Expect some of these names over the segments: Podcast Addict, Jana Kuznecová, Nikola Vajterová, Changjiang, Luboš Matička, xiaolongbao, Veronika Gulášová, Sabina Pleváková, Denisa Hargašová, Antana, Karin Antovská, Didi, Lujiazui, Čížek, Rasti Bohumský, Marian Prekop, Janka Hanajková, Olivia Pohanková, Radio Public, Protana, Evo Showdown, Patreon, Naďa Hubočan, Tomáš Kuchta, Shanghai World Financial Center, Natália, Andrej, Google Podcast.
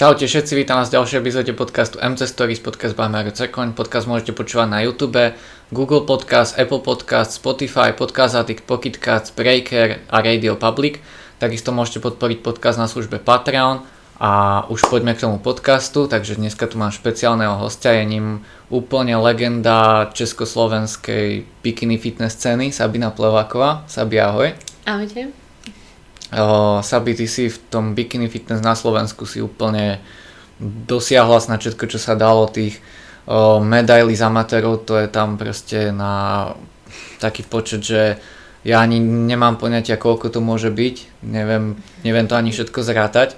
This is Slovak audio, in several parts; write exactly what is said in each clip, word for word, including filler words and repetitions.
Čaute všetci, vítam vás v ďalšej epizóde podcastu em cé Stories, podcast Barmer Cekon. Podcast môžete počúvať na YouTube, Google Podcast, Apple Podcast, Spotify, Podcast Addict, Pocket Casts, Spreaker a Radio Public. Takisto môžete podporiť podcast na službe Patreon. A už poďme k tomu podcastu, takže dneska tu mám špeciálneho hostia, je ním úplne legenda československej bikini fitness scény, Sabina Pleváková. Sabi, ahoj. Ahojte. Uh, Sabi, ty si v tom bikini fitness na Slovensku si úplne dosiahla na všetko, čo sa dalo, tých uh, medailí z amatérov, to je tam proste na taký počet, že ja ani nemám poňatia, koľko to môže byť, neviem, neviem to ani všetko zrátať.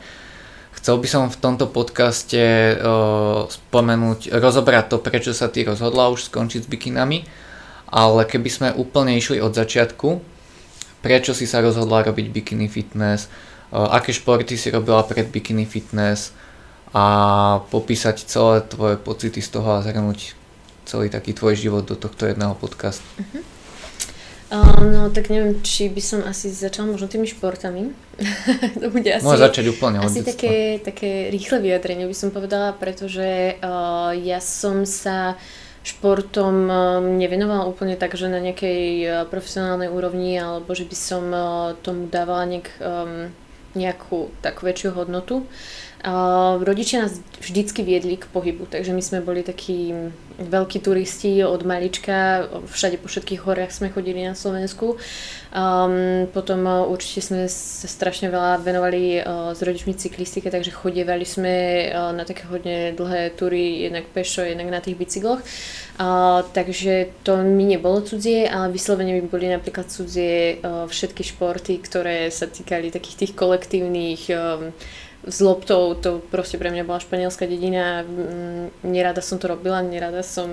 Chcel by som v tomto podcaste uh, spomenúť, rozobrať to, prečo sa ty rozhodla už skončiť s bikinami, ale keby sme úplne išli od začiatku, prečo si sa rozhodla robiť bikini fitness, aké športy si robila pred bikini fitness a popísať celé tvoje pocity z toho a zhrnúť celý taký tvoj život do tohto jedného podcastu. Uh-huh. Uh, no tak neviem, či by som asi začala možno tými športami. To bude asi, môže začať úplne od detstva. Asi také, také rýchle vyjadrenie by som povedala, pretože uh, ja som sa športom nevenovala úplne tak, že na nejakej profesionálnej úrovni alebo že by som tomu dávala nejak, nejakú takú väčšiu hodnotu. Rodičia nás vždycky viedli k pohybu, takže my sme boli takí veľkí turisti od malička, všade po všetkých horách sme chodili na Slovensku. Potom určite sme sa strašne veľa venovali s rodičmi cyklistike, takže chodievali sme na také hodne dlhé tury, jednak pešo, jednak na tých bicykloch. A, takže to mi nebolo cudzie, ale vyslovene mi boli napríklad cudzie a, všetky športy, ktoré sa týkali takých tých kolektívnych zloptov, to proste pre mňa bola španielská dedina, nerada som to robila, nerada som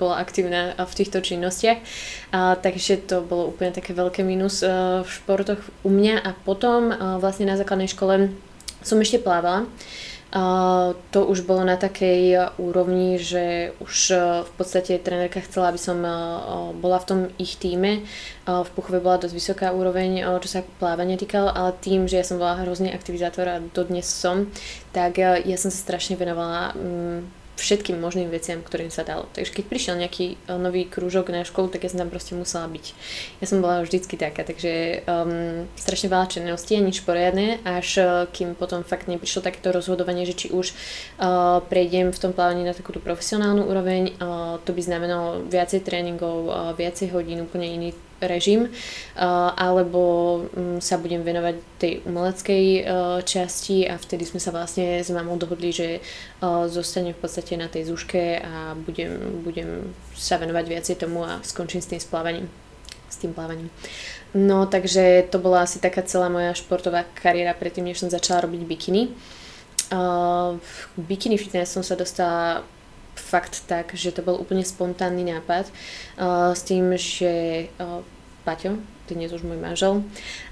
bola aktívna v týchto činnostiach, a, takže to bolo úplne také veľké mínus a, v športoch u mňa. A potom a, vlastne na základnej škole som ešte plávala. Uh, to už bolo na takej úrovni, že už uh, v podstate trenérka chcela, aby som uh, bola v tom ich týme. Uh, v Puchove bola dosť vysoká úroveň, uh, čo sa plávania týkalo, ale tým, že ja som bola hrozný aktivizátor a dodnes som, tak uh, ja som sa strašne venovala um, všetkým možným veciam, ktorým sa dalo. Takže keď prišiel nejaký uh, nový krúžok na školu, tak ja som tam proste musela byť. Ja som bola vždycky taká, takže um, strašne veľa činnosti, nič poriadne, až uh, kým potom fakt neprišlo takéto rozhodovanie, že či už uh, prejdem v tom plávaní na takúto profesionálnu úroveň, uh, to by znamenalo viacej tréningov, uh, viacej hodín, úplne iný režim, alebo sa budem venovať tej umeleckej časti. A vtedy sme sa vlastne s mamou dohodli, že zostanem v podstate na tej zúške a budem, budem sa venovať viacej tomu a skončím s tým splávaním. s tým plávaním. No takže to bola asi taká celá moja športová kariéra predtým, než som začala robiť bikini. V bikini fitness som sa dostala fakt tak, že to bol úplne spontánny nápad uh, s tým, že uh, Paťo, dnes už môj manžel,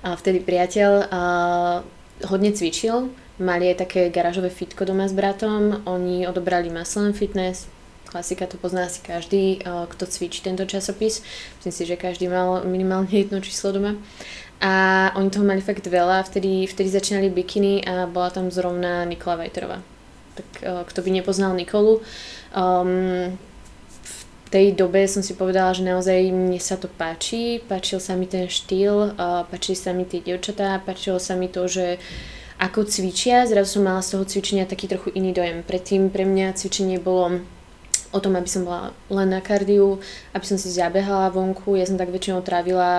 a vtedy priateľ, uh, hodne cvičil, mali aj také garážové fitko doma s bratom, oni odobrali Muscle Fitness, klasika, to pozná asi každý, uh, kto cvičí tento časopis, myslím si, že každý mal minimálne jedno číslo doma. A oni toho mali fakt veľa, vtedy, vtedy začínali bikini a bola tam zrovna Nikola Vajterová. Tak kto by nepoznal Nikolu. Um, v tej dobe som si povedala, že naozaj mne sa to páči, páčil sa mi ten štýl, uh, páčili sa mi tie dievčatá, páčilo sa mi to, že ako cvičia, zrazu som mala z toho cvičenia taký trochu iný dojem. Predtým pre mňa cvičenie bolo o tom, aby som bola len na kardiu, aby som si zabehala vonku, ja som tak väčšinou trávila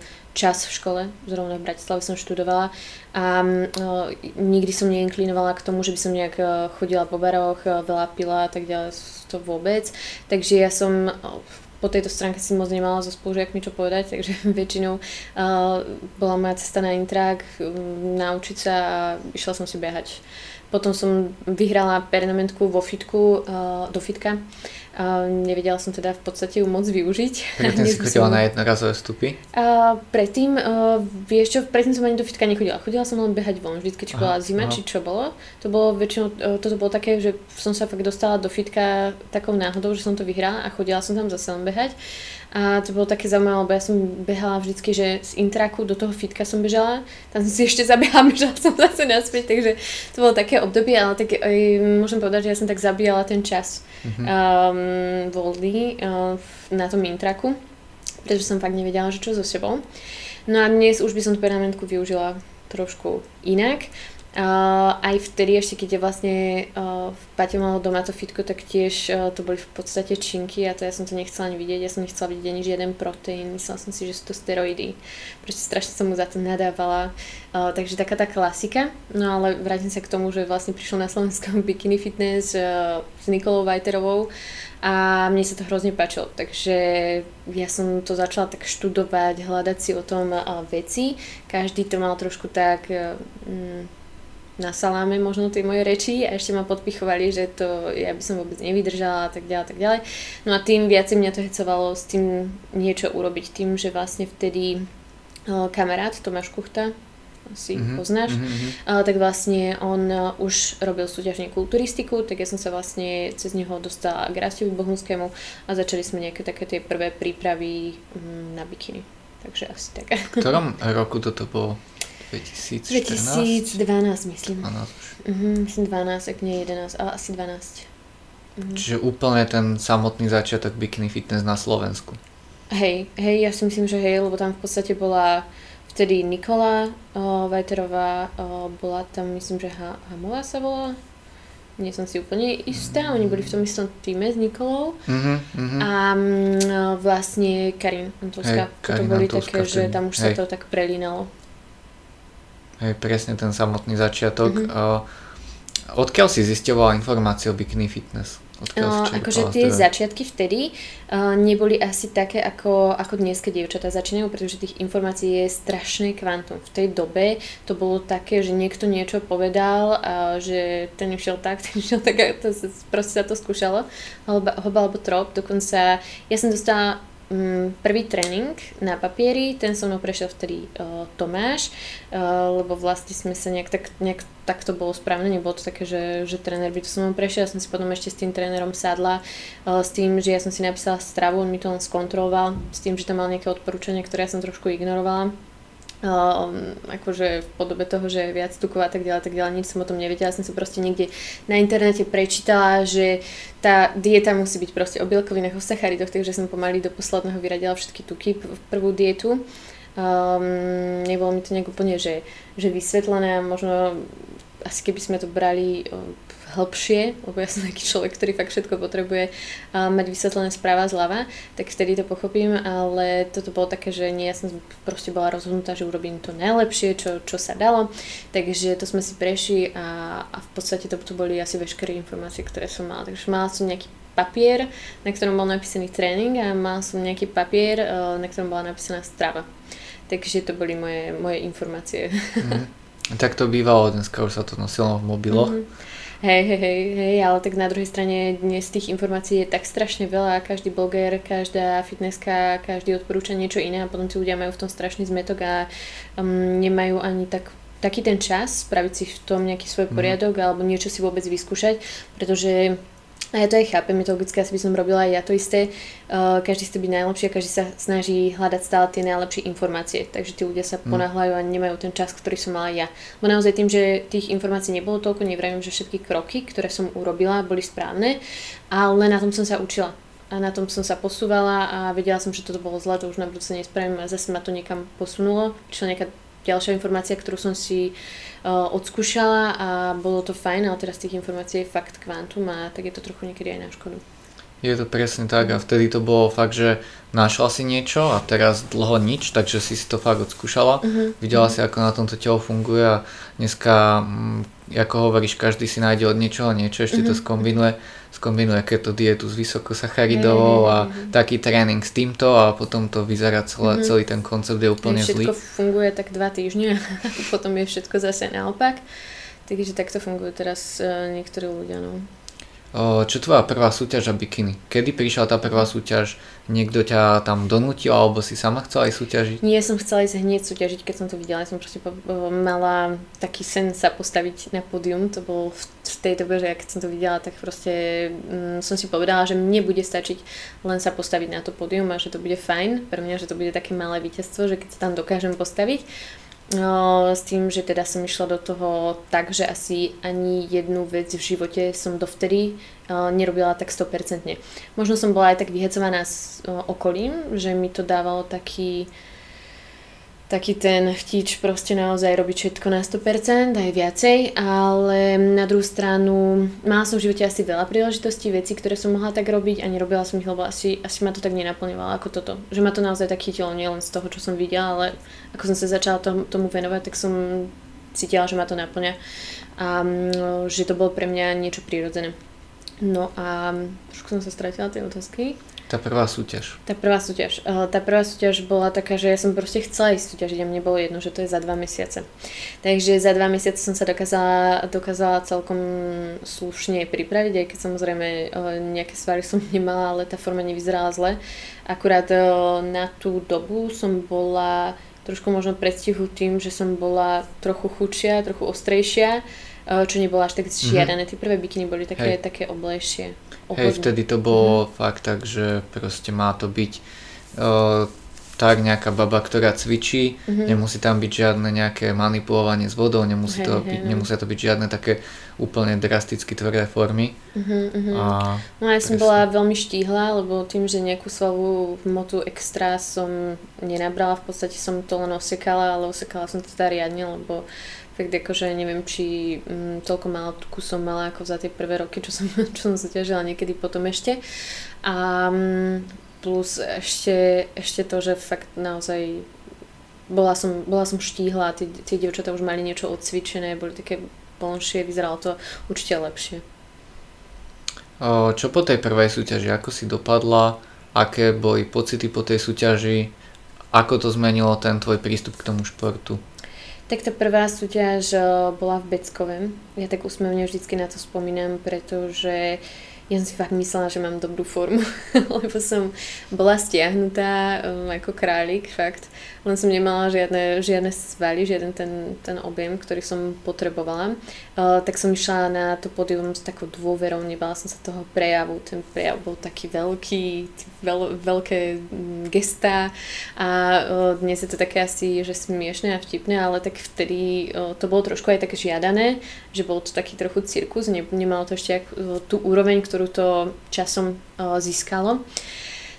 uh, čas v škole, zrovna v Bratislave som študovala a o, nikdy som neinklinovala k tomu, že by som nejak chodila po baroch, veľa pila a tak ďalej, to vôbec. Takže ja som o, po tejto stránke si moc nemala so spolužiakmi čo povedať, takže väčšinou o, bola moja cesta na intrak, naučiť sa a išla som si behať. Potom som vyhrala permanentku vo fitku, uh, do fitka. Uh, nevedela som teda v podstate ju moc využiť. Predtým si chodila som na jednorazové vstupy? Uh, predtým, uh, vieš čo, predtým som ani do fitka nechodila. Chodila som len behať von, vždycky či bola zima, aha, či čo bolo. To bolo väčšinou, uh, toto bolo také, že som sa fakt dostala do fitka takou náhodou, že som to vyhrala a chodila som tam zase len behať. A to bolo také zaujímavé, lebo ja som behala vždycky, že z intraku do toho fitka som bežala, tam som si ešte zabiehala, bežala som zase naspäť, takže to bolo také obdobie, ale tak môžem povedať, že ja som tak zabíjala ten čas mm-hmm. um, voľný um, na tom intraku, pretože som fakt nevedela, že čo so sebou. No a dnes už by som tú permanentku využila trošku inak. Uh, aj vtedy ešte, keď je vlastne uh, Paťa malo domáco fitko, tak tiež uh, to boli v podstate činky a to ja som to nechcela ani vidieť, ja som nechcela vidieť ani žiaden proteín, myslela som si, že sú to steroidy, proste strašne som mu za to nadávala, uh, takže taká tá klasika. No ale vrátim sa k tomu, že vlastne prišlo na slovenskom Bikini Fitness uh, s Nikolou Vajterovou a mne sa to hrozne páčilo, takže ja som to začala tak študovať, hľadať si o tom uh, veci, každý to mal trošku tak... Uh, na saláme možno tie moje reči a ešte ma podpichovali, že to ja by som vôbec nevydržala a tak ďalej, tak ďalej. No a tým viacej mňa to hecovalo s tým niečo urobiť, tým, že vlastne vtedy uh, kamarát Tomáš Kuchta, asi mm-hmm. poznáš, mm-hmm. uh, tak vlastne on uh, už robil súťažne kulturistiku, tak ja som sa vlastne cez neho dostala k Rastiovi Bohumskému a začali sme nejaké také tie prvé prípravy um, na bikini. Takže asi tak. V ktorom roku toto bolo? dvetisíc štrnásť? dvetisíc dvanásť myslím. dvanásť Uh-huh, myslím dvanásť, ak nie jedenásť, ale asi dvanásť. Uh-huh. Čiže úplne ten samotný začiatok Bikini Fitness na Slovensku. Hej, hej, ja si myslím, že hej, lebo tam v podstate bola vtedy Nikola uh, Vajterová, uh, bola tam myslím, že ha- Hamová sa volala. Nie som si úplne istá, oni boli v tom istom týme s Nikolou uh-huh, uh-huh. a um, vlastne Karin Antovská. Hey, Karin to boli Antovská, také, ten... že tam už hey. sa to tak prelínalo. Hej, presne ten samotný začiatok. Mm-hmm. Odkiaľ si zisťovala informácie o Bikini Fitness? No, akože tie teda? začiatky vtedy uh, neboli asi také ako, ako dnes, keď dievčatá začínajú, pretože tých informácií je strašné kvantum. V tej dobe to bolo také, že niekto niečo povedal a že ten išiel tak, ten išiel tak a to, proste sa to skúšalo. Hoba, hoba alebo trop, dokonca ja som dostala prvý tréning na papieri, ten so mnou prešiel vtedy uh, Tomáš, uh, lebo vlastne sme sa nejak tak, nejak tak to bolo správne, nebolo to také, že, že tréner by to so mnou prešiel, ja som si potom ešte s tým trénerom sadla, uh, s tým, že ja som si napísala stravu, on mi to len skontroloval, s tým, že tam mal nejaké odporúčania, ktoré ja som trošku ignorovala. Uh, akože v podobe toho, že viac tukov a tak ďalej, tak ďalej, nič som o tom nevedela, som sa proste niekde na internete prečítala, že tá dieta musí byť proste o bielkovinách, o sacharidoch, takže som pomaly do posledného vyradila všetky tuky v prvú dietu. Um, nebolo mi to nejak úplne, že, že vysvetlené, možno asi keby sme to brali hlbšie, lebo ja som taký človek, ktorý fakt všetko potrebuje uh, mať vysvetlené správa zľava, tak vtedy to pochopím, ale toto bolo také, že nie, ja som proste bola rozhodnutá, že urobím to najlepšie, čo, čo sa dalo, takže to sme si prešli a, a v podstate to, to boli asi veškeré informácie, ktoré som mala, takže mala som nejaký papier, na ktorom bol napísaný tréning a mala som nejaký papier, uh, na ktorom bola napísaná strava, takže to boli moje, moje informácie. Mm. Tak to bývalo, dneska už sa to nosilo v mobiloch. Mm-hmm. Hej, hej, hej, hej, ale tak na druhej strane dnes tých informácií je tak strašne veľa, každý bloger, každá fitnesska, každý odporúča niečo iné a potom tí ľudia majú v tom strašný zmetok a um, nemajú ani tak, taký ten čas spraviť si v tom nejaký svoj poriadok mm. alebo niečo si vôbec vyskúšať, pretože a ja to aj chápem, je to logické, asi by som robila aj ja to isté, uh, každý chce byť najlepší a každý sa snaží hľadať stále tie najlepšie informácie, takže tí ľudia sa mm. ponáhľajú a nemajú ten čas, ktorý som mala ja. Bo naozaj tým, že tých informácií nebolo toľko, nevravím, že všetky kroky, ktoré som urobila, boli správne, ale na tom som sa učila a na tom som sa posúvala a vedela som, že toto bolo zlé, to už na budúce nespravím a zase ma to niekam posunulo, prišla nejaká ďalšia informácia, ktorú som si uh, odskúšala a bolo to fajn, ale teraz tých informácií je fakt kvantum a tak je to trochu niekedy aj na škodu. Je to presne tak a vtedy to bolo fakt, že našla si niečo a teraz dlho nič, takže si si to fakt odskúšala, uh-huh. videla uh-huh. si, ako na tomto telo funguje a dneska, m, ako hovoríš, každý si nájde od niečoho niečo, ešte uh-huh. to skombinuje, skombinuje keto dietu s vysokosacharidovou a uh-huh. taký tréning s týmto a potom to vyzerá celé, uh-huh. celý ten koncept je úplne zlý. Všetko funguje tak dva týždne a potom je všetko zase naopak, takže takto fungujú teraz niektorí ľudia, no. Čo tvoja prvá súťaž a bikini? Kedy prišla tá prvá súťaž? Niekto ťa tam donútil alebo si sama chcela ísť súťažiť? Nie, som chcela ísť hneď súťažiť, keď som to videla. Ja som proste mala taký sen sa postaviť na pódium. To bolo v tej dobe, že keď som to videla, tak proste mm, som si povedala, že mne bude stačiť len sa postaviť na to pódium a že to bude fajn pre mňa, že to bude také malé víťazstvo, že keď sa tam dokážem postaviť. No, s tým, že teda som išla do toho tak, že asi ani jednu vec v živote som dovtedy uh, nerobila tak sto percent. Možno som bola aj tak vyhecovaná s uh, okolím, že mi to dávalo taký taký ten chtič proste naozaj robiť všetko na sto percent, aj viacej, ale na druhú stranu mala som v živote asi veľa príležitostí, vecí, ktoré som mohla tak robiť a nerobila som ich, lebo asi, asi ma to tak nenaplňovalo ako toto. Že ma to naozaj tak chytilo, nielen z toho, čo som videla, ale ako som sa začala tomu, tomu venovať, tak som cítila, že ma to naplňa a že to bolo pre mňa niečo prírodzené. No a trošku som sa stratila tej otázky. Tá prvá súťaž. Tá prvá súťaž. Tá prvá súťaž bola taká, že ja som proste chcela ísť súťažiť a mne bolo jedno, že to je za dva mesiace. Takže za dva mesiace som sa dokázala, dokázala celkom slušne pripraviť, aj keď samozrejme nejaké svary som nemala, ale tá forma nevyzerala zle. Akurát na tú dobu som bola trošku možno predstihu tým, že som bola trochu chudšia, trochu ostrejšia, čo nebolo až tak žiadané. Tie prvé bikiny boli také, také oblejšie. Ohodne. Hej, vtedy to bolo mm-hmm. fakt tak, že proste má to byť uh, tak nejaká baba, ktorá cvičí, mm-hmm. nemusí tam byť žiadne nejaké manipulovanie s vodou, nemusí hey, to byť, hey, nemusia to byť žiadne také úplne drasticky tvrdé formy. Mm-hmm. A no ja presne. Som bola veľmi štíhla, lebo tým, že nejakú svalovú hmotu extra som nenabrala, v podstate som to len osekala, ale osekala som to teda riadne, lebo fakt akože neviem, či um, toľko málo tuku som mala ako za tie prvé roky, čo som, čo som súťažila niekedy potom ešte. A um, plus ešte, ešte to, že fakt naozaj bola som, bola som štíhla, tie, tie dievčatá už mali niečo odcvičené, boli také plnšie, vyzeralo to určite lepšie. O, čo po tej prvej súťaži, ako si dopadla, aké boli pocity po tej súťaži, ako to zmenilo ten tvoj prístup k tomu športu? Tak tá prvá súťaž bola v Beckovem. Ja tak úsmevne vždycky na to spomínam, pretože ja som si fakt myslela, že mám dobrú formu, lebo som bola stiahnutá um, ako králik, fakt. Len som nemala žiadne, žiadne svaly, žiaden ten, ten objem, ktorý som potrebovala. Uh, tak som išla na to pódium s takou dôverou, nebala som sa toho prejavu. Ten prejav bol taký veľký, veľ, veľké gestá a uh, dnes je to také asi, že smiešné a vtipné, ale tak vtedy uh, to bolo trošku aj také žiadané, že bol to taký trochu cirkus, ne, nemalo to ešte uh, tú úroveň, ktorú to časom uh, získalo.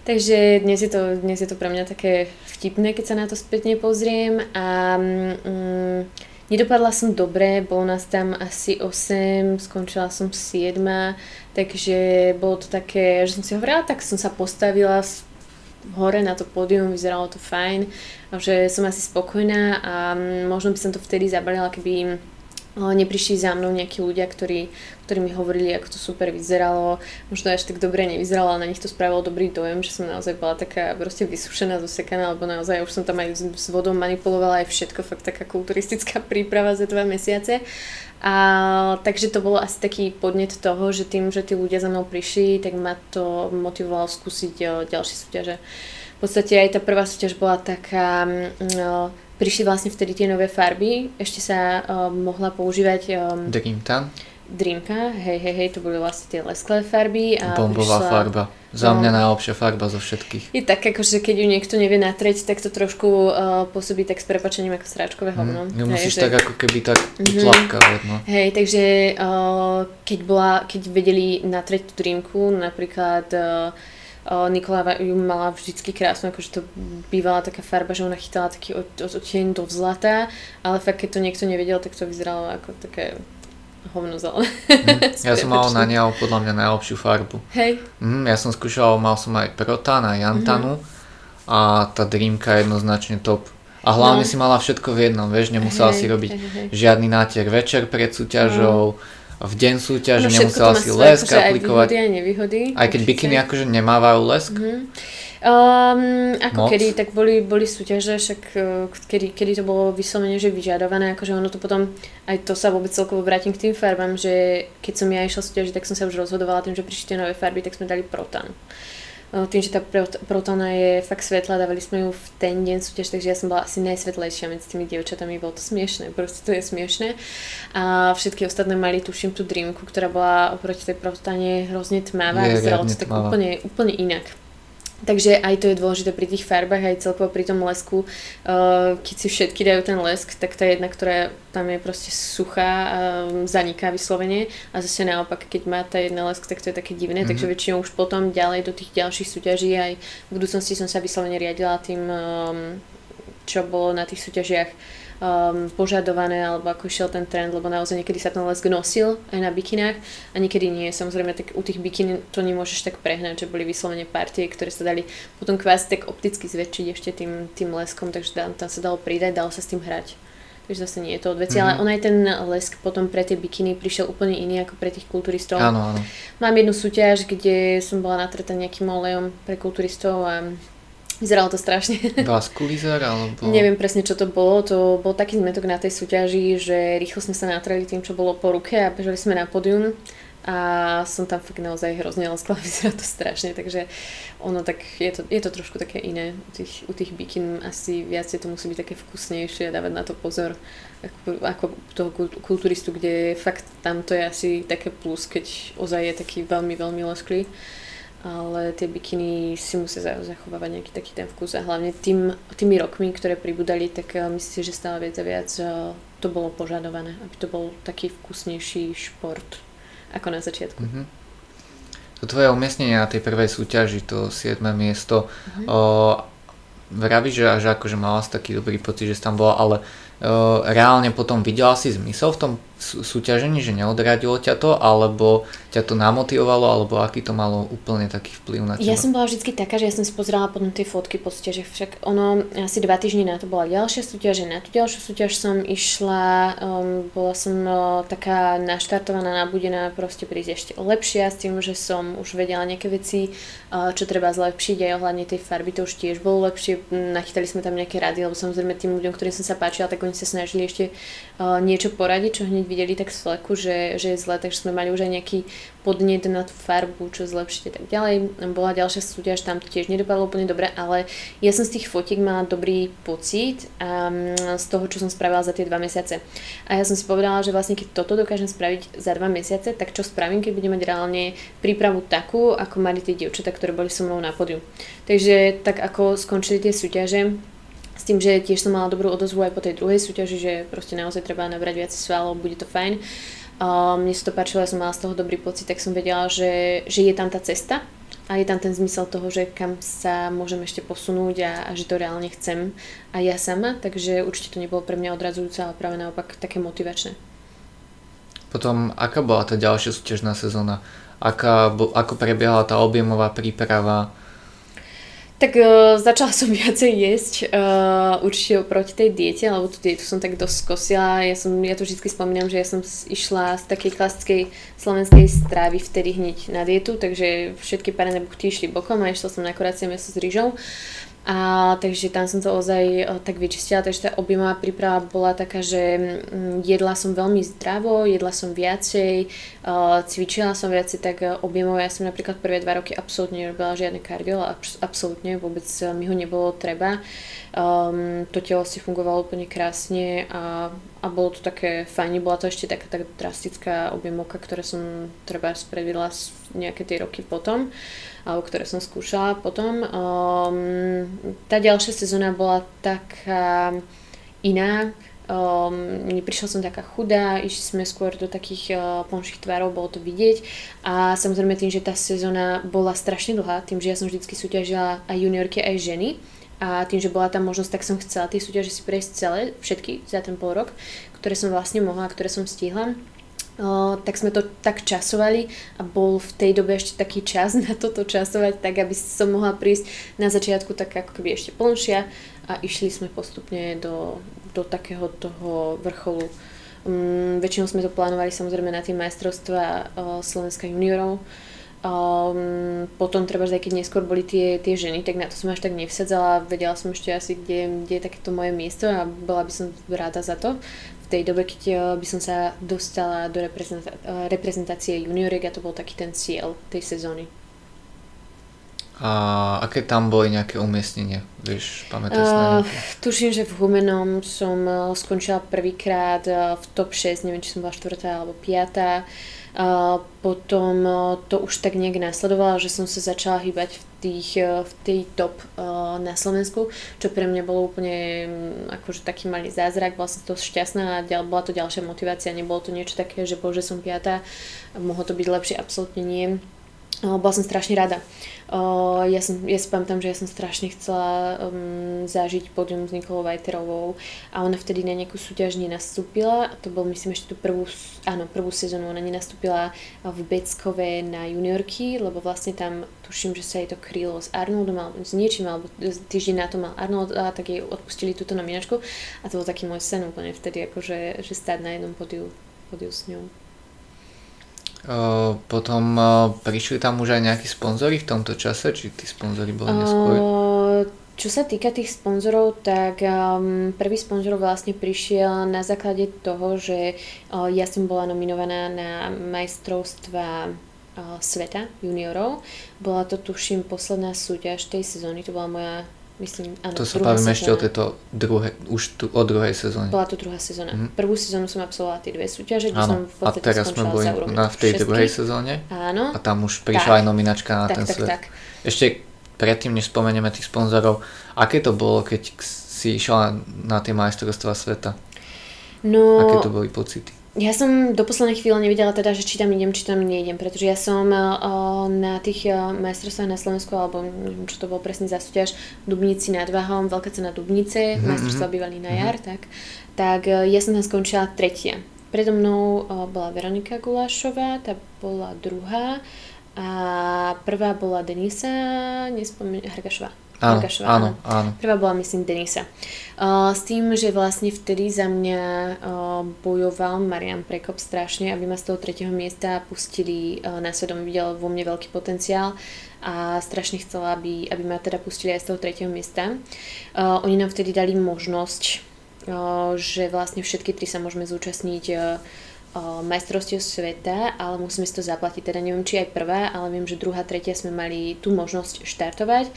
Takže dnes je, to, dnes je to pre mňa také vtipné, keď sa na to spätne pozriem a mm, nedopadla som dobre, bolo nás tam asi osem, skončila som siedma, takže bolo to také, že som si hovorila, tak som sa postavila hore na to pódium, vyzeralo to fajn, že som asi spokojná a možno by som to vtedy zabalila, keby neprišli za mnou nejakí ľudia, ktorí, ktorí mi hovorili, ako to super vyzeralo. Možno až tak dobre nevyzeralo, ale na nich to spravilo dobrý dojem, že som naozaj bola taká proste vysúšená, zosekaná, alebo naozaj už som tam aj s vodou manipulovala aj všetko, fakt taká kulturistická príprava za dva mesiace. A takže to bolo asi taký podnet toho, že tým, že tí ľudia za mnou prišli, tak ma to motivovalo skúsiť ďalšie súťaže. V podstate aj tá prvá súťaž bola taká... No, prišli vlastne vtedy tie nové farby, ešte sa um, mohla používať... Um, Dreamtan. Dreamka, hej, hej, hej, to boli vlastne tie lesklé farby. A bombová prišla, farba. Za mňa um, najlepšia farba zo všetkých. Je tak, akože keď ju niekto nevie natrieť, tak to trošku uh, pôsobí tak s prepačením ako sráčkové hovno. Mm, musíš hej, tak že... ako keby tak utlapkávať. Mm-hmm. No. Hej, takže uh, keď, bola, keď vedeli natrieť tú Dreamku, napríklad... Uh, Nikola ju mala vždycky krásnu, akože to bývala taká farba, že ona chytala taký odtieň do zlata, ale fakt keď to niekto nevedel, tak to vyzeralo ako také hovno zelené. Mm, ja som mal na nej podľa mňa najlepšiu farbu. Hej. Mm, ja som skúšal, mal som aj Protana, aj Antanu mm-hmm. a tá Dreamka je jednoznačne top. A hlavne no. si mala všetko v jednom, vieš, nemusela hej, si robiť hej, hej. žiadny nátier večer pred súťažou, no. v deň súťaže no, nemusela si lesk aplikovať. Aj výhody, aj nevýhody. Aj keď určite. Bikiny akože nemávajú lesk? Mm-hmm. Um, ako moc? Kedy, tak boli, boli súťaže, však kedy, kedy to bolo vyslovene, že vyžadované, akože ono to potom, aj to sa vôbec celkovo vrátim k tým farbám, že keď som ja išla súťaže, tak som sa už rozhodovala tým, že prišli tie nové farby, tak sme dali Protan. Tým, že tá Protana je fakt svetlá, dávali sme ju v ten deň súťaž, takže ja som bola asi najsvetlejšia medzi tými dievčatami, bolo to smiešné, proste to je smiešné. A všetky ostatné mali, tuším, tú Dreamku, ktorá bola oproti tej Protane hrozne tmavá, vyzeralo to tak úplne, úplne inak. Takže aj to je dôležité pri tých farbách, aj celkovo pri tom lesku, keď si všetky dajú ten lesk, tak tá jedna, ktorá tam je proste suchá a zaniká vyslovene, a zase naopak, keď má tá jedna lesk, tak to je také divné, mm-hmm. takže väčšinou už potom ďalej do tých ďalších súťaží, aj v budúcnosti som sa vyslovene riadila tým, čo bolo na tých súťažiach Um, požadované, alebo ako išiel ten trend, lebo naozaj niekedy sa ten lesk nosil aj na bikinách a niekedy nie. Samozrejme, tak u tých bikin to nemôžeš tak prehnať, že boli vyslovene partie, ktoré sa dali potom kvázi tak opticky zväčšiť ešte tým, tým leskom, takže tam, tam sa dalo pridať, dalo sa s tým hrať. Takže zase nie je to odveci, mm-hmm. ale on aj ten lesk potom pre tie bikiny prišiel úplne iný ako pre tých kulturistov. Áno, áno. Mám jednu súťaž, kde som bola natretá nejakým olejom pre kulturistov a vyzeralo to strašne. Vaskulizár alebo... Neviem presne, čo to bolo. To bol taký zmetok na tej súťaži, že rýchlo sme sa natreli tým, čo bolo po ruke a bežali sme na pódium. A som tam fakt naozaj hrozne leskla. Vyzerá to strašne, takže ono tak je to, je to trošku také iné. U tých, u tých bikin asi viac to musí byť také vkusnejšie a dávať na to pozor. Ako, ako toho kulturistu, kde fakt tam to je asi také plus, keď ozaj je taký veľmi, veľmi lesklý. Ale tie bikiny si musia zachovávať nejaký taký ten vkus a hlavne tým, tými rokmi, ktoré pribudali, tak myslím si, že stále viac a viac to bolo požadované, aby to bol taký vkusnejší šport ako na začiatku. Mm-hmm. To tvoje umiestnenie na tej prvej súťaži, to siedme miesto, mm-hmm. o, vravíš, že až akože mala si taký dobrý pocit, že si tam bola, ale o, reálne potom videla si zmysel v tom súťažení, že neodradilo ťa to, alebo ťa to namotivovalo, alebo aký to malo úplne taký vplyv na teba? Ja som bola vždy taká, že ja som si pozerala potom tie fotky po súťažiach, však ono asi dva týždne na to bola ďalšia súťaž, na tú ďalšiu súťaž som išla, um, bola som uh, taká naštartovaná, nabudená, proste prísť ešte lepšia s tým, že som už vedela nejaké veci, uh, čo treba zlepšiť, aj ohľadne tej farby to už tiež bolo lepšie, nachytali sme tam nejaké rady, lebo samozrejme tým ľuďom, ktorým som sa páčila, tak oni sa snažili ešte uh, niečo poradiť, čo hneď videli tak v sleku, že, že je zle, takže sme mali už aj nejaký podnet na tú farbu, čo zlepšite tak ďalej. Bola ďalšia súťaž, tam to tiež nedopadlo úplne dobre, ale ja som z tých fotiek mala dobrý pocit um, z toho, čo som spravila za tie dva mesiace. A ja som si povedala, že vlastne keď toto dokážem spraviť za dva mesiace, tak čo spravím, keď budem mať reálne prípravu takú, ako mali tie dievčatá, ktoré boli so mnou na pódiu. Takže tak ako skončili tie súťaže, s tým, že tiež som mala dobrú odozvu aj po tej druhej súťaži, že proste naozaj treba nabrať viac svalov, bude to fajn. Um, mne sa to páčilo, ja som mala z toho dobrý pocit, tak som vedela, že, že je tam tá cesta a je tam ten zmysel toho, že kam sa môžem ešte posunúť a, a že to reálne chcem a ja sama, takže určite to nebolo pre mňa odradzujúce, ale práve naopak také motivačné. Potom, aká bola tá ďalšia súťažná sezóna? Aká, ako prebiehala tá objemová príprava? Tak uh, začala som viacej jesť, uh, určite oproti tej diete, lebo tú dietu som tak dosť skosila. Ja, som, ja to vždy spomínam, že ja som išla z takej klasickej slovenskej strávy vtedy hneď na dietu, takže všetky parené buchty išli bokom a išla som na kurácie mäso s rýžou. A takže tam som to ozaj tak vyčistila, takže tá objemová príprava bola taká, že jedla som veľmi zdravo, jedla som viacej, cvičila som viacej tak objemové. Ja som napríklad prvé dva roky absolútne nerobila žiadne kardio, absolútne, vôbec mi ho nebolo treba. Um, to telo si fungovalo úplne krásne a, a bolo to také fajne, bola to ešte taká tak drastická objemovka, ktoré som treba spravila nejaké tie roky potom, alebo ktoré som skúšala potom. Um, tá ďalšia sezóna bola taká iná. Um, neprišla som taká chudá, išli sme skôr do takých uh, plnších tvarov, bolo to vidieť a samozrejme tým, že tá sezóna bola strašne dlhá, tým, že ja som vždy súťažila aj juniorky, aj ženy a tým, že bola tam možnosť, tak som chcela tie súťaže si prejsť celé, všetky za ten pol rok, ktoré som vlastne mohla, ktoré som stihla. Uh, tak sme to tak časovali a bol v tej dobe ešte taký čas na toto časovať, tak aby som mohla prísť na začiatku tak ako keby ešte plnšia a išli sme postupne do, do takého toho vrcholu. Um, väčšinou sme to plánovali samozrejme na tie majstrovstvá uh, Slovenska juniorov, Um, potom treba, že aj keď neskôr boli tie, tie ženy, tak na to som až tak nevsadzala, vedela som ešte asi, kde, kde je takéto moje miesto a bola by som ráda za to. V tej dobe, keď by som sa dostala do reprezentá- reprezentácie junioriek a to bol taký ten cieľ tej sezóny. A aké tam boli nejaké umiestnenia? Vieš, pamätáš na nejaké? Uh, tuším, že v Humenom som skončila prvýkrát v top šesť, neviem, či som bola štvrtá alebo piatá. Uh, potom to už tak nejak nasledovalo, že som sa začala hýbať v, tých, v tej top uh, na Slovensku, čo pre mňa bolo úplne akože taký malý zázrak, bola som to šťastná a ďal, bola to ďalšia motivácia, nebolo to niečo také, že bože som piatá, mohlo to byť lepšie, absolútne nie. Bola som strašne rada. Ja, som, ja si pamätám, že ja som strašne chcela um, zažiť pódium s Nikolou Vajterovou a ona vtedy na nejakú súťaž nenastúpila. To bol myslím ešte tú prvú, áno, prvú sezónu. Ona nenastúpila v Beckove na juniorky, lebo vlastne tam tuším, že sa jej to krylo s Arnoldom alebo s niečím, alebo týždeň na to mal Arnold a tak jej odpustili túto nominačku a to bol taký môj sen úplne vtedy, akože, že stáť na jednom pódiu, pódiu s ňou. Uh, potom uh, prišli tam už aj nejakí sponzori v tomto čase, či tí sponzori boli neskôr? Uh, čo sa týka tých sponzorov, tak um, prvý sponzor vlastne prišiel na základe toho, že uh, ja som bola nominovaná na majstrovstva uh, sveta juniorov. Bola to tuším posledná súťaž tej sezóny, to bola moja, myslím, áno, to sa bavíme ešte o tejto druhej, už tu, o druhej sezóne. Bola to druhá sezóna. Mm-hmm. Prvú sezónu som absolvovala tie dve súťaže, kde som v podstate skončila za úroveň. A v tej šestky. Druhej sezóne. Áno. A tam už prišla tak. Aj nominačka na tak, ten tak, svet. Tak. Ešte predtým, než spomenieme tých sponzorov, aké to bolo, keď si išla na tie majstrovstvá sveta? No, aké to boli pocity? Ja som do poslednej chvíle nevidela teda, že či tam idem, či tam neidem, pretože ja som uh, na tých uh, majstrovstvách na Slovensku, alebo neviem, čo to bolo presne za súťaž, Dubnici nad Váhom, veľká cena Dubnice, mm-hmm. majstrovstvá bývali na jar, mm-hmm. tak, tak uh, ja som tam skončila tretia. Predo mnou uh, bola Veronika Gulášová, tá bola druhá a prvá bola Denisa, nespomínam, Hargašová. Áno, Hargašová, áno, áno. Prvá bola, myslím, Denisa. Uh, s tým, že vlastne vtedy za mňa uh, bojoval Marian Prekop strašne, aby ma z toho tretieho miesta pustili uh, na svedom. Videl vo mne veľký potenciál a strašne chcela, aby, aby ma teda pustili aj z toho tretieho miesta. Uh, oni nám vtedy dali možnosť, uh, že vlastne všetky tri sa môžeme zúčastniť uh, majstrovstiev sveta, ale musíme si to zaplatiť. Teda neviem, či aj prvá, ale viem, že druhá, tretia sme mali tú možnosť štartovať,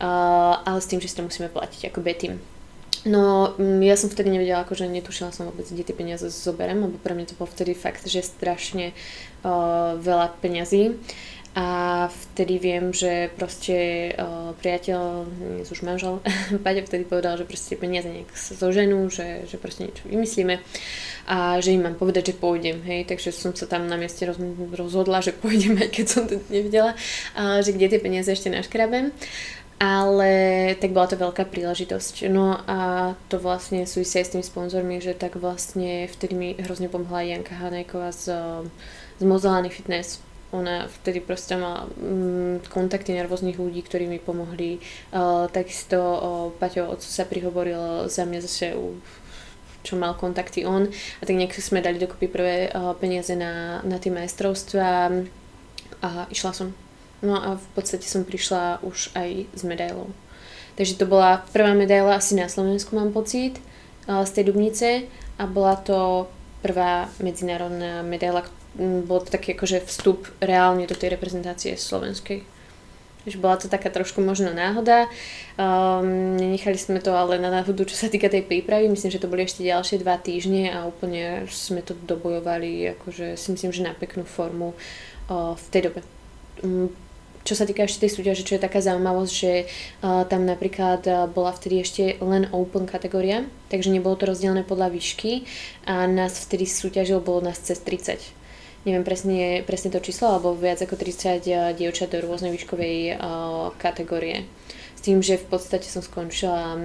ale s tým, že si to musíme platiť ako B-team. No, ja som vtedy nevedela, akože netušila som vôbec, kde tie peniaze zoberiem, lebo pre mňa to bolo vtedy fakt, že strašne uh, veľa peňazí. A vtedy viem, že proste uh, priateľ, dnes už manžel, Paťa vtedy povedal, že proste peniaze nejak sa zoženú, že, že proste niečo vymyslíme a že im mám povedať, že pôjdem, hej, takže som sa tam na mieste roz, rozhodla, že pôjdem, aj keď som to nevidela, uh, že kde tie peniaze ešte naškrabem. Ale tak bola to veľká príležitosť. No a to vlastne súvisí aj s tými sponzormi, že tak vlastne vtedy mi hrozne pomohla Janka Hanajková z, z Muscle Fitness. Ona vtedy proste mala kontakty nervóznych ľudí, ktorí mi pomohli. Takisto Paťo Otco sa prihovoril za mňa zase, čo mal kontakty on. A tak nejak sme dali dokopy prvé peniaze na, na tie majstrovstvá a išla som. No a v podstate som prišla už aj s medailou. Takže to bola prvá medaila asi na Slovensku, mám pocit, z tej Dubnice. A bola to prvá medzinárodná medaila, bol to taký akože vstup reálne do tej reprezentácie slovenskej. Takže bola to taká trošku možno náhoda. Um, nenechali sme to ale na náhodu, čo sa týka tej prípravy. Myslím, že to boli ešte ďalšie dva týždne a úplne sme to dobojovali, akože si myslím, že na peknú formu uh, v tej dobe. Um, čo sa týka ešte tej súťaže, čo je taká zaujímavosť, že uh, tam napríklad uh, bola vtedy ešte len open kategória, takže nebolo to rozdelené podľa výšky a nás vtedy súťažilo, bolo nás cez tridsať. Neviem presne, presne to číslo, alebo viac ako tridsať dievčat do rôznej výškovej uh, kategórie. S tým, že v podstate som skončila uh,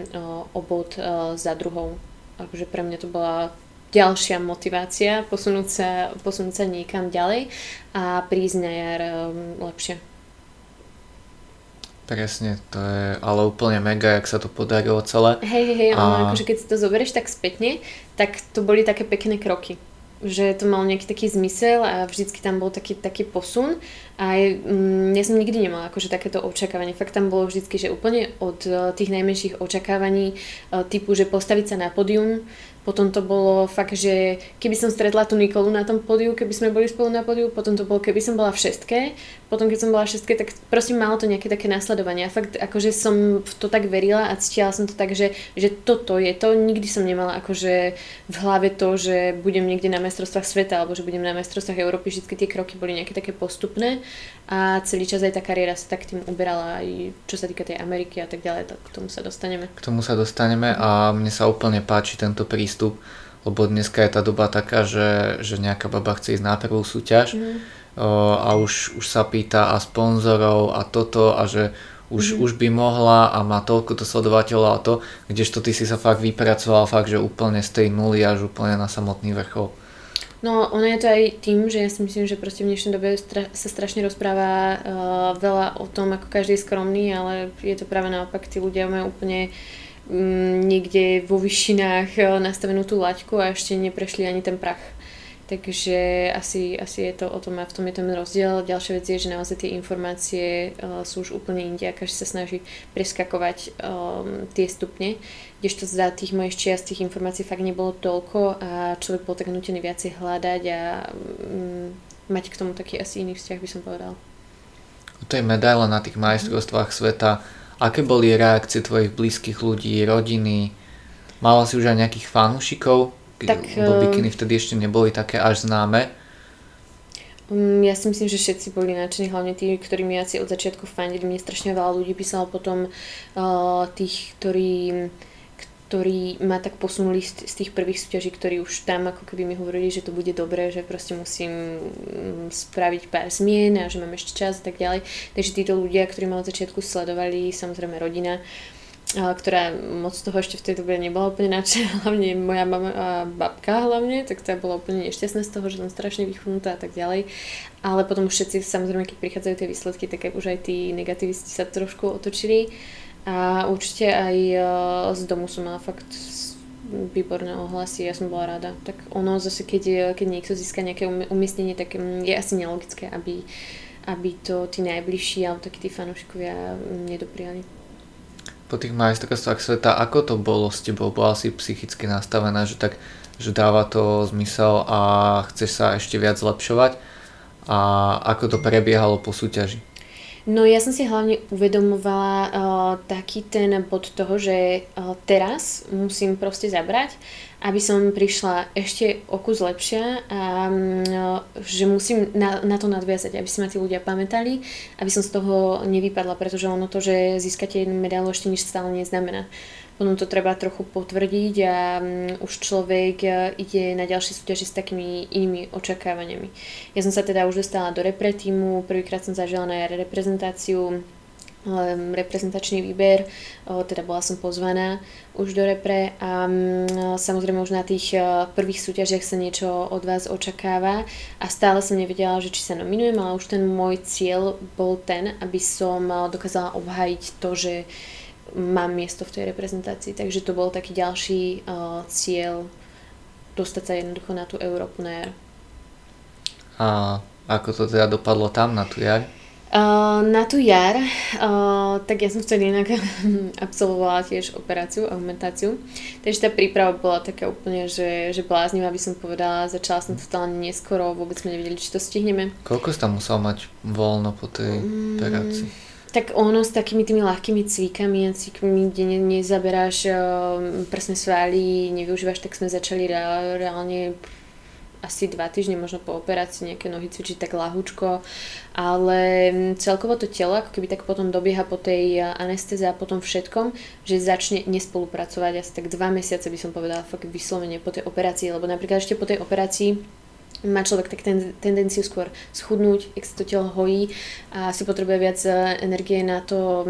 obod uh, za druhou. Takže pre mňa to bola ďalšia motivácia posunúť sa, posunúť sa niekam ďalej a prísť na jar um, lepšie. Presne, to je ale úplne mega, jak sa to podarilo celé. Hej, hej, hej, a... akože keď si to zoberieš tak spätne, tak to boli také pekné kroky. že to malo nejaký taký zmysel a vždycky tam bol taký, taký posun a je, mm, ja som nikdy nemala akože takéto očakávanie. Fakt tam bolo vždycky, že úplne od tých najmenších očakávaní typu, že postaviť sa na pódium. Potom to bolo fakt, že keby som stretla tú Nikolu na tom pódiu, keby sme boli spolu na pódiu, potom to bolo, keby som bola v šestke, potom keď som bola v šestke, tak proste malo to nejaké také nasledovanie. A fakt akože som v to tak verila a cítila som to tak, že, že toto je to. Nikdy som nemala akože v hlave to, že budem niekde na majstrovstvách sveta alebo že budem na majstrovstvách Európy. Vždycky tie kroky boli nejaké také postupné a celý čas aj tá kariéra sa tak tým uberala, aj čo sa týka tej Ameriky a tak ďalej, tak k tomu sa dostaneme. K tomu sa dostaneme a mne sa úplne páči tento prístup, lebo dneska je tá doba taká, že, že nejaká baba chce ísť na prvú súťaž mm. a už, už sa pýta a sponzorov a toto a že už, mm. už by mohla a má toľkoto sledovateľov a to, kdežto ty si sa fakt vypracoval fakt, že úplne z tej nuly až úplne na samotný vrchol. No, ono je to aj tým, že ja si myslím, že proste v dnešnej dobe stra- sa strašne rozpráva uh, veľa o tom, ako každý je skromný, ale je to práve naopak, tí ľudia majú úplne um, niekde vo vyšinách uh, nastavenú tú laťku a ešte neprešli ani ten prach. Takže asi, asi je to o tom a v tom je ten rozdiel. Ďalšia vec je, že naozaj tie informácie uh, sú už úplne inde, každý sa snaží preskakovať um, tie stupne. Kdežto za tých mojich čias tých informácií fakt nebolo toľko a človek bol tak nútený viacej hľadať a mm, mať k tomu taký asi iný vzťah, by som povedal. O tej medaile na tých majstrovstvách sveta, aké boli reakcie tvojich blízkych ľudí, rodiny? Mala si už aj nejakých fanúšikov? Tak, bo bikiny vtedy ešte neboli také až známe. Ja si myslím, že všetci boli nadšení, hlavne tí, ktorým ja si od začiatku fandili. Mne strašne veľa ľudí písalo potom uh, tých, ktorí... ktorí ma tak posunuli z tých prvých súťaží, ktorí už tam ako keby mi hovorili, že to bude dobré, že proste musím spraviť pár zmien a že mám ešte čas a tak ďalej. Takže títo ľudia, ktorí ma od začiatku sledovali, samozrejme rodina, ktorá moc toho ešte v tej dobe nebola úplne nadšená, hlavne moja mama a babka hlavne, tak tá bola úplne nešťastná z toho, že som strašne vychudnutá a tak ďalej. Ale potom všetci, samozrejme, keď prichádzajú tie výsledky, tak už aj tí negativisti sa trošku otočili. A určite aj z domu som mala fakt výborné ohlasy, ja som bola rada. Tak ono zase, keď, keď niekto získa nejaké umiestnenie, tak je asi nelogické, aby, aby to tí najbližší alebo takí tí fanúškovia nedopriali. Po tých majstrovstvách sveta, ako to bolo s tebou? Bola si psychicky nastavená, že, tak, že dáva to zmysel a chceš sa ešte viac zlepšovať? A ako to prebiehalo po súťaži? No ja som si hlavne uvedomovala uh, taký ten bod toho, že uh, teraz musím proste zabrať, aby som prišla ešte o kus lepšia a uh, že musím na, na to nadviazať, aby si ma tí ľudia pamätali, aby som z toho nevypadla, pretože ono to, že získate jednu medailu ešte nič stále neznamená. Potom to treba trochu potvrdiť a už človek ide na ďalšie súťaži s takými inými očakávaniami. Ja som sa teda už dostala do repre týmu, prvýkrát som zažila na jare reprezentáciu, reprezentačný výber, teda bola som pozvaná už do repre a samozrejme už na tých prvých súťažiach sa niečo od vás očakáva a stále som nevedela, že či sa nominujem, ale už ten môj cieľ bol ten, aby som dokázala obhájiť to, že mám miesto v tej reprezentácii, takže to bol taký ďalší uh, cieľ dostať sa jednoducho na tú Európu na jar. A ako to teda dopadlo tam na tú jar? Uh, na tú jar, uh, tak ja som vtedy inak absolvovala tiež operáciu, aumentáciu, takže tá príprava bola taká úplne, že, že bláznivá, by som povedala, začala som to stále neskoro, vôbec sme nevedeli, či to stihneme. Koľko si tam musela mať voľno po tej um... operácii? Tak ono s takými tými ľahkými cvikami a cvikmi, kde ne, nezaberáš prsné svaly, nevyužívaš, tak sme začali reálne asi dva týždne, možno po operácii nejaké nohy cvičiť tak ľahúčko, ale celkovo to telo ako keby tak potom dobieha po tej anestéze a potom všetkom, že začne nespolupracovať asi tak dva mesiace by som povedala fakt vyslovene po tej operácii, lebo napríklad ešte po tej operácii má človek tak ten, tendenciu skôr schudnúť, ak sa to telo hojí a si potrebuje viac energie na to,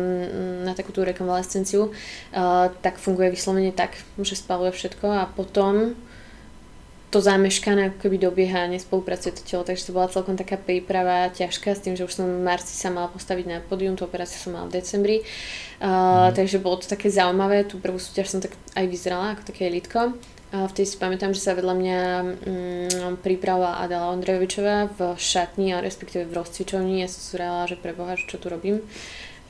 na takú tú rekonvalescenciu, uh, tak funguje vyslovene tak, že spaluje všetko a potom to zameškané ako keby dobieha a nespolupracuje to telo, takže to bola celkom taká príprava ťažká s tým, že už som v marci sa mala postaviť na pódium, tú operáciu som mala v decembri, uh, mm. takže bolo to také zaujímavé, tú prvú súťaž som tak aj vyzerala ako také elitko. Vtedy si pamätám, že sa vedľa mňa mm, pripravila Adela Ondrejovičová v šatni, a respektíve v rozcvičovni. Ja som surala, že preboha, čo tu robím,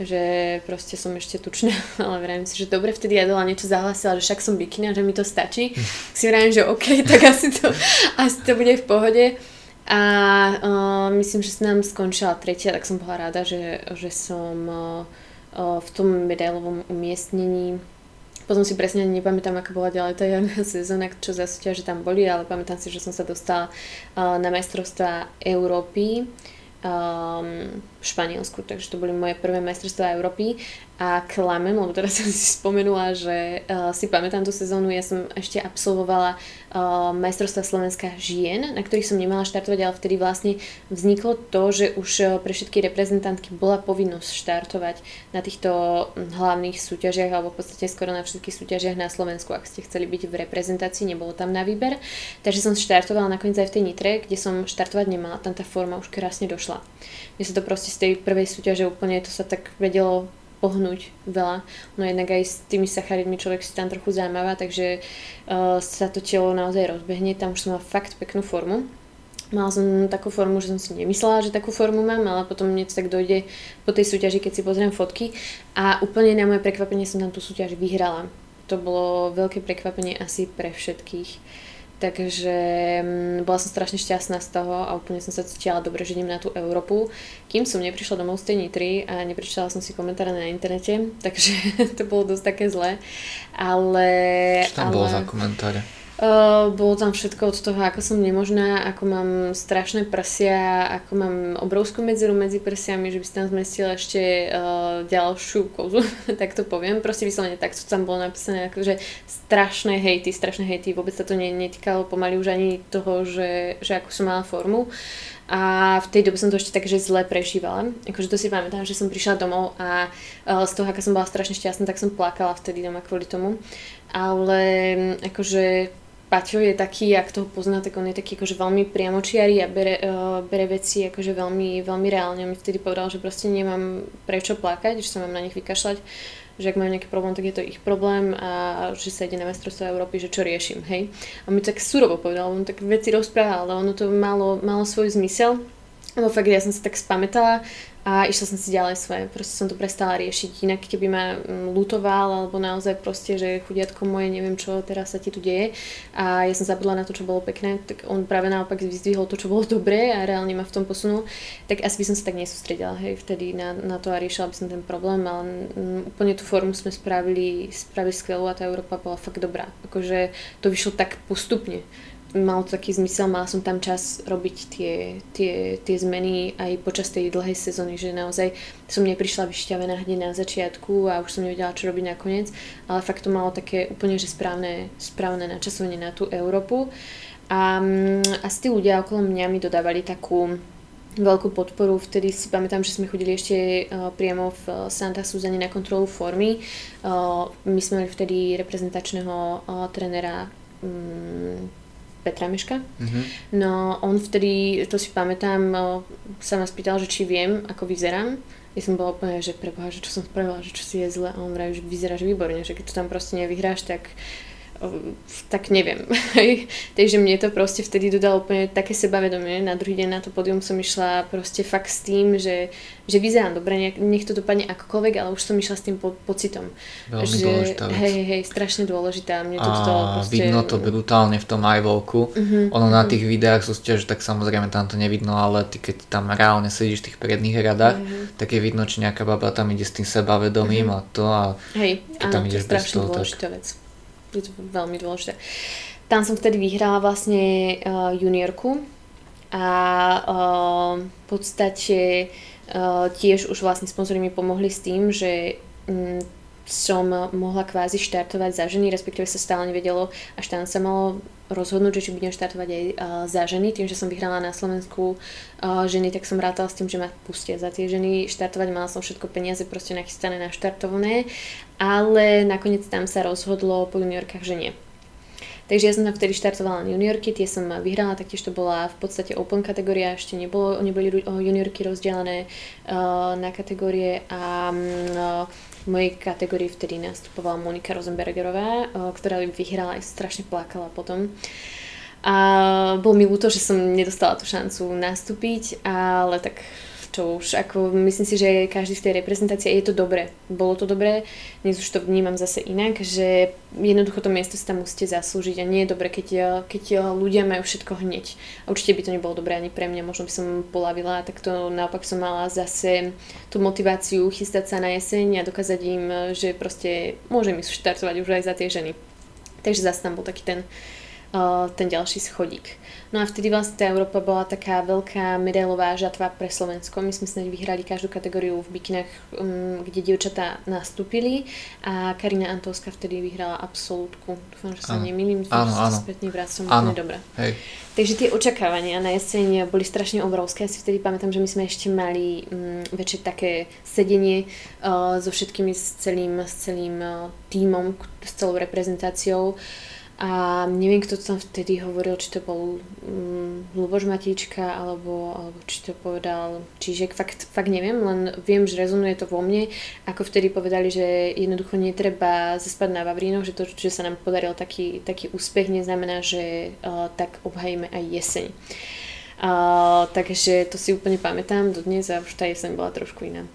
že proste som ešte tučná, ale vravím si, že dobre, vtedy Adela niečo zahlasila, že však som bikina, že mi to stačí. Si vravím, že OK, tak asi to, asi to bude v pohode. A uh, myslím, že sa nám skončila tretia, tak som bola rada, že, že som uh, v tom medailovom umiestnení. Potom si presne nepamätám, aká bola ďalej tá jarná sezóna, čo za súťaže tam boli, ale pamätám si, že som sa dostala na majstrovstvá Európy v Španielsku, takže to boli moje prvé majstrovstvá Európy. A klamem, lebo teraz som si spomenula, že si pamätám tú sezónu, ja som ešte absolvovala majstrovstvá Slovenska žien, na ktorých som nemala štartovať, ale vtedy vlastne vzniklo to, že už pre všetky reprezentantky bola povinnosť štartovať na týchto hlavných súťažiach, alebo v podstate skoro na všetkých súťažiach na Slovensku, ak ste chceli byť v reprezentácii, nebolo tam na výber. Takže som štartovala nakoniec aj v tej Nitre, kde som štartovať nemala, tam tá forma už krásne došla. Mne sa to proste z tej prvej súťaže úplne, to sa tak vedelo pohnúť veľa. No jednak aj s tými sacharidmi človek si tam trochu zámava, takže uh, sa to telo naozaj rozbehne. Tam už som mala fakt peknú formu. Mala som takú formu, že som si nemyslela, že takú formu mám, ale potom mne to tak dojde po tej súťaži, keď si pozriem fotky. A úplne na moje prekvapenie som tam tú súťaž vyhrala. To bolo veľké prekvapenie asi pre všetkých. Takže bola som strašne šťastná z toho a úplne som sa cítila dobre, že idem na tú Európu. Kým som neprišla domov z tej Nitry a neprečítala som si komentáre na internete, takže to bolo dosť také zlé. Ale, čo tam ale, bolo za komentáre? Uh, bolo tam všetko od toho, ako som nemožná, ako mám strašné prsia, ako mám obrovskú medzeru medzi prsiami, že by si tam zmestila ešte uh, ďalšiu kozu, tak to poviem. Proste vyslovene tak, to tam bolo napísané, akože strašné hejty, strašné hejty, vôbec sa to ne, netýkalo pomaly už ani toho, že, že ako som mala formu. A v tej dobe som to ešte takže zle prežívala. Akože to si pamätám, že som prišla domov a z toho, aká som bola strašne šťastná, tak som plakala vtedy doma kvôli tomu. Ale akože Paťo je taký, ak toho pozná, tak on je taký akože veľmi priamočiarý a bere, uh, bere veci akože veľmi, veľmi reálne. On mi vtedy povedal, že proste nemám prečo plakať, že sa mám na nich vykašľať, že ak mám nejaký problém, tak je to ich problém a že sa ide na majstrovstvá Európy, že čo riešim, hej. A mi tak surovo povedal, on tak veci rozprával, ale ono to malo, malo svoj zmysel. No fakt, ja som sa tak spamätala a išla som si ďalej svoje. Proste som to prestala riešiť. Inak keby ma lutoval, alebo naozaj proste, že chudiatko moje, neviem čo, teraz sa ti tu deje. A ja som zabudla na to, čo bolo pekné, tak on práve naopak vyzdvihol to, čo bolo dobré a reálne ma v tom posunul. Tak asi by som sa tak nesústredila, hej, vtedy na, na to a riešila by som ten problém, ale úplne tú formu sme spravili, spravili skvelú a tá Európa bola fakt dobrá. Akože to vyšlo tak postupne. Mal to taký zmysel, mala som tam čas robiť tie, tie, tie zmeny aj počas tej dlhej sezóny, že naozaj som neprišla vyšťavená hneď na začiatku a už som nevedela, čo robiť nakoniec, ale fakt to malo také úplne že správne, správne načasovanie na tú Európu. A asi tí ľudia okolo mňa mi dodávali takú veľkú podporu. Vtedy si pamätám, že sme chodili ešte uh, priamo v uh, Santa Suzane na kontrolu formy. Uh, my sme mali vtedy reprezentačného uh, trenera um, Petra Miška. Mm-hmm. No on vtedy, to si pamätám, sa ma spýtal, že či viem, ako vyzerám. Ja som bola úplne, že preboha, že čo som spravila, že čo si je zle. A on vraví, že vyzeráš výborne, že keď to tam proste nevyhráš, tak, tak neviem. Takže mne to proste vtedy dodalo úplne také sebavedomie. Na druhý deň na to pódium som išla proste fakt s tým, že, že vyzerám dobre, nech to dopadne akokoľvek, ale už som išla s tým po, pocitom. Veľmi že, dôležitá vec. Hej, hej, strašne dôležitá. Mne to dodalo proste... Vidno to brutálne v tom eyebalku. Uh-huh, ono uh-huh. Na tých videách súťaže, tak samozrejme tam to nevidno, ale ty keď tam reálne sedíš v tých predných radách, uh-huh. tak je vidno, či nejaká baba tam ide s tým sebavedomím uh-huh. a to a... Hej, áno, to je strašne dôležitá vec. Je to veľmi dôležité. Tam som vtedy vyhrala vlastne uh, juniorku a uh, v podstate uh, tiež už vlastne sponzori mi pomohli s tým, že um, som mohla kvázi štartovať za ženy, respektíve sa stále nevedelo, až tam sa malo rozhodnúť, že či budem štartovať aj uh, za ženy. Tým, že som vyhrala na Slovensku uh, ženy, tak som rátala s tým, že ma pustia za tie ženy štartovať. Mala som všetko peniaze proste nachystané na štartovné, ale nakoniec tam sa rozhodlo po juniorkách, že nie. Takže ja som tam vtedy štartovala na juniorky, tie som vyhrala, taktiež to bola v podstate open kategória, ešte nebolo, neboli juniorky rozdelené uh, na kategórie a uh, V mojej kategórii vtedy nastupovala Monika Rosenbergerová, ktorá vyhrala a strašne plakala potom. A bol mi ľúto, že som nedostala tú šancu nastúpiť, ale tak čo už, ako myslím si, že každý v tej reprezentácii je to dobré. Bolo to dobré, dnes už to vnímam zase inak, že jednoducho to miesto si tam musíte zaslúžiť a nie je dobré, keď, keď ľudia majú všetko hneď. A určite by to nebolo dobré ani pre mňa, možno by som polavila, tak to naopak som mala zase tú motiváciu chystať sa na jeseň a dokázať im, že proste môžem ísť štartovať už aj za tie ženy. Takže zase tam bol taký ten ten ďalší schodík. No a vtedy vlastne tá Európa bola taká veľká medailová žatva pre Slovensko. My sme snáď vyhrali každú kategóriu v bikinách, kde dievčatá nastúpili a Karina Antovská vtedy vyhrala absolútku. Dúfam, že sa nemýlim, že sa spätný vrát som úplne dobrá. Hej. Takže tie očakávania na jeseň boli strašne obrovské. Ja si vtedy pamätám, že my sme ešte mali večer také sedenie so všetkými, s celým, s celým tímom, s celou reprezentáciou. A neviem, kto to tam vtedy hovoril, či to bol um, Luboš Matička, alebo, alebo či to povedal Čížek, fakt, fakt neviem, len viem, že rezonuje to vo mne, ako vtedy povedali, že jednoducho netreba zaspať na Vavrinoch, že to, že sa nám podaril taký, taký úspech, neznamená, že uh, tak obhajíme aj jeseň. Uh, takže to si úplne pamätám dodnes a už tá jeseň bola trošku iná.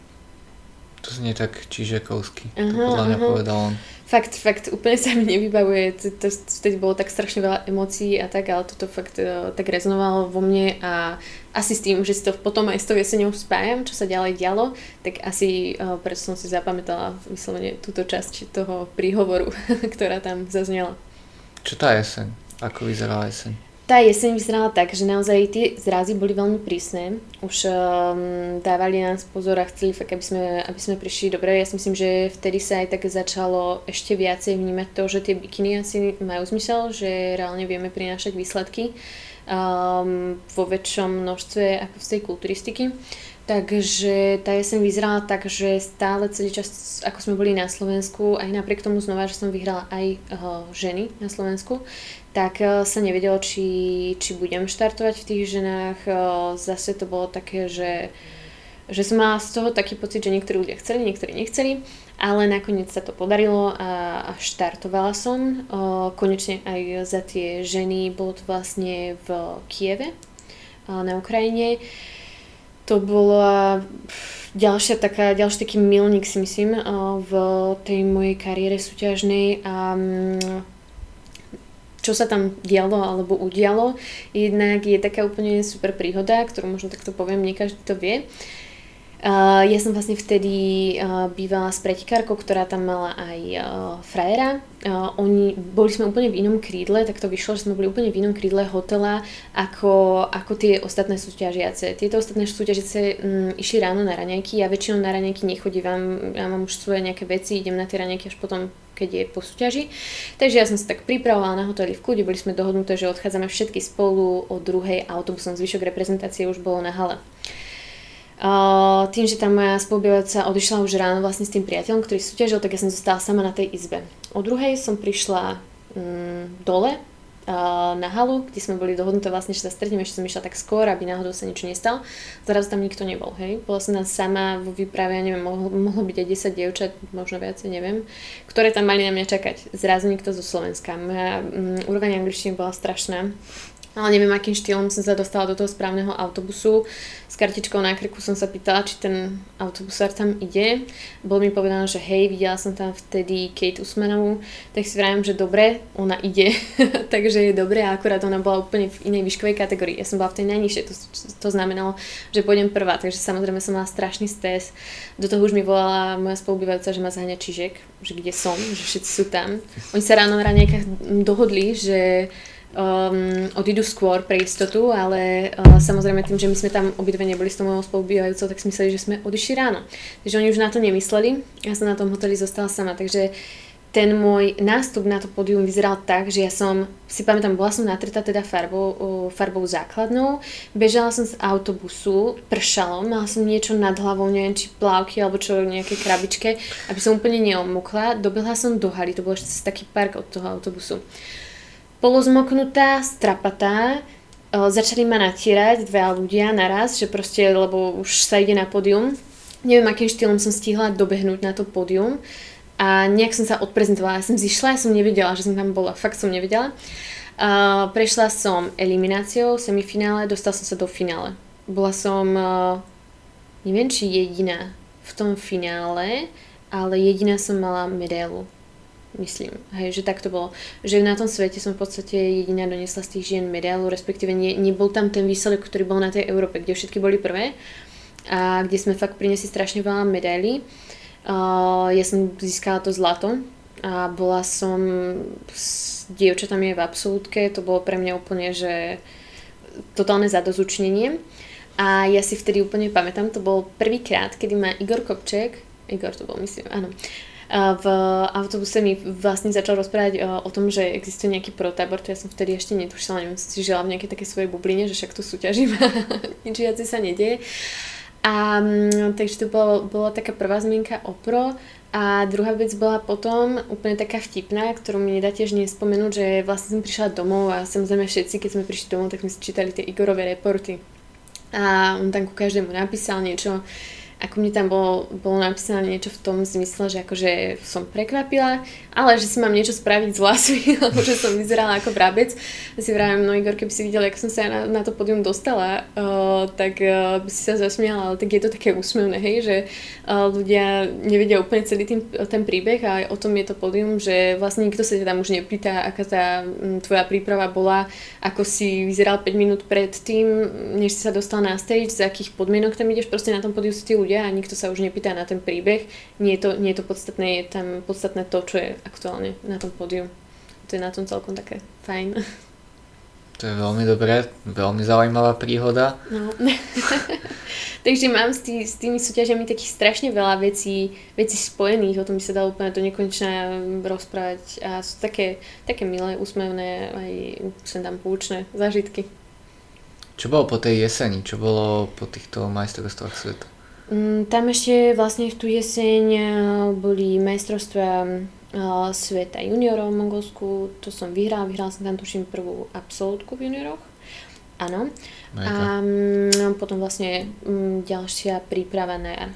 To znie tak Čížekovský, aha, to podľa mňa aha. povedal on. Fakt, fakt, úplne sa mi nevybavuje, vtedy bolo tak strašne veľa emócií a tak, ale toto fakt uh, tak rezonovalo vo mne a asi s tým, že si to potom aj s tou jeseňou spájam, čo sa ďalej dialo, tak asi uh, preto som si zapamätala vyslovene túto časť toho príhovoru, ktorá tam zaznela. Čo tá jeseň? Ako vyzerala jeseň? Tá jeseň vyzerala tak, že naozaj tie zrazy boli veľmi prísne. Už um, dávali nás pozor a chceli fakt, aby sme, aby sme prišli dobre. Ja si myslím, že vtedy sa aj tak začalo ešte viacej vnímať to, že tie bikiny asi majú zmysel, že reálne vieme prinášať výsledky um, vo väčšom množstve ako z tej kulturistiky. Takže tá jeseň vyzerala tak, že stále celý čas, ako sme boli na Slovensku, aj napriek tomu znova, že som vyhrala aj uh, ženy na Slovensku, tak uh, sa nevedelo, či, či budem štartovať v tých ženách. Uh, zase to bolo také, že, že som mala z toho taký pocit, že niektorí ľudia chceli, niektorí nechceli, ale nakoniec sa to podarilo a, a štartovala som. Uh, konečne aj za tie ženy, bolo to vlastne v Kieve uh, na Ukrajine. To bola ďalšia taká, ďalší taký milník si myslím v tej mojej kariére súťažnej a čo sa tam dialo alebo udialo. Jednak je taká úplne super príhoda, ktorú možno takto poviem, nie každý to vie. Ja som vlastne vtedy bývala s pretekárkou, ktorá tam mala aj frajera. Oni, boli sme úplne v inom krídle, tak to vyšlo, že sme boli úplne v inom krídle hotela ako, ako tie ostatné súťažiace. Tieto ostatné súťažiace m, išli ráno na raňajky, ja väčšinou na raňajky nechodím, ja mám už svoje nejaké veci, idem na tie raňajky až potom, keď je po súťaži. Takže ja som sa tak pripravovala na hoteli v kľude, boli sme dohodnuté, že odchádzame všetky spolu o druhej autobusom, zvyšok reprezentácie už bolo na hale. Uh, tým, že tam moja spolubývajúca odišla už ráno vlastne s tým priateľom, ktorý súťažil, tak ja som zostala sama na tej izbe. O druhej som prišla um, dole uh, na halu, kde sme boli dohodnuté vlastne, že sa stretneme, ešte som išla tak skôr, aby náhodou sa niečo nestalo. Zrazu tam nikto nebol, hej. Bola som tam sama vo výprave, ja neviem, mohlo, mohlo byť aj desať dievčat, možno viac, neviem, ktoré tam mali na mňa čakať. Zrazu nikto zo Slovenska. Moja um, úroveň angličtiny bola strašná. Ale neviem, akým štýlom som sa dostala do toho správneho autobusu. S kartičkou na krku som sa pýtala, či ten autobusár tam ide. Bolo mi povedané, že hej, videla som tam vtedy Kate Usmanovú. Tak si vravím, že dobre, ona ide. Takže je dobre, a akurát ona bola úplne v inej výškovej kategórii. Ja som bola v tej najnižšej, to, to znamenalo, že pôjdem prvá. Takže samozrejme som mala strašný stres. Do toho už mi volala moja spolubývajúca, že ma zaháňa Čížek, že kde som, že všetci sú tam. Oni sa ráno na raňajkách dohodli, že Um, odídu skôr pre istotu, ale uh, samozrejme tým, že my sme tam obidve neboli s tou mojou spolubývajúcou, tak si mysleli, že sme odišli ráno. Takže oni už na to nemysleli, ja som na tom hoteli zostala sama, takže ten môj nástup na to pódium vyzeral tak, že ja som, si pamätám, bola som natretá teda farbou, farbou základnou, bežala som z autobusu, pršalo, mala som niečo nad hlavou, neviem, či plavky alebo čo, nejaké krabičke, aby som úplne neomokla, dobehla som do haly, to bol ešte taký park od toho autobusu. Polozmoknutá, strapatá, začali ma natierať dva ľudia naraz, že proste, lebo už sa ide na pódium. neviem, akým štýlom som stihla dobehnúť na to pódium a nejak som sa odprezentovala. Ja som zišla, ja som nevedela, že som tam bola, fakt som nevedela. Uh, prešla som elimináciou, semifinále, dostala som sa do finále. Bola som, uh, neviem či jediná v tom finále, ale jediná som mala medailu. Myslím, hej, že tak to bolo. Že na tom svete som v podstate jediná doniesla z tých žien medailu, respektíve ne, nebol tam ten výsledok, ktorý bol na tej Európe, kde všetky boli prvé a kde sme fakt priniesli strašne veľa medailí. Uh, ja som získala to zlato a bola som s dievčatami v absolútke, to bolo pre mňa úplne, že totálne zadozučnenie. A ja si vtedy úplne pamätám, to bol prvýkrát, kedy ma Igor Kopček, Igor to bol, myslím, áno, v autobuse mi vlastne začal rozprávať o tom, že existuje nejaký protábor, to ja som vtedy ešte netušila, neviem, si žila v nejakej takej svojej bubline, že však tu súťažím a nič viac sa nedieje. A takže to bolo, bola taká prvá zmienka o pro. A druhá vec bola potom úplne taká vtipná, ktorú mi nedá tiež nespomenúť, že vlastne som prišla domov a samozrejme všetci, keď sme prišli domov, tak sme si čítali tie Igorové reporty. A on tam ku každému napísal niečo, ako mne tam bolo, bolo napísané niečo v tom zmysle, že akože som prekvapila, ale že si mám niečo spraviť z vlasmi, alebo že som vyzerala ako vrabec. Ja si vravím, no Igor, keby si videl, ako som sa na, na to pódium dostala, uh, tak uh, by si sa zasmiala, ale tak je to také úsmevné, hej, že uh, ľudia nevedia úplne celý tým, ten príbeh a o tom je to pódium, že vlastne nikto sa tam už nepýta, aká tá m, tvoja príprava bola, ako si vyzeral päť minút pred tým, než si sa dostal na stage, z akých podmienok tam ideš, proste na tom pódiu sú tí ľudia a nikto sa už nepýta na ten príbeh. Nie je to, nie je to podstatné, je tam podstatné to, čo je aktuálne na tom pódiu. To je na tom celkom také fajn. To je veľmi dobré, veľmi zaujímavá príhoda. No. Takže mám s, tý, s tými súťažami takých strašne veľa vecí, vecí spojených, o tom by sa dalo úplne do nekonečna rozprávať a sú také, také milé, úsmevné aj sem tam poučné zážitky. Čo bolo po tej jeseni? Čo bolo po týchto majstrovstvách sveta? Tam ešte vlastne v tú jeseň boli majstrovstvá sveta juniorov v Mongolsku, to som vyhrala, vyhrala som tam tuším prvú absolútku v junioroch, áno. A potom vlastne ďalšia príprava na jar.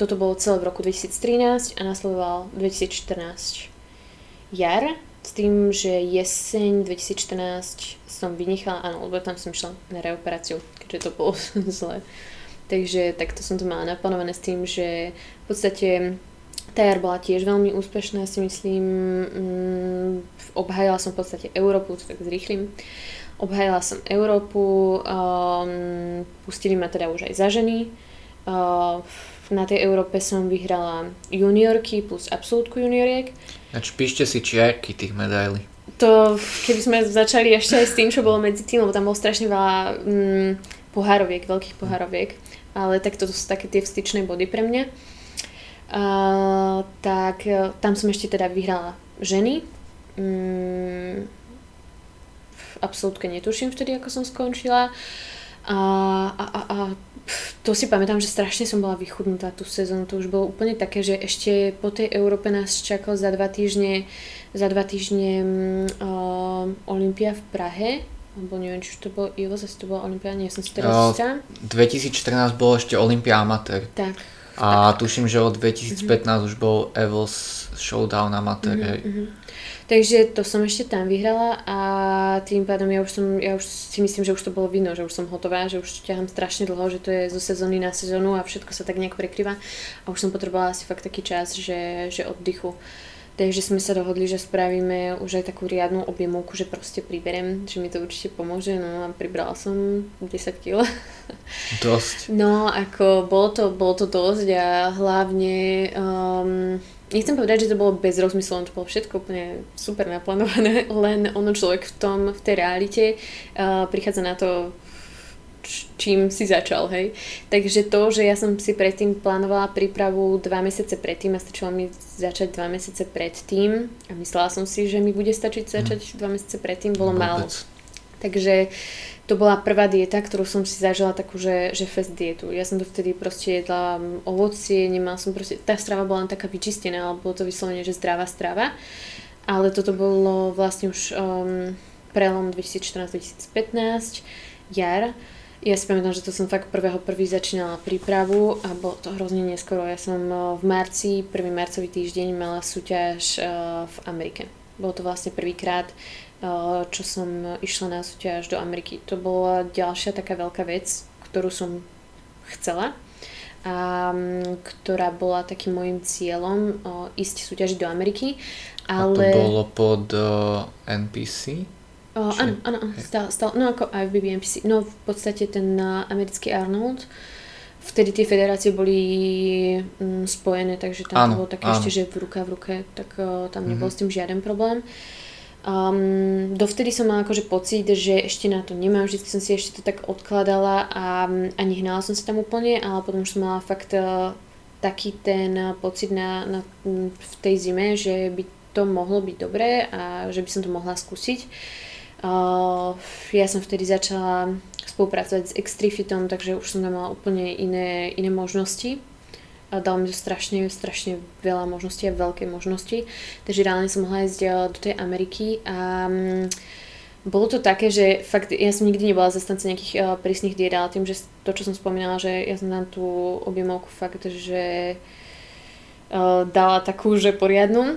Toto bolo celé v roku dvetisíctrinásť a nasledoval dvetisícštrnásť jar, s tým, že jeseň dvetisícštrnásť som vynechala, áno, lebo tam som šla na reoperáciu, keďže to bolo zle. Takže takto som to mala naplánované s tým, že v podstate tá jar bola tiež veľmi úspešná, si myslím, mm, obhájila som v podstate Európu, to tak zrýchlim, obhájila som Európu, um, pustili ma teda už aj za ženy, uh, na tej Európe som vyhrala juniorky plus absolútku junioriek. Ač píšte si čiarky tých medailí. To, keby sme začali ešte aj s tým, čo bolo medzi tým, lebo tam bolo strašne veľa mm, pohároviek, veľkých pohároviek. Ale tak toto sú také tie vstyčné body pre mňa. Uh, tak tam som ešte teda vyhrala ženy. Mm, v absolútke netuším vtedy, ako som skončila. Uh, a, a, a to si pamätám, že strašne som bola vychudnutá tú sezónu. To už bolo úplne také, že ešte po tej Európe nás čakal za dva týždne, za dva týždne uh, Olympia v Prahe. Alebo neviem, či to bolo Ivo, zase to bola Olympia, nie som si teraz istá. dvetisícštrnásť bolo ešte Olympia amatér. Tak. A tak, tuším, že od dvetisícpätnásť uh-huh. už bol Evo Showdown amatér. Uh-huh, uh-huh. Takže to som ešte tam vyhrala a tým pádom ja už, som, ja už si myslím, že už to bolo vidno, že už som hotová, že už ťahám strašne dlho, že to je zo sezóny na sezónu a všetko sa tak nejak prekryva. A už som potrebovala asi fakt taký čas, že, že oddychu. Takže sme sa dohodli, že spravíme už aj takú riadnu objemovku, že proste priberem, že mi to určite pomôže. No a pribrala som desať kilogramov. Dosť. No ako bolo to, bolo to dosť a hlavne, um, nechcem povedať, že to bolo bez rozmyslu, to bolo všetko úplne super naplánované, len ono človek v tom, v tej realite uh, prichádza na to, čím si začal, hej. Takže to, že ja som si predtým plánovala prípravu dva mesiace predtým a stačilo mi začať dva mesiace predtým a myslela som si, že mi bude stačiť začať mm. dva mesiace predtým, bolo Vôbec. málo. Takže to bola prvá dieta, ktorú som si zažila takú, že, že fest dietu. Ja som to vtedy proste jedla ovocie, nemala som proste, tá strava bola len taká vyčistená, ale bolo to vyslovene, že zdravá strava. Ale toto bolo vlastne už um, prelom dvetisícštrnásť dvetisícpätnásť jar. Ja si pamätám, že to som fakt prvého prvý začínala prípravu a bolo to hrozne neskoro. Ja som v marci, prvý marcový týždeň mala súťaž v Amerike. Bolo to vlastne prvýkrát, čo som išla na súťaž do Ameriky. To bola ďalšia taká veľká vec, ktorú som chcela a ktorá bola takým môjim cieľom ísť súťažiť do Ameriky. Ale... A to bolo pod en pé cé? Uh, áno, áno, stále, stále, no ako aj v bé bé em pé cé, no v podstate ten americký Arnold, vtedy tie federácie boli mm, spojené, takže tam áno, to bolo také áno. Ešte, že v ruka v ruke, tak uh, tam nebol mm-hmm. s tým žiaden problém. Um, dovtedy som mala akože pocit, že ešte na to nemám, vždy som si ešte to tak odkladala a, a nehnala som sa tam úplne, ale potom už som mala fakt uh, taký ten pocit na, na, v tej zime, že by to mohlo byť dobré a že by som to mohla skúsiť. Uh, ja som vtedy začala spolupracovať s Extrifitom, takže už som tam mala úplne iné, iné možnosti. Uh, dalo mi to strašne, strašne veľa možností a veľké možnosti. Takže reálne som mohla ísť do tej Ameriky a um, bolo to také, že fakt ja som nikdy nebola zastanca nejakých uh, prísnych diet, ale tým, že to, čo som spomínala, že ja som tam tú objemovku fakt, že uh, dala takú, že poriadnu.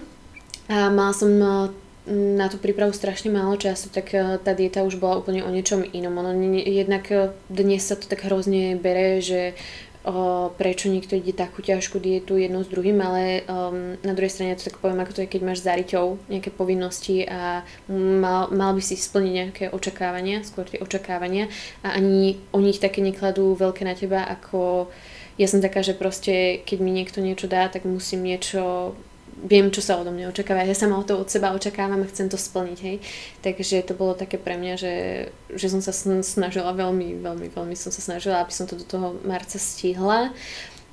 A mala som uh, na tú prípravu strašne málo času, tak tá dieta už bola úplne o niečom inom. Ono jednak dnes sa to tak hrozne bere, že o, prečo niekto ide takú ťažkú dietu jednou s druhým, ale um, na druhej strane ja to tak poviem, ako to je, keď máš za riťou nejaké povinnosti a mal, mal by si splniť nejaké očakávania, skôr tie očakávania a ani oni ich také nekladú veľké na teba, ako ja som taká, že proste keď mi niekto niečo dá, tak musím niečo viem, čo sa odo mňa očakáva. Ja sama to od seba očakávam a chcem to splniť, hej. Takže to bolo také pre mňa, že, že som sa snažila veľmi, veľmi, veľmi som sa snažila, aby som to do toho marca stihla.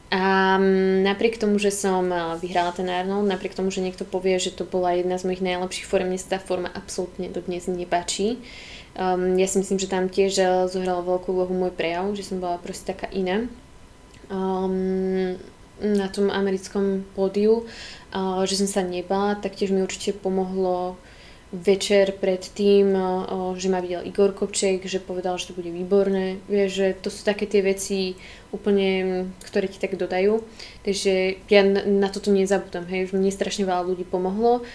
A napriek tomu, že som vyhrala ten Arnold, napriek tomu, že niekto povie, že to bola jedna z mojich najlepších form, mne sa tá forma absolútne do dnes nepáči. Um, ja si myslím, že tam tiež zohrala veľkú úlohu môj prejav, že som bola proste taká iná. Um, na tom americkom pódiu, že som sa nebala, taktiež mi určite pomohlo večer pred tým, že ma videl Igor Kopček, že povedal, že to bude výborné. Vieš, že to sú také tie veci úplne, ktoré ti tak dodajú. Takže ja na toto nezabudám, hej. Mne strašne veľa ľudí pomohlo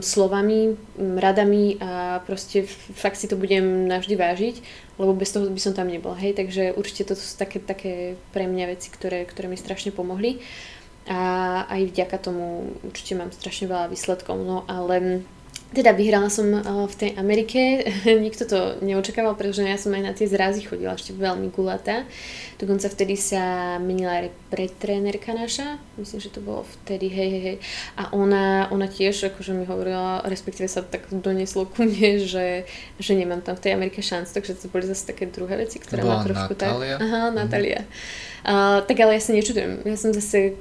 slovami, radami a proste fakt si to budem navždy vážiť, lebo bez toho by som tam nebola, hej. Takže určite to sú také, také pre mňa veci, ktoré, ktoré mi strašne pomohli. A aj vďaka tomu určite mám strašne veľa výsledkov. No ale teda vyhrala som v tej Amerike, nikto to neočakával, pretože ja som aj na tie zrazy chodila ešte veľmi gulatá. Dokonca vtedy sa menila pretrénerka naša, myslím, že to bolo vtedy, hej, hej, hej. A ona, ona tiež akože mi hovorila, respektíve sa tak donieslo ku mne, že, že nemám tam v tej Amerike šancu, takže to boli zase také druhé veci, ktoré ma trošku Natália. Tak... Aha, Natália. Mm. Uh, tak ale ja sa nečudujem, ja som zase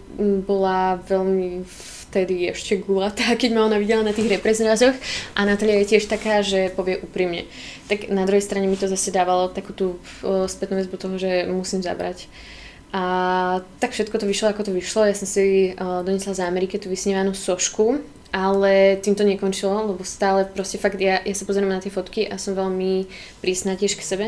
bola veľmi... vtedy ešte gulatá, keď ma ona videla na tých reprezentáciách a Natália je tiež taká, že povie úprimne. Tak na druhej strane mi to zase dávalo takú tú spätnú väzbu toho, že musím zabrať. A tak všetko to vyšlo, ako to vyšlo. Ja som si doniesla z Ameriky tú vysnívanú sošku, ale tým to nekončilo, lebo stále proste fakt, ja, ja sa pozerám na tie fotky a som veľmi prísna tiež k sebe.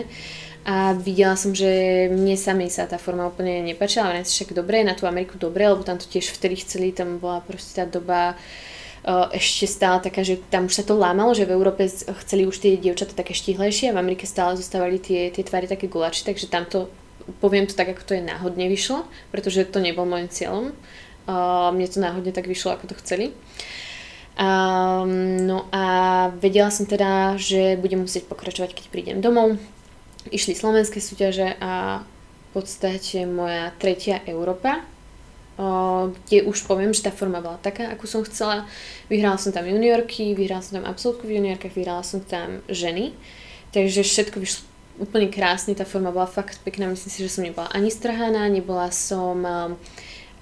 A videla som, že mne samej sa tá forma úplne nepáčila, ale však dobre, na tú Ameriku dobre, lebo tam to tiež vtedy chceli, tam bola proste tá doba uh, ešte stále taká, že tam už sa to lámalo, že v Európe chceli už tie dievčatá také štihlejšie a v Amerike stále zostávali tie, tie tvary také gulači, takže tam to, poviem to tak, ako to je náhodne vyšlo, pretože to nebol môjim cieľom. Uh, mne to náhodne tak vyšlo, ako to chceli. Um, no a vedela som teda, že budem musieť pokračovať, keď prídem domov. Išli slovenské súťaže a v podstate moja tretia Európa, kde už poviem, že tá forma bola taká, ako som chcela. Vyhrala som tam juniorky, vyhrala som tam absolútku v juniorkách, vyhrala som tam ženy, takže všetko vyšlo úplne krásne, tá forma bola fakt pekná, myslím si, že som nebola ani strhaná, nebola som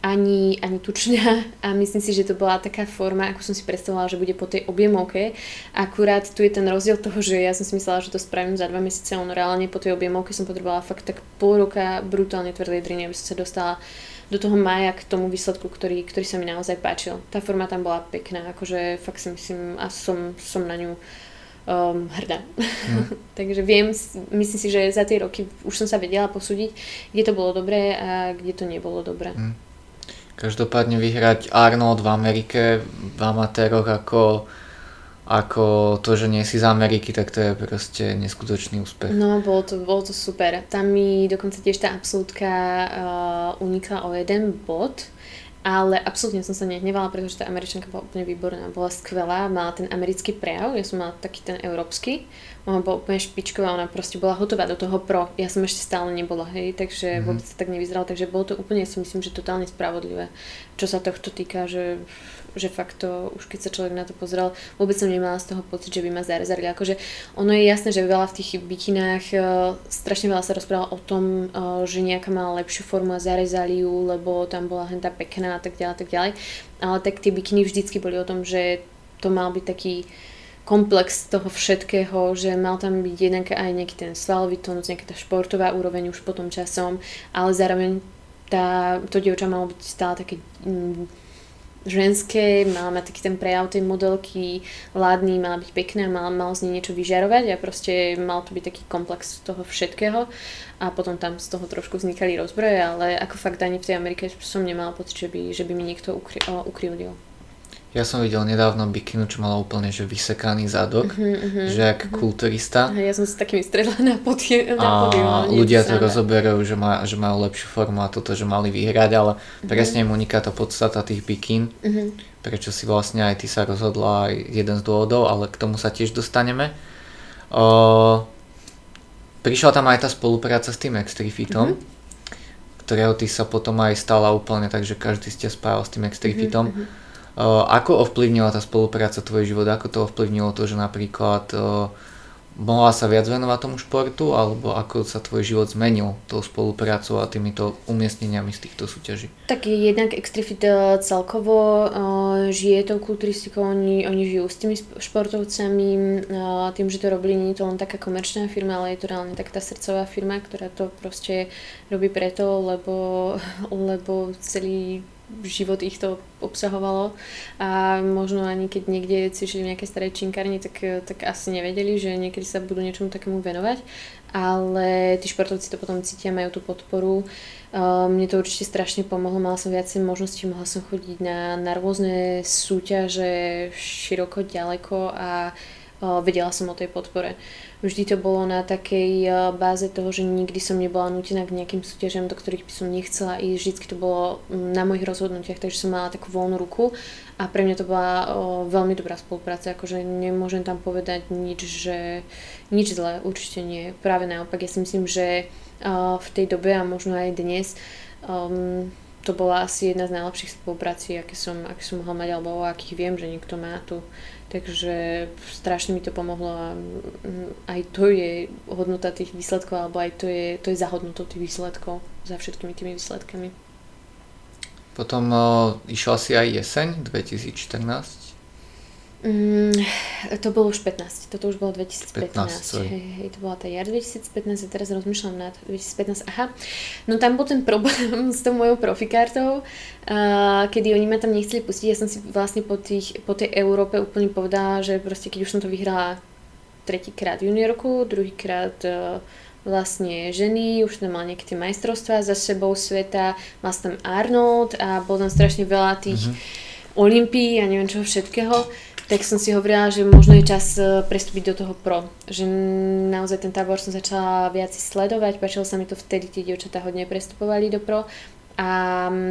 ani, ani tučná a myslím si, že to bola taká forma, ako som si predstavovala, že bude po tej objemovke. Akurát tu je ten rozdiel toho, že ja som si myslela, že to spravím za dva mesiace, ono reálne po tej objemovke som potrebovala fakt tak pol roka brutálne tvrdej driny, aby som sa dostala do toho mája k tomu výsledku, ktorý, ktorý sa mi naozaj páčil. Tá forma tam bola pekná, akože fakt si myslím a som, som na ňu um, hrdá. Mm. Takže viem, myslím si, že za tie roky už som sa vedela posúdiť, kde to bolo dobré a kde to nebolo dobré. Mm. Každopádne vyhrať Arnold v Amerike v amatéroch ako, ako to, že nie si z Ameriky, tak to je proste neskutočný úspech. No, bolo to, bolo to super. Tam mi dokonca tiež tá absolútka uh, unikla o jeden bod, ale absolútne som sa nehnevala, pretože tá Američanka bola úplne výborná, bola skvelá, mala ten americký prejav, ja som mala taký ten európsky, ona bola úplne špičková, ona proste bola hotová do toho pro, ja som ešte stále nebola, hej, takže mm-hmm. vôbec sa tak nevyzerala, takže bolo to úplne, ja si myslím, že totálne spravodlivé, čo sa tohto týka, že, že fakt to, už keď sa človek na to pozeral, vôbec som nemala z toho pocit, že by ma zarezali, akože ono je jasné, že veľa v tých bikinách, strašne veľa sa rozprávalo o tom, že nejaká mala lepšiu formu a zarezali ju, lebo tam bola henta pekná a tak ďalej, tak ďalej, ale tak tie bikiny vždycky boli o tom, že to mal byť taký komplex toho všetkého, že mal tam byť jednak aj nejaký ten svalový tónus, nejaká tá športová úroveň už potom časom, ale zároveň tá, to dievča malo byť stále také mm, ženské, mala mať taký ten prejav tej modelky, ládny, mala byť pekná, mala, mala z nej niečo vyžarovať a proste mal to byť taký komplex toho všetkého a potom tam z toho trošku vznikali rozbroje, ale ako fakt ani v tej Amerike som nemala pocit, že by, že by mi niekto ukry, o, ukrivdil. Ja som videl nedávno bikinu, čo mala úplne že vysekaný zadok, uh-huh, uh-huh, že jak uh-huh. kulturista. Uh-huh, ja som sa takými stredla na podium. A ľudia to rozoberajú, že, má, že majú lepšiu formu a toto, že mali vyhrať, ale uh-huh. presne im uniká tá podstata tých bikín, uh-huh. prečo si vlastne aj ty sa rozhodla, aj jeden z dôvodov, ale k tomu sa tiež dostaneme. O, prišla tam aj tá spolupráca s tým Extrifitom, uh-huh. ktorého ty sa potom aj stala úplne, takže každý ste spával s tým Extrifitom. Uh-huh. Uh, ako ovplyvnila tá spolupráca tvoj život? Ako to ovplyvnilo to, že napríklad uh, mohla sa viac venovať tomu športu? Alebo ako sa tvoj život zmenil tou spoluprácou a týmito umiestneniami z týchto súťaží? Tak jednak Extrifit celkovo uh, žije tou kulturistikou, oni, oni žijú s tými športovcami, uh, tým, že to robili, nie je to len taká komerčná firma, ale je to reálne tak tá srdcová firma, ktorá to proste robí preto, lebo, lebo celý život ich to obsahovalo a možno ani keď niekde cvičili v nejakej starej činkárni, tak, tak asi nevedeli, že niekedy sa budú niečomu takému venovať, ale tí športovci to potom cítia, majú tú podporu. Mne to určite strašne pomohlo, mala som viacej možností, mohla som chodiť na, na rôzne súťaže široko, ďaleko a vedela som o tej podpore. Vždy to bolo na takej báze toho, že nikdy som nebola nútená k nejakým súťažiam, do ktorých by som nechcela ísť. Vždy to bolo na mojich rozhodnutiach, takže som mala takú voľnú ruku a pre mňa to bola veľmi dobrá spolupráca. Akože nemôžem tam povedať nič, že nič zlé, určite nie. Práve naopak, ja si myslím, že v tej dobe a možno aj dnes um, to bola asi jedna z najlepších spoluprací, aké som, aké som mohla mať, alebo o akých viem, že niekto má tu. Takže strašne mi to pomohlo a aj to je hodnota tých výsledkov, alebo aj to je, to je za hodnotou tých výsledkov, za všetkými tými výsledkami. Potom o, išla si aj jeseň dvetisíc štrnásť. Mm, to bolo už pätnásť, toto už bolo dvetisíc pätnásť, pätnásť hej, hej, to bola tá jar dvetisíc pätnásť a teraz rozmýšľam nad dvetisíc pätnásť, aha, no tam bol ten problém s tou mojou profikartou, uh, kedy oni ma tam nechceli pustiť, ja som si vlastne po, tých, po tej Európe úplne povedala, že proste keď už som to vyhrala tretíkrát juniorku, druhýkrát uh, vlastne ženy, už tam mal nejaké tie majstrovstvá za sebou sveta, mal tam Arnold a bol tam strašne veľa tých mm-hmm. olympií a neviem čoho všetkého, tak som si hovorila, že možno je čas prestúpiť do toho pro. Že naozaj ten tábor som začala viac sledovať, páčilo sa mi to vtedy, tie dievčatá hodne prestupovali do pro a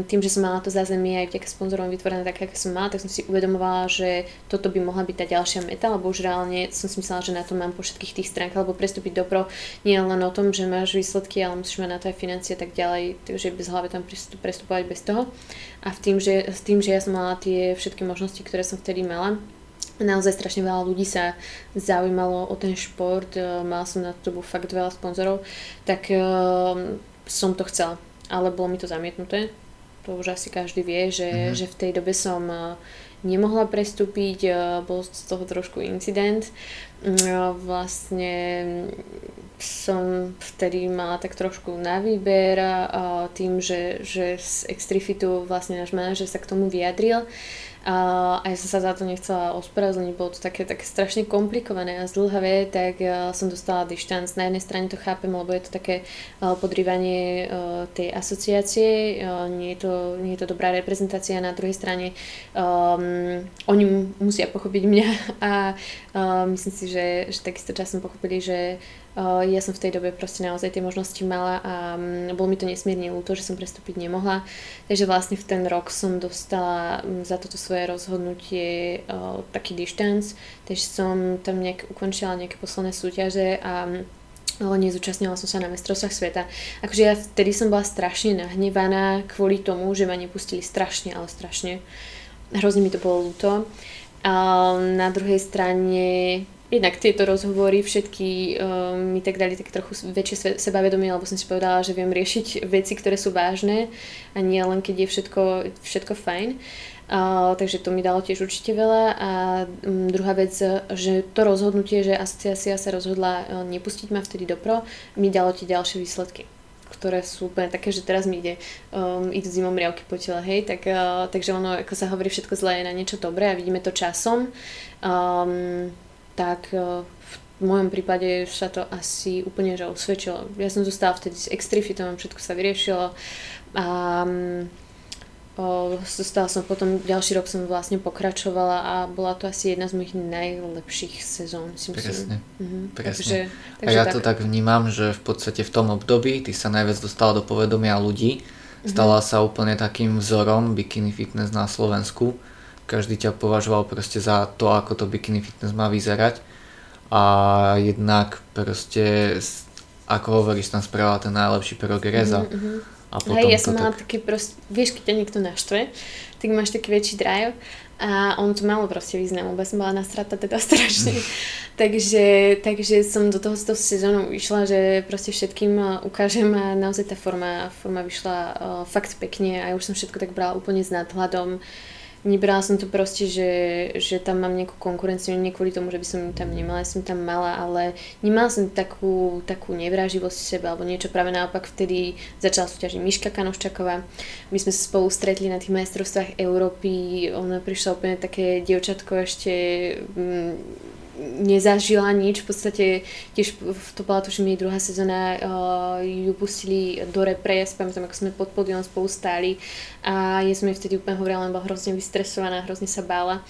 tým, že som mala to zázemie aj vďaka sponzorom vytvorené tak, ako som mala, tak som si uvedomovala, že toto by mohla byť tá ďalšia meta, lebo už reálne som si myslela, že na to mám po všetkých tých stránkach, lebo prestúpiť do pro nie len o tom, že máš výsledky, ale musíš mať na to aj financie a tak ďalej, takže bez hlavy tam prestupovať bez toho. A v tým, že, s tým, že ja som mala tie všetky možnosti, ktoré som vtedy mala, naozaj strašne veľa ľudí sa zaujímalo o ten šport, mala som na to fakt veľa sponzorov, tak uh, som to chcela, ale bolo mi to zamietnuté. To už asi každý vie, že, mm-hmm. že v tej dobe som nemohla prestúpiť, bol z toho trošku incident. Vlastne som vtedy mala tak trošku na výber tým, že, že z Extrifitu vlastne náš manažer sa k tomu vyjadril A ja som sa za to nechcela ospravedlniť, bolo to také, také strašne komplikované a zdĺhavé, tak som dostala dištanc. Na jednej strane to chápem, lebo je to také podrývanie tej asociácie, nie je to, nie je to dobrá reprezentácia, na druhej strane um, oni musia pochopiť mňa a um, myslím si, že, že takisto časom pochopili, že Uh, ja som v tej dobe proste naozaj tie možnosti mala a um, bolo mi to nesmierne ľúto, že som prestúpiť nemohla. Takže vlastne v ten rok som dostala um, za toto svoje rozhodnutie uh, taký dištanc, takže som tam nejak ukončila nejaké posledné súťaže a um, nezúčastnila som sa na mestrovstvách sveta. Akože ja vtedy som bola strašne nahnevaná kvôli tomu, že ma nepustili strašne, ale strašne. Hrozne mi to bolo ľúto. Uh, na druhej strane jednak tieto rozhovory všetky um, mi tak dali tak trochu väčšie sebavedomie, lebo som si povedala, že viem riešiť veci, ktoré sú vážne a nie len keď je všetko, všetko fajn. Uh, takže to mi dalo tiež určite veľa. A um, druhá vec, že to rozhodnutie, že asociácia sa rozhodla uh, nepustiť ma vtedy do pro, mi dalo tie ďalšie výsledky, ktoré sú úplne také, že teraz mi ide um, idú zimom riavky po tele, hej, tak, uh, takže ono, ako sa hovorí, všetko zlé je na niečo dobré a vidíme to časom. Um, tak v mojom prípade sa to asi úplne že osvedčilo. Ja som zostala vtedy s Extrifitom, všetko sa vyriešilo a o, zostala som potom, ďalší rok som vlastne pokračovala a bola to asi jedna z mojich najlepších sezón. Presne, mhm. presne. Takže, takže a ja tak. to tak vnímam, že v podstate v tom období ty sa najviac dostala do povedomia ľudí, stala mhm. sa úplne takým vzorom bikini fitness na Slovensku. Každý ťa považoval proste za to, ako to bikini fitness má vyzerať a jednak proste, ako hovoríš, tam spravila ten najlepší progres a, mm-hmm. a potom Hej, ja to som mala tak... taký proste, vieš, keď ťa niekto naštve, tak máš taký väčší drive a on to malo proste význam, lebo som bola nasratá teda strašne. takže, takže som do toho s tou sezónou išla, že proste všetkým ukážem a naozaj tá forma, forma vyšla uh, fakt pekne a ja už som všetko tak brala úplne s nadhľadom. Nebrala som to proste, že, že tam mám nejakú konkurenciu, nie kvôli tomu, že by som ju tam nemala, ja som tam mala, ale nemala som takú, takú nevráživosť v sebe alebo niečo, práve naopak vtedy začala súťažiť Miška Kanoščaková. My sme sa spolu stretli na tých majstrovstvách Európy, ona prišla úplne také dievčatko ešte... Mm, nezažila nič, v podstate tiež to bola tuším jej druhá sezóna, uh, ju pustili do repre, ja si pamätám, ako sme pod podium spolu stáli a ja som jej vtedy úplne hovorila, len bola hrozne vystresovaná, hrozne sa bála.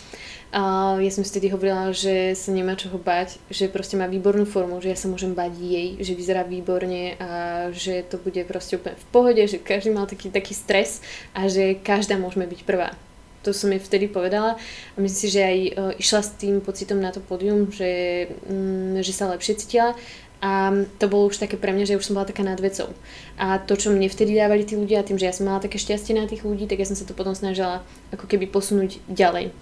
Uh, ja som vtedy hovorila, že sa nemá čoho bať, že proste má výbornú formu, že ja sa môžem bať jej, že vyzerá výborne a že to bude proste úplne v pohode, že každý mal taký, taký stres a že každá môžeme byť prvá. To som jej vtedy povedala a myslím si, že aj išla s tým pocitom na to pódium, že, že sa lepšie cítila a to bolo už také pre mňa, že už som bola taká nad vecou. A to, čo mne vtedy dávali tí ľudia, tým, že ja som mala také šťastie na tých ľudí, tak ja som sa to potom snažila ako keby posunúť ďalej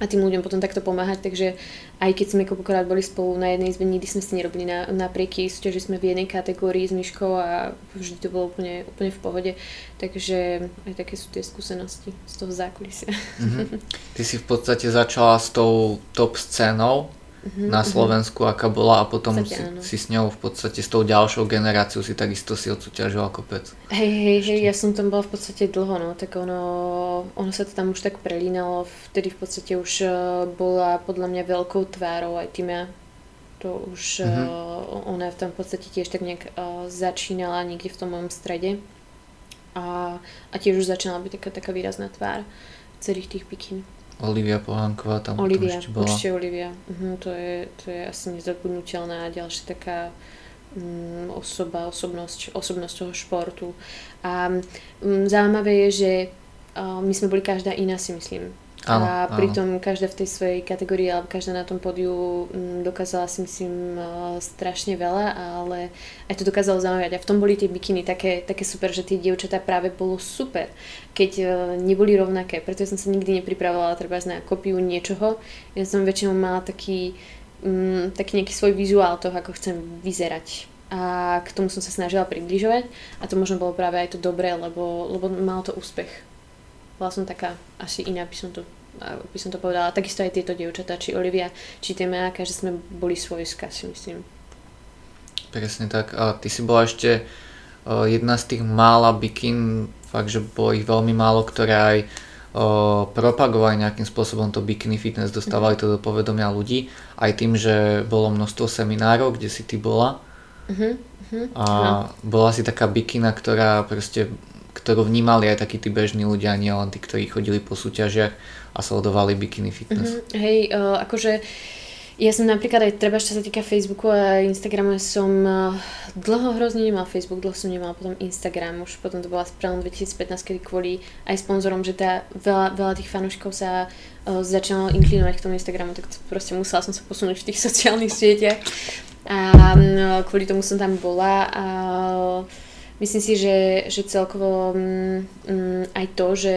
a tým ľuďom potom takto pomáhať, takže aj keď sme koľkokrát boli spolu na jednej izbe, nikdy sme si nerobili na, naprieky, súťažili sme v jednej kategórii s Miškou a vždy to bolo úplne, úplne v pohode, takže aj také sú tie skúsenosti z toho zákulisia. Mm-hmm. Ty si v podstate začala s tou top scénou mm-hmm. na Slovensku, mm-hmm. aká bola a potom si, si s ňou v podstate s tou ďalšou generáciou si takisto si odsúťažila kopec. Hej, hej, hej, ja som tam bola v podstate dlho, no, tak ono ono sa to tam už tak prelínalo, vtedy v podstate už bola podľa mňa veľkou tvárou aj tým ja. To už mm-hmm. ona v tom v podstate tiež tak nejak začínala niekde v tom mojom strede a, a tiež už začínala byť taká, taká výrazná tvár celých tých bikín. Olivia Pohanková tam Olivia, ešte bola. Určite Olivia, uh-huh, to, je, to je asi nezabudnutelná a ďalšia taká um, osoba, osobnosť, osobnosť toho športu a um, zaujímavé je, že my sme boli každá iná, si myslím. Áno, a pritom áno. Každá v tej svojej kategórii alebo každá na tom pódiu dokázala, si myslím, strašne veľa, ale aj to dokázalo zaujať. A v tom boli tie bikiny také, také super, že tie dievčatá práve bolo super, keď neboli rovnaké. Preto som sa nikdy nepripravovala treba na kopiu niečoho. Ja som väčšinou mala taký, taký nejaký svoj vizuál toho, ako chcem vyzerať. A k tomu som sa snažila približovať a to možno bolo práve aj to dobré, lebo, lebo malo to úspech. Bola som taká, asi iná by som to, by som to povedala. Takisto aj tieto dievčatá, či Olivia, či Téma, že sme boli svojská, si myslím. Presne tak. A ty si bola ešte jedna z tých mála bikin, fakt, že bolo ich veľmi málo, ktoré aj uh, propagovali nejakým spôsobom to bikini fitness, dostávali to do povedomia ľudí, aj tým, že bolo množstvo seminárov, kde si ty bola. Uh-huh. Uh-huh. A bola si taká bikina, ktorá proste, ktorú vnímali aj takí tí bežní ľudia, nie len tí, ktorí chodili po súťažiach a sledovali bikini fitness. Uh-huh. Hej, uh, akože ja som napríklad aj treba, čo sa týka Facebooku a Instagramu, som dlho hrozne nemal Facebook, dlho som nemal potom Instagram, už potom to bola správne dvetisícpätnásť, kedy kvôli aj sponzorom, že tá veľa, veľa tých fanúškov sa uh, začalo inklinovať k tomu Instagramu, tak to proste musela som sa posunúť v tých sociálnych sieťach a no, kvôli tomu som tam bola a myslím si, že, že celkovo um, aj to, že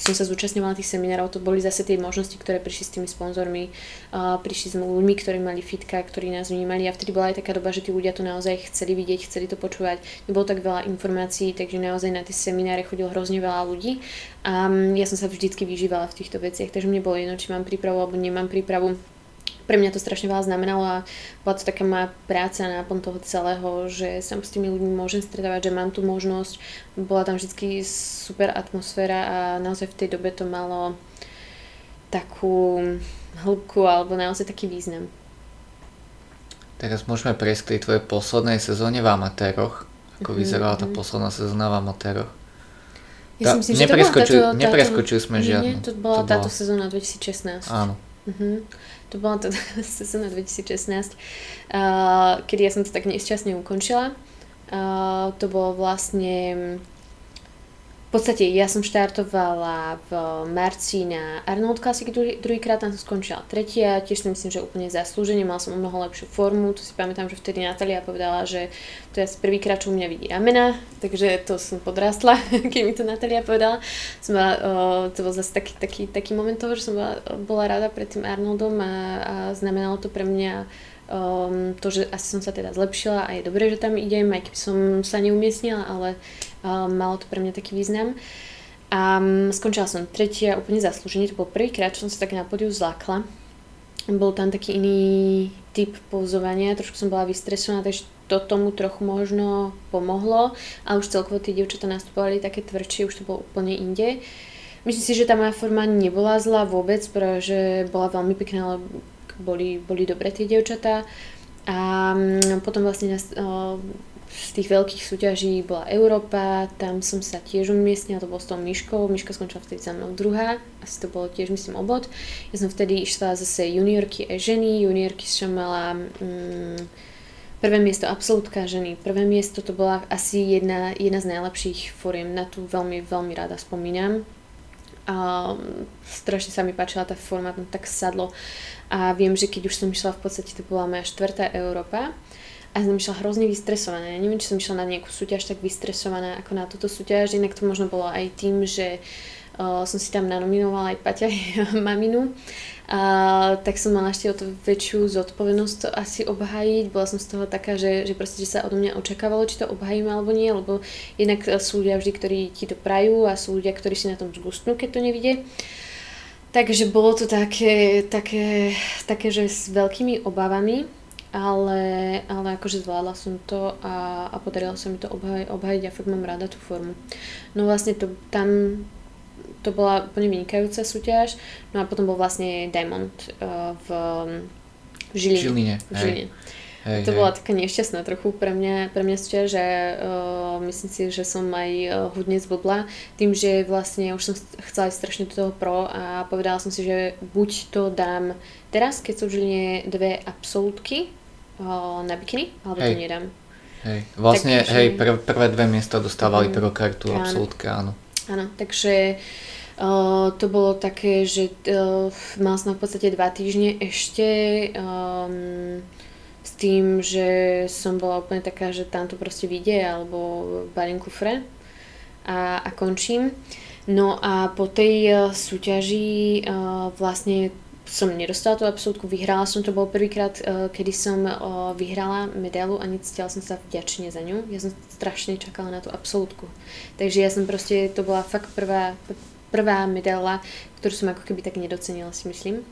som sa zúčastňovala tých seminárov, to boli zase tie možnosti, ktoré prišli s tými sponzormi, uh, prišli s ľuďmi, ktorí mali fitka, ktorí nás vnímali a vtedy bola aj taká doba, že tí ľudia to naozaj chceli vidieť, chceli to počúvať, nebolo tak veľa informácií, takže naozaj na tie semináre chodilo hrozne veľa ľudí a um, ja som sa vždycky vyžívala v týchto veciach, takže mne bolo jedno, či mám prípravu alebo nemám prípravu. Pre mňa to strašne veľa znamenalo a bola to taká moja práca náplň toho celého, že sa s tými ľuďmi môžem stretávať, že mám tú možnosť. Bola tam vždy super atmosféra a naozaj v tej dobe to malo takú hĺbku alebo naozaj taký význam. Teraz môžeme prejsť k tej tvojej poslednej sezóne v amatéroch. Ako mm-hmm. vyzerala tá posledná sezóna v amatéroch? Ja tá, si myslím, že to bola táto... Nepreskočili sme žiadnu. Nie, to bola to táto bola... sezóna dvetisícšestnásť. Áno. Uh-huh. To bola teda sezóna dvetisícšestnásť, uh, kedy ja som to tak nešťastne ukončila. Uh, to bolo vlastne... V podstate ja som štartovala v marci na Arnold Classic druhý, druhýkrát, tam som skončila tretia, tiež si myslím, že úplne zaslúženie, mala som mnoho lepšiu formu, tu si pamätám, že vtedy Natália povedala, že to je prvýkrát, čo u mňa vidí ramena, takže to som podrastla, keď mi to Natália povedala. Som bola, to bol zase taký, taký, taký moment toho, že som bola, bola rada pred tým Arnoldom a, a znamenalo to pre mňa Um, to, že asi som sa teda zlepšila a je dobré, že tam idem, aj keby som sa neumiestnila, ale um, malo to pre mňa taký význam. A um, skončila som tretia, úplne zaslúženie, to bol prvýkrát, čo som sa tak na pódiu zlákla. Bol tam taký iný typ pozovania, trošku som bola vystresovaná, takže to tomu trochu možno pomohlo a už celkovo tie dievčatá nastupovali také tvrdšie, už to bolo úplne inde. Myslím si, že tá moja forma nebola zlá vôbec, pretože bola veľmi pekná, lebo Boli, boli dobré tie dievčatá a potom vlastne z tých veľkých súťaží bola Európa, tam som sa tiež umiestnila, to bolo s tou Miškou, Miška skončila vtedy za mnou druhá, asi to bolo tiež myslím obod, ja som vtedy išla zase juniorky a ženy, juniorky som mala mm, prvé miesto absolútka ženy, prvé miesto to bola asi jedna, jedna z najlepších foriem, na tú veľmi, veľmi rada spomínam. A strašne sa mi páčila tá forma, tam tak sadlo a viem, že keď už som išla, v podstate to bola moja štvrtá Európa a som išla hrozne vystresovaná, ja neviem, či som išla na nejakú súťaž tak vystresovaná ako na túto súťaž, inak to možno bolo aj tým, že uh, som si tam nanominovala aj Paťa maminu, uh, tak som mala ešte o to väčšiu zodpovednosť to asi obhájiť, bola som z toho taká, že, že proste že sa odo mňa očakávalo, či to obhájim alebo nie, lebo jednak sú ľudia vždy, ktorí ti to prajú a sú ľudia, ktorí si na tom zgustnú, keď to nevidie. Takže bolo to také, také, také, že s veľkými obavami, ale, ale akože zvládla som to a, a podarilo sa mi to obhaj, obhajiť a fakt mám rada tú formu. No vlastne to, tam to bola úplne vynikajúca súťaž, no a potom bol vlastne Diamond uh, v, v Žiline. Žiline. V Žiline. Hej, to hej. Bola taká nešťastná trochu pre mňa, pre mňa súťaž, že uh, myslím si, že som aj uh, hodne zblbla tým, že vlastne už som chcela ísť strašne do toho pro a povedala som si, že buď to dám teraz, keď sú v Žiline dve absolútky uh, na bikini, alebo hej. to nedám. Hej. Vlastne takže, hej, prv, prvé dve miesta dostávali um, prvú kartu absolútke, áno. Áno, takže... Uh, to bolo také, že uh, mal som v podstate dva týždne ešte... Um, s tým, že som bola úplne taká, že tam to proste vyjde alebo balím kufre a, a končím. No a po tej súťaži uh, vlastne som nedostala tú absolútku, vyhrala som, to bol prvýkrát, uh, kedy som uh, vyhrala medailu a necítila som sa vďačne za ňu. Ja som strašne čakala na tú absolútku. Takže ja som proste, to bola fakt prvá, prvá medaila, ktorú som ako keby tak nedocenila, si myslím.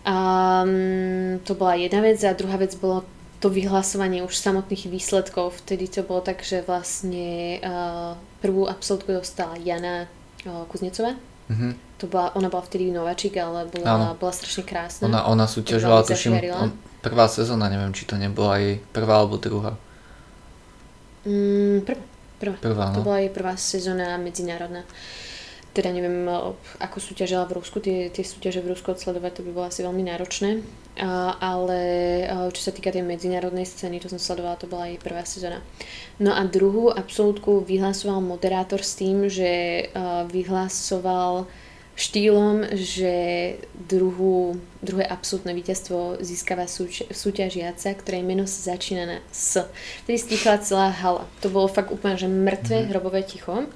Um, to bola jedna vec a druhá vec bolo to vyhlasovanie už samotných výsledkov, vtedy to bolo tak, že vlastne uh, prvú absolútku dostala Jana uh, Kuznecová, Mm-hmm. To bola, ona bola vtedy nováčik, ale bola, bola strašne krásna. Ona, ona súťažovala, tuším, on, prvá sezóna, neviem, či to nebola jej prvá alebo druhá. Mm, prvá, prvá. prvá no. To bola jej prvá sezóna medzinárodná. Teda neviem, ako súťažila v Rusku, tie, tie súťaže v Rusku odsledovať, to by bolo asi veľmi náročné. A, ale čo sa týka tej medzinárodnej scény, to som sledovala, to bola jej prvá sezóna. No a druhú absolútku vyhlasoval moderátor s tým, že vyhlasoval štýlom, že druhú, druhé absolútne víťazstvo získava súč- súťažiaca, ktorej meno sa začína na S. Vtedy stichla celá hala. To bolo fakt úplne, že mŕtve, mm-hmm. hrobové ticho.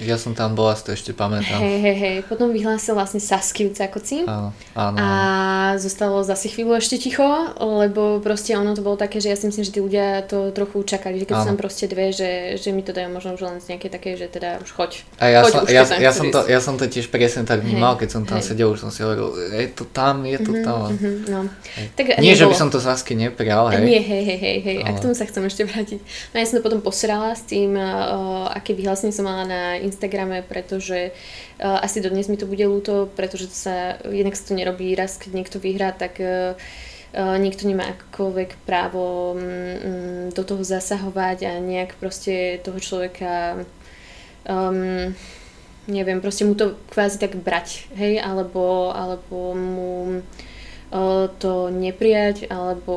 Ja som tam bola, si to ešte pamätám. Hej, hej, hej. Potom vyhlásil vlastne Saskiu Cakocín. Áno, áno. A zostalo zase chvíľu ešte ticho, lebo proste ono to bolo také, že ja si myslím, že tí ľudia to trochu čakali. Že keď áno. som proste dve, že, že mi to dajú možno už len z nejaké také, že teda už choď. A ja, choď, som, ja, ja, som to, ja som to tiež presne tak vnímal, hej, keď som tam hej. sedel, už som si hovoril, je to tam, je to tam. Mm-hmm, no. tak, nie, nebolo. Že by som to Saski neprial, hej. Nie, hej, hej, hej, hej. A k tomu sa chcem ešte vrátiť. No ja som to potom posrala s tým, o, aké vyhlásenie som mala na Instagrame, pretože uh, asi dodnes mi to bude ľúto, pretože to sa jednak sa to nerobí raz, keď niekto vyhrá, tak uh, uh, niekto nemá akokoľvek právo um, do toho zasahovať a nejak proste toho človeka um, neviem, proste mu to kvázi tak brať, hej, alebo, alebo mu uh, to neprijať, alebo,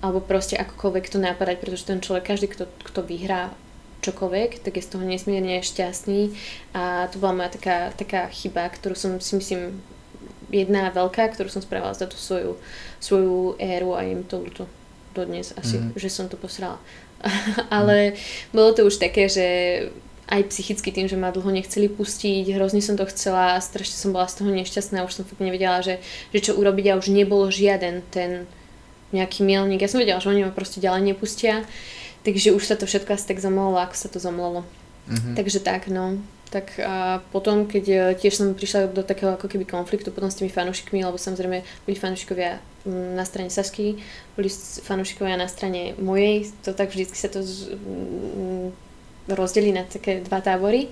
alebo proste akokoľvek to napadať, pretože ten človek, každý, kto, kto vyhrá čokoľvek, tak je z toho nesmierne šťastný a to bola moja taká, taká chyba, ktorú som si myslím jedna veľká, ktorú som spravila za tú svoju, svoju éru a je mi to ľúto dodnes asi, mm. že som to posrala. Ale mm. bolo to už také, že aj psychicky tým, že ma dlho nechceli pustiť, hrozne som to chcela, strašne som bola z toho nešťastná, už som fakt nevedela, že, že čo urobiť a už nebolo žiaden ten nejaký mielník. Ja som vedela, že oni ma proste ďalej nepustia. Takže už sa to všetko asi tak zamlelo, ako sa to zamlelo. Mm-hmm. Takže tak, no. Tak a potom, keď tiež som prišla do takého ako keby konfliktu potom s tými fanúšikmi, lebo samozrejme boli fanúšikovia na strane Sasky, boli fanúšikovia na strane mojej, to tak vždycky sa to z... rozdelí na také dva tábory,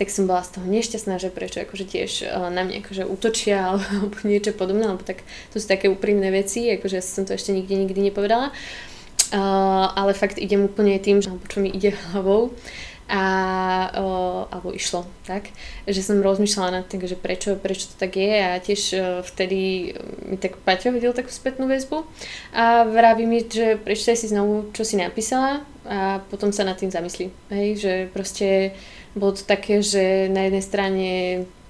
tak som bola z toho nešťastná, že prečo akože tiež na mňa akože útočia alebo niečo podobné, alebo tak to sú také úprimné veci, akože ja som to ešte nikdy, nikdy nepovedala. Uh, ale fakt idem úplne tým, že, čo mi ide hlavou a, uh, alebo išlo tak, že som rozmýšľala nad tým, že prečo, prečo to tak je a tiež uh, vtedy mi tak Paťo videl takú spätnú väzbu a vraví mi, že prečítaj si znovu, čo si napísala a potom sa nad tým zamyslí, hej, že proste bolo to také, že na jednej strane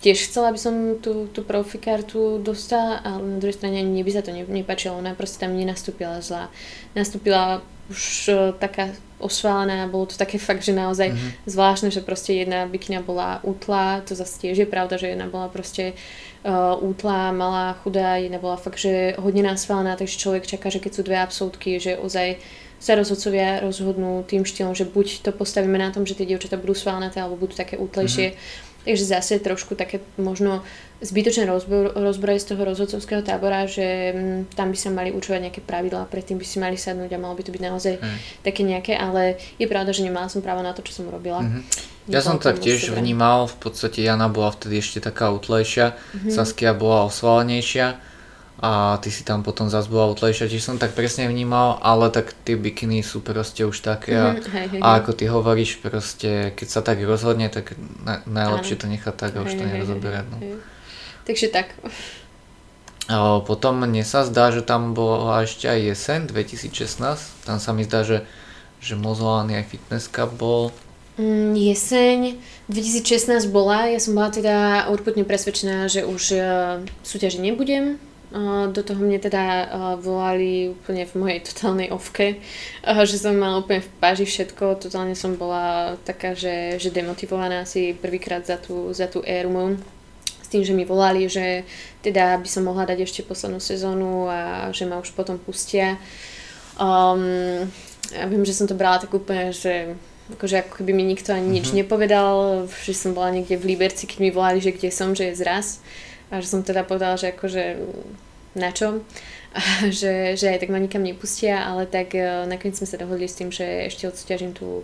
tiež chcela, aby som tú, tú profikartu dostala, ale na druhej strane ani by sa to nepáčilo. Ona proste tam nenastúpila zlá. Nastúpila už taká osválená, bolo to také fakt, že naozaj mm-hmm. zvláštne, že proste jedna bikina bola útla, to zase tiež je pravda, že jedna bola proste uh, útla, malá, chudá, jedna bola fakt, že hodne nasválená, takže človek čaká, že keď sú dve absolútky, že ozaj sa rozhodcovia rozhodnú tým štýlom, že buď to postavíme na tom, že tie dievčatá budú sválnaté, alebo budú také útlejšie, mm-hmm. Takže zase trošku také možno zbytočné rozbor, rozbroje z toho rozhodcovského tábora, že tam by sa mali učovať nejaké pravidlá, predtým by si mali sadnúť a malo by to byť naozaj mm. také nejaké, ale je pravda, že nemala som právo na to, čo som robila. Mm-hmm. Ja som tak tiež teda vnímal, v podstate Jana bola vtedy ešte taká utlejšia, mm-hmm. Saskia bola osvalenejšia a ty si tam potom zase bola utlejšia, čiže som tak presne vnímal, ale tak tie bikiny sú proste už také a, mm, hej, hej, a ako ty hovoríš proste, keď sa tak rozhodne, tak na, najlepšie to nechať tak a už hej, to nerozoberať. No. Takže tak. A potom mne sa zdá, že tam bola ešte aj jeseň dvetisícšestnásť, tam sa mi zdá, že, že Mozolány aj Fitnesska bol. Mm, jeseň dvetisícšestnásť bola, ja som bola teda urputne presvedčená, že už uh, súťaži nebudem. Do toho mne teda volali úplne v mojej totálnej ovke, že som mala úplne v páži všetko, totálne som bola taká, že, že demotivovaná asi prvýkrát za tú, za tú éru s tým, že mi volali, že teda by som mohla dať ešte poslednú sezónu a že ma už potom pustia. Um, ja viem, že som to brala tak úplne, že akože ako keby mi nikto ani nič mm-hmm. nepovedal, že som bola niekde v Liberci, keď mi volali, že kde som, že je zraz. A že som teda povedala, že akože na čo, a že, že aj tak ma nikam nepustia, ale tak nakoniec sme sa dohodli s tým, že ešte odsúťažím tú,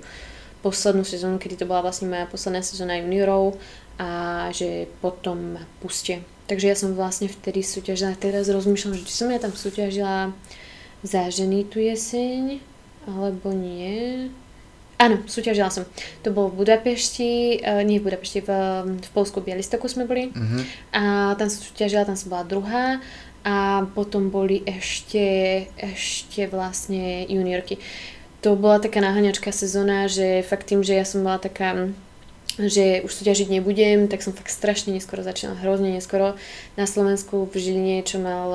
poslednú sezónu, kedy to bola vlastne moja posledná sezóna juniorov a že potom ma pustia. Takže ja som vlastne vtedy súťažila, teraz rozmýšľam, že či som ja tam súťažila za ženy tú jeseň, alebo nie. Áno, súťažila som. To bolo v Budapešti, uh, nie v Budapešti, v, v Poľsku, v Bialystoku sme boli. Uh-huh. A tam som súťažila, tam som bola druhá. A potom boli ešte, ešte vlastne juniorky. To bola taká naháňačká sezóna, že fakt tým, že ja som bola taká, že už súťažiť nebudem, tak som fakt strašne neskoro začínala, hrozne neskoro. Na Slovensku v Žiline, čo mal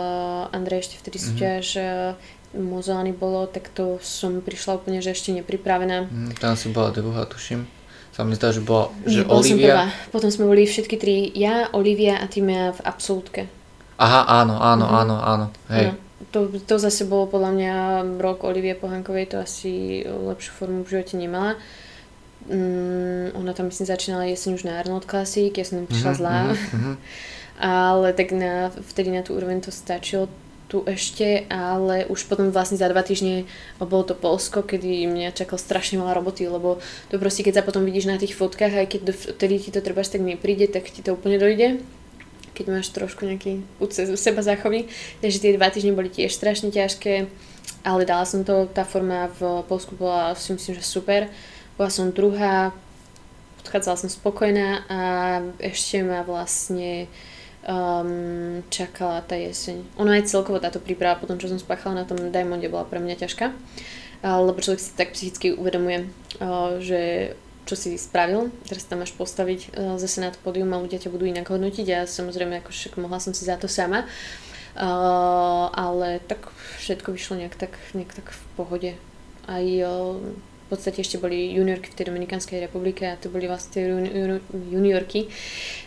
Andrej ešte vtedy súťaž, uh-huh. Mozolány bolo, tak to som prišla úplne, že ešte nepripravená. Mm, tam si bola druhá, tuším. Sa mi zdá, že bola, že Nebol Olivia... Potom sme boli všetky tri, ja, Olivia a Týmia v absolútke. Aha, áno, áno, mhm. áno, áno, hej. No, to, to zase bolo podľa mňa rok Olivie Pohankovej, to asi lepšiu formu v živote nemala. Mm, ona tam myslím začínala jeseň už na Arnold Classic, ja som tam prišla mm-hmm, zlá. Mm-hmm. Ale tak na, vtedy na tú úroveň to stačilo. Tu ešte, ale už potom vlastne za dva týždne bolo to Poľsko, kedy mňa čakalo strašne veľa roboty, lebo to proste keď sa potom vidíš na tých fotkách, aj keď do, vtedy ti to trebárs tak nepríde, tak ti to úplne dojde, keď máš trošku nejaký úcet seba záchovný. Takže tie dva týždne boli tiež strašne ťažké, ale dala som to, tá forma v Poľsku bola si myslím, že super. Bola som druhá, odchádzala som spokojná a ešte ma vlastne Um, čakala tá jeseň. Ono aj celkovo táto príprava, potom čo som spáchala na tom Diamonde, bola pre mňa ťažká, lebo človek si tak psychicky uvedomuje, uh, že čo si spravil, teraz tam máš postaviť uh, zase na to pódium a ľudia ťa budú inak hodnotiť a ja, samozrejme ako však mohla som si za to sama, uh, ale tak všetko vyšlo nejak tak, nejak tak v pohode. Aj uh, v podstate ešte boli juniorky v tej Dominikánskej republike a to boli vlastne juniorky,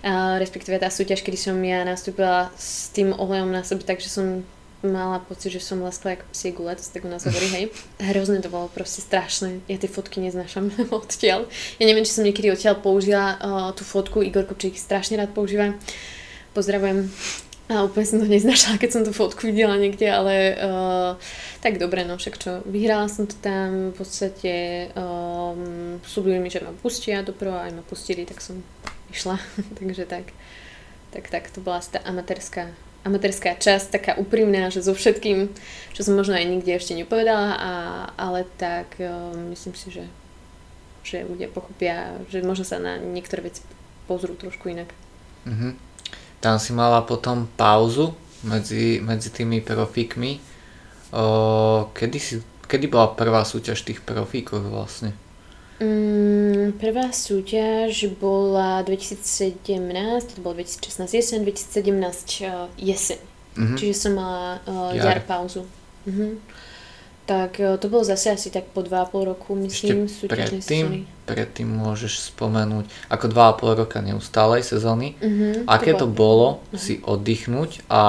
a respektíve tá súťaž, kedy som ja nastúpila s tým olejom na sebe, takže som mala pocit, že som laskla ako psie gulec, tak u nás hovorí, hej. Hrozné to bolo, proste strašné. Ja tie fotky neznášam odtiaľ. Ja neviem, či som niekedy odtiaľ použila uh, tú fotku, Igor Kopček strašne rád používa. Pozdravujem. A úplne som to neznašala, keď som tú fotku videla niekde, ale uh, tak dobre, no však čo, vyhrala som to tam, v podstate um, slúbili mi, že ma pustia doprvo, aj ma pustili, tak som išla, takže tak, tak, tak, to bola tá amatérská, amatérská časť, taká úprimná, že so všetkým, čo som možno aj nikde ešte nepovedala, a, ale tak uh, myslím si, že, že ľudia pochopia, že možno sa na niektoré veci pozrú trošku inak. Mhm. Tam si mala potom pauzu medzi, medzi tými profíkmi. O, kedy, si, kedy bola prvá súťaž tých profíkov vlastne? Mm, prvá súťaž bola dvetisícsedemnásť, to bolo dvetisícšestnásť jeseň, dvetisícsedemnásť jeseň. Mm-hmm. Čiže som mala uh, jar. jar pauzu. Mm-hmm. Tak to bolo zase asi tak po dva a pol roku, myslím, ešte súťažnej sezóny. Predtým môžeš spomenúť, ako dva a pol roka neustálej sezóny, uh-huh, aké to bolo, to bolo uh-huh. si oddychnúť a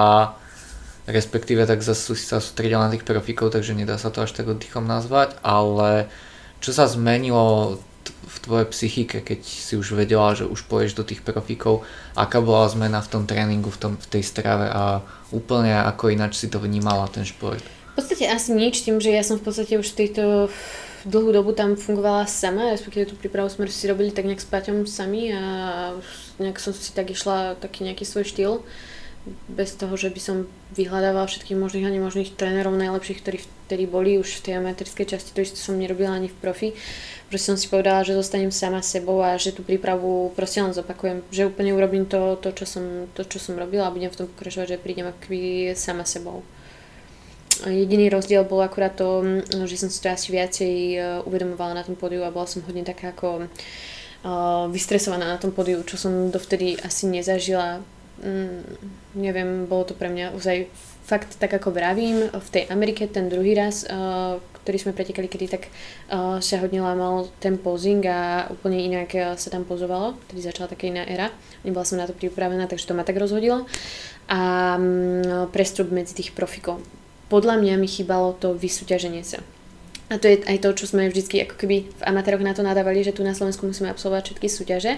respektíve tak zase si sa sústredila na tých profíkov, takže nedá sa to až tak oddychom nazvať, ale čo sa zmenilo t- v tvojej psychike, keď si už vedela, že už pôjdeš do tých profíkov, aká bola zmena v tom tréningu, v, tom, v tej strave a úplne ako ináč si to vnímala ten šport? V podstate asi nič, tým, že ja som v podstate už v tejto dlhú dobu tam fungovala sama, respektíve tú prípravu sme si robili tak nejak s Paťom sami a nejak som si tak išla taký nejaký svoj štýl, bez toho, že by som vyhľadávala všetkých možných a nemožných trénerov najlepších, ktorí vtedy boli už v tej amatérskej časti, to isto som nerobila ani v profi. Proste som si povedala, že zostanem sama sebou a že tú prípravu proste len zopakujem, že úplne urobím to, to, čo, som, to čo som robila a budem v tom pokračovať, že prídem akoby sama sebou. Jediný rozdiel bol akurát to, že som si to asi viacej uvedomovala na tom pódiu a bola som hodne taká ako vystresovaná na tom pódiu, čo som dovtedy asi nezažila. Neviem, bolo to pre mňa uzaj fakt tak ako vravím. V tej Amerike ten druhý raz, ktorý sme pretekali, kedy tak sa hodne lámal ten posing a úplne inak sa tam pozovalo, ktorý začala taká iná éra. Nebola som na to pripravená, takže to ma tak rozhodilo. A prestup medzi tých profikov. Podľa mňa mi chýbalo to vysúťaženie sa. A to je aj to, čo sme vždycky ako keby v amatéroch na to nadávali, že tu na Slovensku musíme absolvovať všetky súťaže,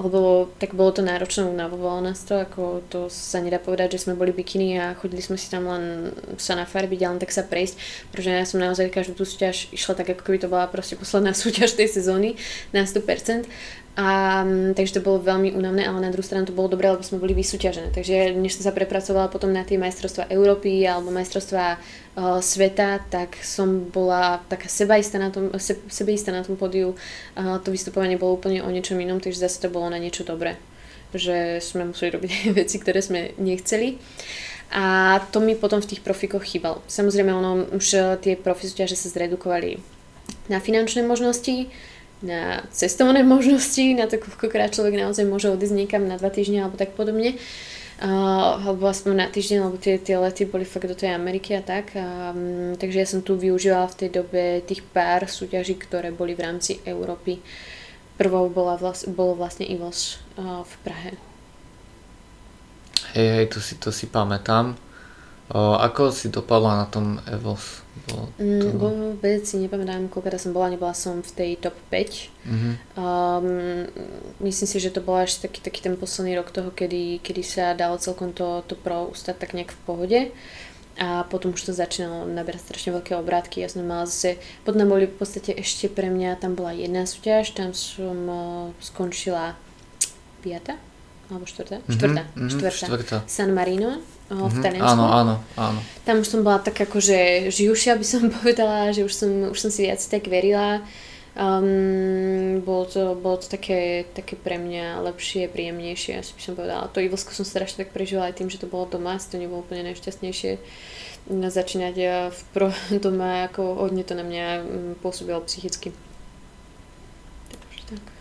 lebo tak bolo to náročné, unavovalo nás to, ako to sa nedá povedať, že sme boli bikini a chodili sme si tam len sa nafarbiť a len tak sa prejsť, pretože ja som naozaj každú tú súťaž išla tak, ako keby to bola proste posledná súťaž tej sezóny na sto percent. A, takže to bolo veľmi únavné, ale na druhú stranu to bolo dobré, lebo sme boli vysúťažené. Takže než som sa prepracovala potom na tie majstrovstvá Európy alebo majstrovstvá uh, sveta, tak som bola taká sebaistá na tom, se, sebeistá na tom pódiu. Uh, to vystupovanie bolo úplne o niečom inom, takže zase to bolo na niečo dobré. Že sme museli robiť veci, ktoré sme nechceli. A to mi potom v tých profikoch chýbalo. Samozrejme, ono, už tie profi súťaže sa zredukovali na finančné možnosti, na cestovné možnosti, na to, koľkokrát človek naozaj môže odísť niekam na dva týždne alebo tak podobne. Uh, alebo aspoň na týždeň, lebo tie, tie lety boli fakt do tej Ameriky a tak. Um, takže ja som tu využívala v tej dobe tých pár súťaží, ktoré boli v rámci Európy. Prvou bola vlas, bolo vlastne Ivoš uh, v Prahe. Hej, hej, to si, to si pamätám. Uh, ako si dopadla na tom Evos? Bolo to... mm, vôbec si nepamätám, koľko som bola, nebola som v tej top päť. Mm-hmm. Um, myslím si, že to bol až taký, taký ten posledný rok toho, kedy, kedy sa dalo celkom to, to pro ustať tak nejak v pohode. A potom už to začínalo naberať strašne veľké obrátky. Ja som mala zase, potom boli v podstate ešte pre mňa, tam bola jedna súťaž, tam som uh, skončila piata? Alebo štvrtá? Mm-hmm, štvrtá, mm-hmm, štvrtá. štvrtá. San Marino o, mm-hmm, v Taliansku. Áno, áno, áno. Tam už som bola tak akože živšia, by som povedala, že už som, už som si viac tak verila. Um, bolo to, bolo to také, také pre mňa lepšie, príjemnejšie, asi by som povedala. To Ivelsko som strašne tak prežila aj tým, že to bolo doma, to nebolo úplne najšťastnejšie. Začínať v pro doma, ako hodne to na mňa pôsobilo psychicky.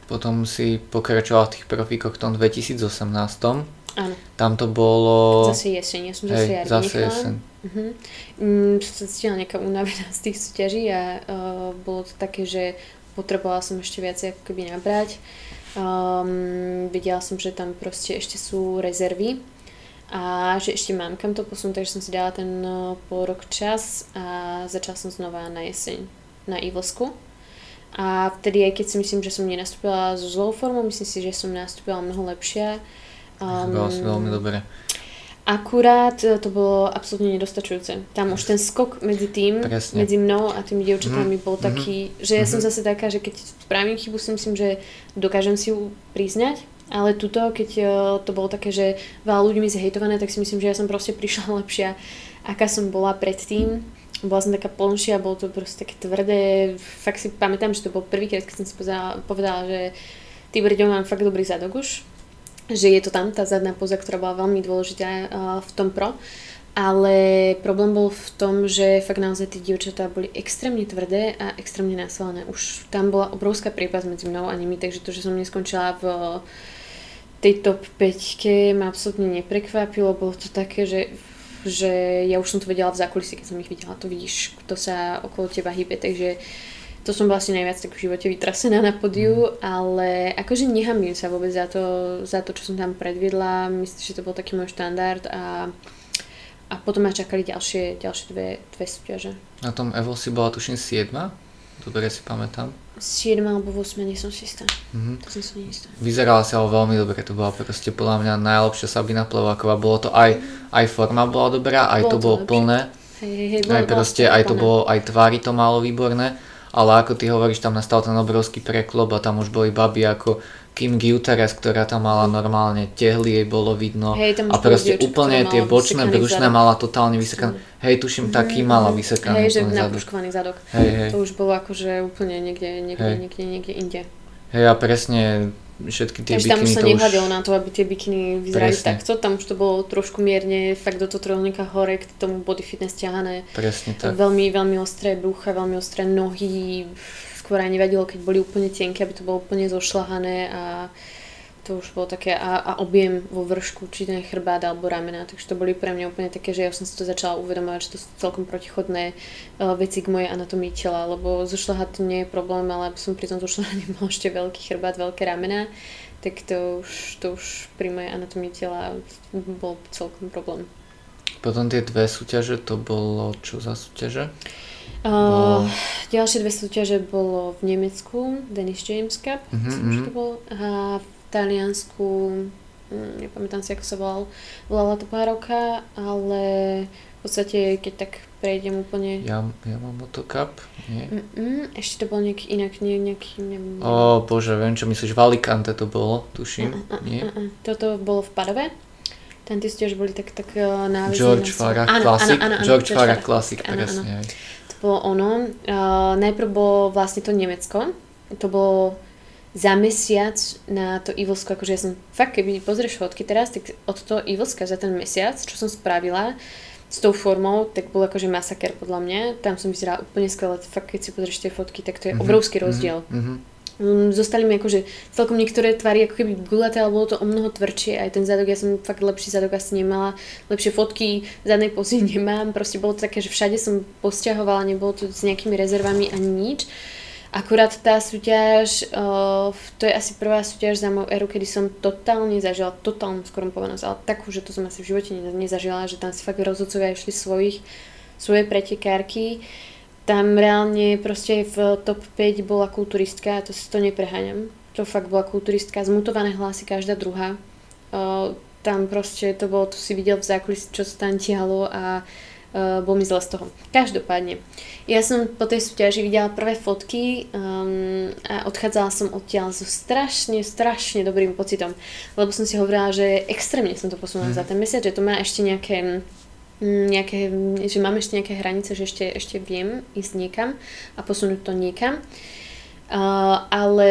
Potom si pokračovala v tých profíkoch v tom dvetisícosemnástom. Áno. Tam to bolo... Zase jeseň, ja som zase jarníkla. Zase jeseň. Uh-huh. Mm, stila nejaká unavená z tých súťaží a uh, bolo to také, že potrebovala som ešte viacej ako keby nabrať. Um, vedela som, že tam proste ešte sú rezervy a že ešte mám kam to posunúť, takže som si dala ten uh, pol rok čas a začala som znova na jeseň, na Ivlsku. A vtedy, aj keď si myslím, že som nenastúpila so zlou formou, myslím si, že som nastúpila mnoho lepšia. Um, Bola si veľmi dobré. Akurát to bolo absolútne nedostačujúce. Tam už ten skok medzi tým, presne, medzi mnou a tými dievčatami mm. bol taký, mm-hmm. že ja mm-hmm. som zase taká, že keď spravím chybu, si myslím, že dokážem si ju priznať. Ale tuto, keď to bolo také, že veľa ľudí mi zhejtované, tak si myslím, že ja som proste prišla lepšia, aká som bola predtým. Bola som taká plnšia, bolo to proste také tvrdé. Fakt si pamätám, že to bol prvýkrát, keď som si povedala, že tým brďom mám fakt dobrý zadok už. Že je to tam, tá zadná poza, ktorá bola veľmi dôležitá v tom pro. Ale problém bol v tom, že fakt naozaj tí dievčatá boli extrémne tvrdé a extrémne násilné. Už tam bola obrovská priepas medzi mnou a nimi, takže to, že som neskončila v tej top päťke, ma absolútne neprekvapilo. Bolo to také, že... že ja už som to vedela v zákulisí, keď som ich videla, to vidíš, kto sa okolo teba hýbe, takže to som vlastne najviac tak v živote vytrasená na podiu, ale akože nehambím sa vôbec za to, za to, čo som tam predviedla, myslím, že to bol taký môj štandard a, a potom ma čakali ďalšie, ďalšie dve, dve súťaže. Na tom Evo si bola tuším siedma, dobre si pamätám. Siedma alebo osem, nie som si istá. Mm-hmm. To som si neistá. Vyzerala si ale veľmi dobre, to bola proste podľa mňa najlepšia Sabina Pleváková, bolo to aj, aj forma bola dobrá, aj bolo to bolo lepšie. Plné, hej, hej, hej, bolo, aj proste aj to bolo, aj tvári to malo výborné, ale ako ty hovoríš, tam nastal ten obrovský preklop a tam už boli baby ako Kim Guterres, ktorá tam mala normálne tehly, jej bolo vidno, hej, a proste dievča, úplne tie bočné brušné mala totálne vysekané, hej tuším taký mm, mala vysekaný hej, že napuškovaný zadok, hej, hej. To už bolo akože úplne niekde, niekde, hej. niekde, niekde inde. Hej a presne všetky tie bikiny to už... Tam už sa nehľadilo na to, aby tie bikiny vyzerali takto, tam už to bolo trošku mierne fakt do toho trojholníka hore, k tomu body fitness ťahané, presne tak. Veľmi, veľmi ostré brucha, veľmi ostré nohy, skôr aj nevadilo, keď boli úplne tenké, aby to bolo úplne zošľahané a to už bolo také a, a objem vo vršku, či ten chrbát alebo ramena, takže to boli pre mňa úplne také, že ja som si to začala uvedomovať, že to sú celkom protichodné uh, veci k mojej anatomii tela, lebo zošľahať to nie je problém, ale aby som pri tom zošľahaní mala ešte veľký chrbát, veľké ramena, tak to už, to už pri mojej anatomii tela bol celkom problém. Potom tie dve súťaže, to bolo čo za súťaže? Uh, ďalšie dve súťaže bolo v Nemecku, Danish James Cup, myslím, že to bolo, a v Taliansku, nepamätám si, ako sa volal, volala to pár roka, ale v podstate, keď tak prejdem úplne... Ja, ja mám Moto Cup, nie? Mm-mm, ešte to bol nejaký inak, nie, nejaký... Neviem, neviem. Ó, bože, viem, čo myslíš, v Alicante to bolo, tuším, a, a, nie? A, a, a. Toto bolo v Padove. Tam tí ste už boli tak, tak náväzné. George Vara Classic, áno, áno, áno, George Vara Classic, presne aj. To bolo ono. Uh, najprv bolo vlastne to Nemecko. To bolo za mesiac na to Ivolsko. Akože ja som fakt, keby pozrieš fotky teraz, tak od toho Ivolska za ten mesiac, čo som spravila s tou formou, tak bol akože masaker podľa mňa. Tam som vyzerala úplne skvelé. Fakt, keď si pozrieš tie fotky, tak to je mm-hmm. obrovský rozdiel. Mm-hmm. Zostali mi akože celkom niektoré tvary ako keby gulaté, ale bolo to o mnoho tvrdšie, aj ten zadok, ja som fakt lepší zadok asi nemala, lepšie fotky zadnej pozy nemám, proste bolo to také, že všade som posťahovala, nebolo to s nejakými rezervami ani nič. Akurát tá súťaž, uh, to je asi prvá súťaž za moju éru, kedy som totálne zažila, totálnu skorumpovanosť, ale takú, že to som asi v živote nezažila, že tam si fakt rozhodcovia išli svojich, svoje pretekárky. Tam reálne proste v top päť bola kulturistka, to si to nepreháňam. To fakt bola kulturistka, zmutované hlasy každá druhá. Uh, tam proste to bolo, to si videl v zákulisí, čo sa tam dialo a uh, bol mi zle z toho. Každopádne. Ja som po tej súťaži videla prvé fotky um, a odchádzala som odtiaľ so strašne, strašne dobrým pocitom. Lebo som si hovorila, že extrémne som to posunula mm. za ten mesiac, že to má ešte nejaké... Nejaké, že mám ešte nejaké hranice, že ešte, ešte viem ísť niekam a posunúť to niekam. Uh, ale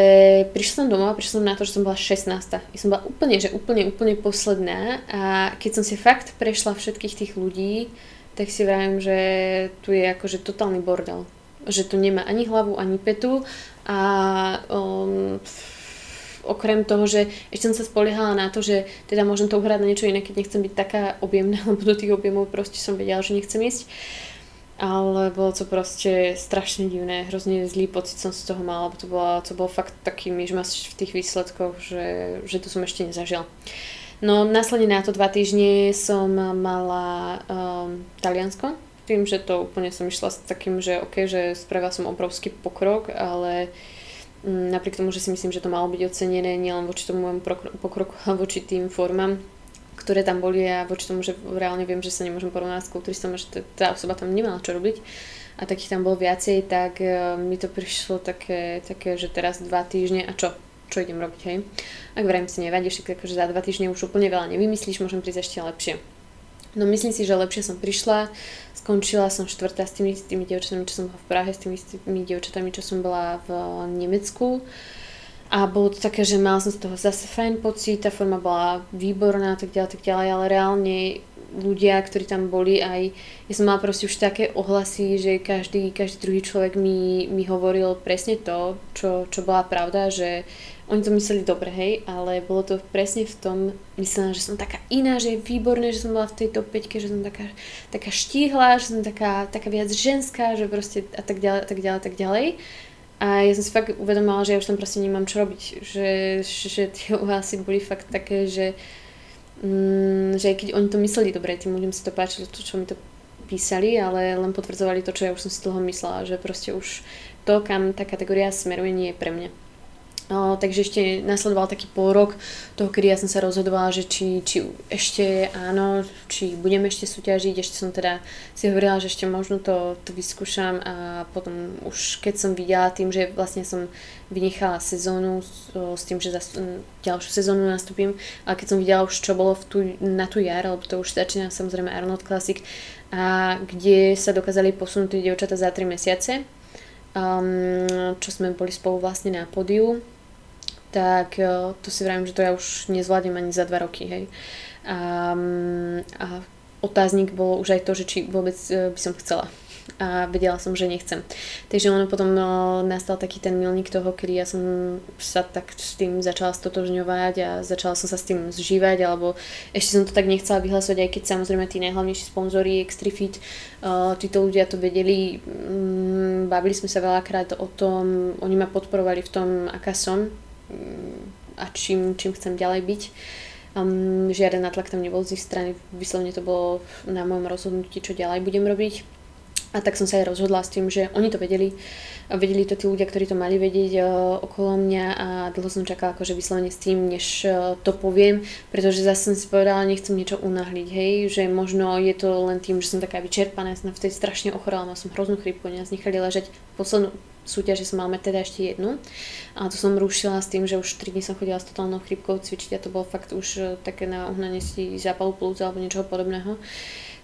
prišla som domov a prišla som na to, že som bola šestnásta. Ja som bola úplne, že úplne, úplne posledná a keď som si fakt prešla všetkých tých ľudí, tak si vravím, že tu je akože totálny bordel. Že tu nemá ani hlavu, ani petu a um, okrem toho, že ešte som sa spoliehala na to, že teda môžem to uhrať na niečo iné, keď nechcem byť taká objemná, lebo do tých objemov proste som vedela, že nechcem ísť. Ale bolo to proste strašne divné, hrozne zlý pocit som z toho mala, lebo to bolo, to bolo fakt taký myšmaš v tých výsledkoch, že, že to som ešte nezažila. No následne na to dva týždne som mala um, Taliansko, tým, že to úplne som išla s takým, že ok, že spravila som obrovský pokrok, ale... Napriek tomu, že si myslím, že to malo byť ocenené nielen voči tomu môjmu pokroku, ale voči tým formám, ktoré tam boli a voči tomu, že reálne viem, že sa nemôžem porovnať s kulturistom a že tá osoba tam nemala čo robiť a takých tam bolo viacej, tak mi to prišlo také, také že teraz dva týždne a čo? Čo idem robiť, hej? Ak vrajím si nevadí, však akože za dva týždne už úplne veľa nevymyslíš, môžem prísť ešte lepšie. No myslím si, že lepšie som prišla, skončila som štvrtá s tými, tými dievčatami, čo som bola v Prahe, s tými, tými dievčatami, čo som bola v Nemecku. A bolo to také, že mala som z toho zase fajn pocit, tá forma bola výborná, tak ďalej, tak ďalej, ale reálne ľudia, ktorí tam boli aj, ja som mala proste už také ohlasy, že každý, každý druhý človek mi, mi hovoril presne to, čo, čo bola pravda, že oni to mysleli dobre, hej, ale bolo to presne v tom, myslela, že som taká iná, že je výborné, že som bola v tejto peťke, že som taká, taká štíhla, že som taká, taká viac ženská, že proste a tak ďalej, a tak ďalej, a tak ďalej. A ja som si fakt uvedomala, že ja už tam proste nemám čo robiť, že, že tie uhlasy boli fakt také, že, mm, že keď oni to mysleli dobre, tým ľuďom sa to páčilo, to, čo mi to písali, ale len potvrdzovali to, čo ja už som si dlho myslela, že proste už to, kam tá kategória smeruje, nie je pre mňa. No, takže ešte nasledoval taký pol rok toho, kedy ja som sa rozhodovala, že či, či ešte áno, či budem ešte súťažiť, ešte som teda si hovorila, že ešte možno to, to vyskúšam a potom už keď som videla tým, že vlastne som vynechala sezónu s, s tým, že zas, ďalšiu sezónu nastúpim, ale keď som videla už, čo bolo v tú, na tú jar, lebo to už začína samozrejme Arnold Classic a kde sa dokázali posunúť tie dievčatá za tri mesiace, um, čo sme boli spolu vlastne na pódiu, tak to si vravím, že to ja už nezvládnem ani za dva roky, hej. A, a otáznik bolo už aj to, že či vôbec by som chcela. A vedela som, že nechcem. Takže ono potom nastal taký ten milník toho, kedy ja som sa tak s tým začala stotožňovať a začala som sa s tým zžívať, alebo ešte som to tak nechcela vyhlasovať, aj keď samozrejme tí najhlavnejší sponzori Extrifit, títo ľudia to vedeli, bavili sme sa veľakrát o tom, oni ma podporovali v tom, aká som a čím, čím chcem ďalej byť. Um, žiaden nátlak tam nebol z ich strany, vyslovne to bolo na mojom rozhodnutí, čo ďalej budem robiť. A tak som sa aj rozhodla s tým, že oni to vedeli. Vedeli to tí ľudia, ktorí to mali vedieť okolo mňa a dlho som čakala akože vyslovene s tým, než to poviem, pretože zase som si povedala, nechcem niečo unáhliť, hej, že možno je to len tým, že som taká vyčerpaná, som vtedy strašne ochorela, mal som hroznú chrípku, nás nechali ležať poslednú súťaže som máme teda ešte jednu. A to som rušila s tým, že už tri dni som chodila s totálnou chrípkou cvičiť a to bolo fakt už také na uhnanie si zápalu plúc alebo niečoho podobného.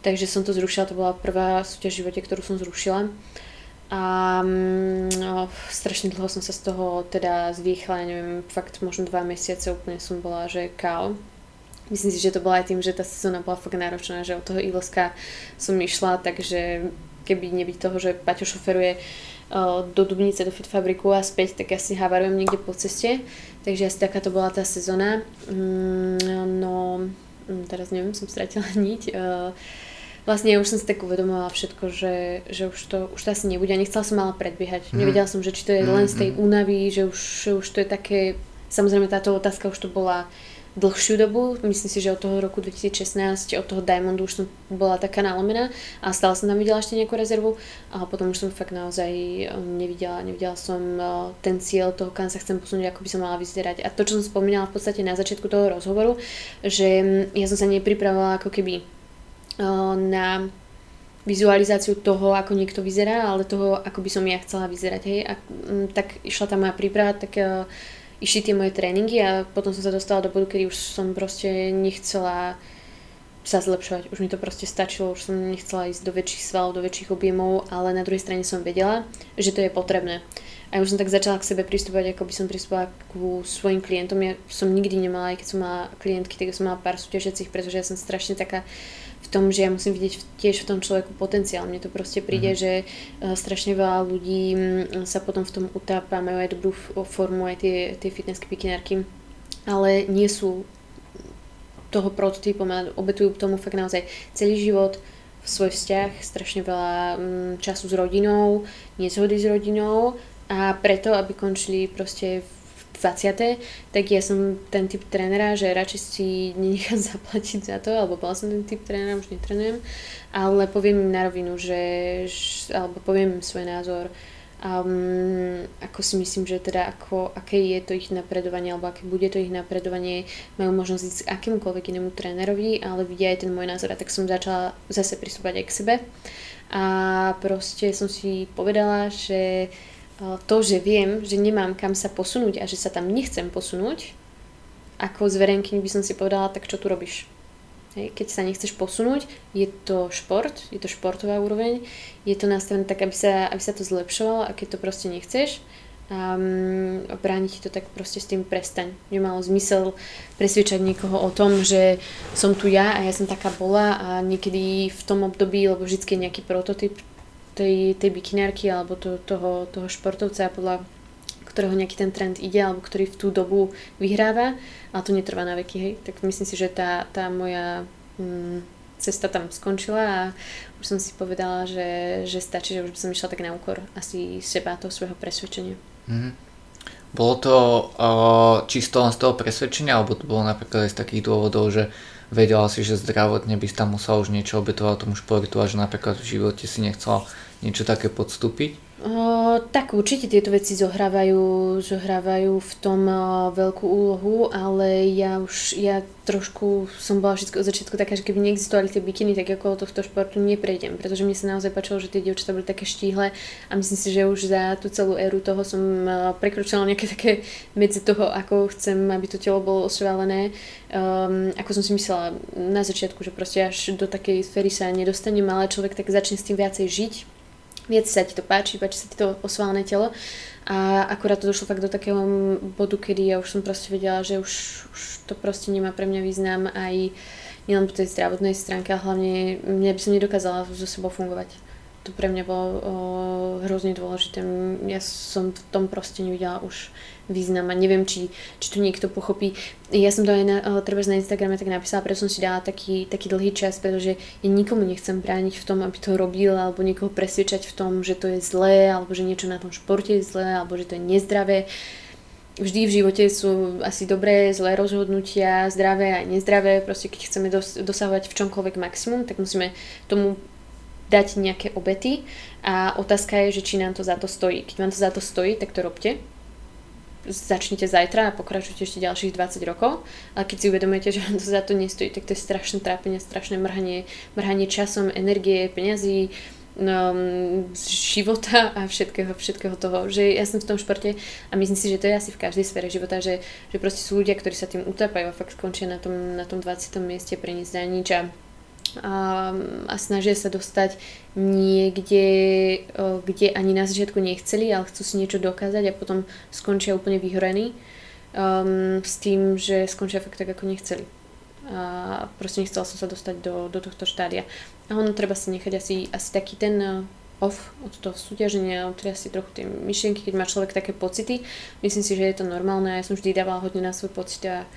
Takže som to zrušila, to bola prvá súťaž v živote, ktorú som zrušila. A oh, strašne dlho som sa z toho teda zvýchla, ja neviem, fakt možno dva mesiace úplne som bola, že ká ó. Myslím si, že to bola aj tým, že tá sezóna bola fakt náročná, že od toho Ivlska som išla, takže keby nebyť toho, že Paťo šoferuje uh, do Dubnice, do Fitfabriku a späť, tak ja si havarujem niekde po ceste. Takže asi taká to bola tá sezóna. Mm, no, teraz neviem, som stratila niť. Uh, Vlastne už som si tak uvedomovala všetko, že, že už, to, už to asi nebude. Nechcela som mala predbiehať. Mm. Nevedela som, že či to je len z tej únavy, že už, už to je také... Samozrejme táto otázka už to bola dlhšiu dobu. Myslím si, že od toho roku dvetisícšestnásť, od toho Diamondu už som bola taká nalomená a stále som tam videla ešte nejakú rezervu. A potom už som fakt naozaj nevidela. Nevidela som ten cieľ toho, kam sa chcem posunúť, ako by som mala vyzerať. A to, čo som spomínala v podstate na začiatku toho rozhovoru, že ja som sa nepripravovala ako keby na vizualizáciu toho, ako niekto vyzerá, ale toho, ako by som ja chcela vyzerať. Hej. A, m, tak išla tá moja príprava, tak uh, išli tie moje tréningy a potom som sa dostala do bodu, kedy už som proste nechcela sa zlepšovať. Už mi to proste stačilo, už som nechcela ísť do väčších svalov, do väčších objemov, ale na druhej strane som vedela, že to je potrebné. A už som tak začala k sebe pristupovať, ako by som pristupovala ku svojim klientom. Ja som nikdy nemala, aj keď som mala klientky, tak som mala pár súťažiacich, pretože ja som strašne taká v tom, že ja musím vidieť tiež v tom človeku potenciál. Mne to proste príde, mm-hmm. že strašne veľa ľudí sa potom v tom utápa, majú aj dobrú formu, aj tie, tie fitnessky, pikinárky, ale nie sú toho prototypom a obetujú tomu fakt naozaj celý život, svoj vzťah, strašne veľa času s rodinou, nezhody s rodinou. A preto, aby končili proste v dvadsiatej, tak ja som ten typ trénera, že radšej si nenechám zaplatiť za to, alebo bola som ten typ trénera, už netrénujem, ale poviem im na rovinu, že, alebo poviem im svoj názor, um, ako si myslím, že teda ako, aké je to ich napredovanie, alebo aké bude to ich napredovanie, majú možnosť ísť k akémukoľvek inému trénerovi, ale vidia aj ten môj názor a tak som začala zase pristúpať aj k sebe. A proste som si povedala, že to, že viem, že nemám kam sa posunúť a že sa tam nechcem posunúť, ako z verenkyni by som si povedala, tak čo tu robíš? Hej, keď sa nechceš posunúť, je to šport, je to športová úroveň, je to nastavené tak, aby sa, aby sa to zlepšovalo a keď to proste nechceš, um, bráni ti to, tak proste s tým prestaň. Nemalo zmysel presviečať niekoho o tom, že som tu ja a ja som taká bola a niekedy v tom období, lebo vždycky je nejaký prototyp tej, tej bikinárky alebo to, toho, toho športovca, podľa ktorého nejaký ten trend ide alebo ktorý v tú dobu vyhráva, ale to netrvá na veky, hej. Tak myslím si, že tá, tá moja mm, cesta tam skončila a už som si povedala, že, že stačí, že už by som išla tak na úkor asi seba, toho svojho presvedčenia. Mm-hmm. Bolo to uh, čisto len z toho presvedčenia, alebo to bolo napríklad aj z takých dôvodov, že vedela si, že zdravotne by si tam musela už niečo obetovať tomu športu a že napríklad v živote si nechcela niečo také podstúpiť? O, tak určite tieto veci zohrávajú, zohrávajú v tom o, veľkú úlohu, ale ja už ja trošku som bola všetko od začiatku taká, že keby neexistovali tie bikiny, tak okolo tohto športu neprejdem, pretože mne sa naozaj páčilo, že tie dievčatá boli také štíhle a myslím si, že už za tú celú éru toho som prekročila nejaké také medzi toho, ako chcem, aby to telo bolo osvalené. Um, ako som si myslela na začiatku, že proste až do takej sféry sa nedostanem, ale človek tak začne s tým viacej žiť. Viac sa ti to páči, páči sa ti to osvalené telo a akurát to došlo fakt do takého bodu, kedy ja už som proste vedela, že už, už to proste nemá pre mňa význam aj nielen po tej zdravotnej stránke, ale hlavne mňa by som nedokázala so sebou fungovať. To pre mňa bolo o, hrozne dôležité. Ja som v tom proste nevidela už význam a neviem, či, či to niekto pochopí. Ja som to aj na, treba na Instagrame tak napísala, preto som si dala taký, taký dlhý čas, pretože ja nikomu nechcem brániť v tom, aby to robil, alebo niekoho presvedčať v tom, že to je zlé, alebo že niečo na tom športe je zlé, alebo že to je nezdravé. Vždy v živote sú asi dobré, zlé rozhodnutia, zdravé a nezdravé. Proste keď chceme dos- dosahovať v čomkoľvek maximum, tak musíme tomu dať nejaké obety a otázka je, že či nám to za to stojí. Keď vám to za to stojí, tak to robte. Začnite zajtra a pokračujte ešte ďalších dvadsať rokov. Ale keď si uvedomujete, že vám to za to nestojí, tak to je strašné trápenie, strašné mrhanie, mrhanie časom, energie, peňazí, no, života a všetkého, všetkého toho. Že ja som v tom športe a myslím si, že to je asi v každej sfére života, že, že proste sú ľudia, ktorí sa tým utápajú a fakt skončia na tom, na tom dvadsiatom mieste pre nič za nič a, a, a snažia sa dostať niekde, kde ani na začiatku nechceli, ale chcú si niečo dokázať a potom skončia úplne vyhorení um, s tým, že skončia fakt tak, ako nechceli. A proste nechcela som sa dostať do, do tohto štádia. A ono treba si nechať asi, asi taký ten off od toho súťaženia, odtria si trochu tie myšlienky, keď má človek také pocity. Myslím si, že je to normálne. Ja som vždy dávala hodne na svoj pocit a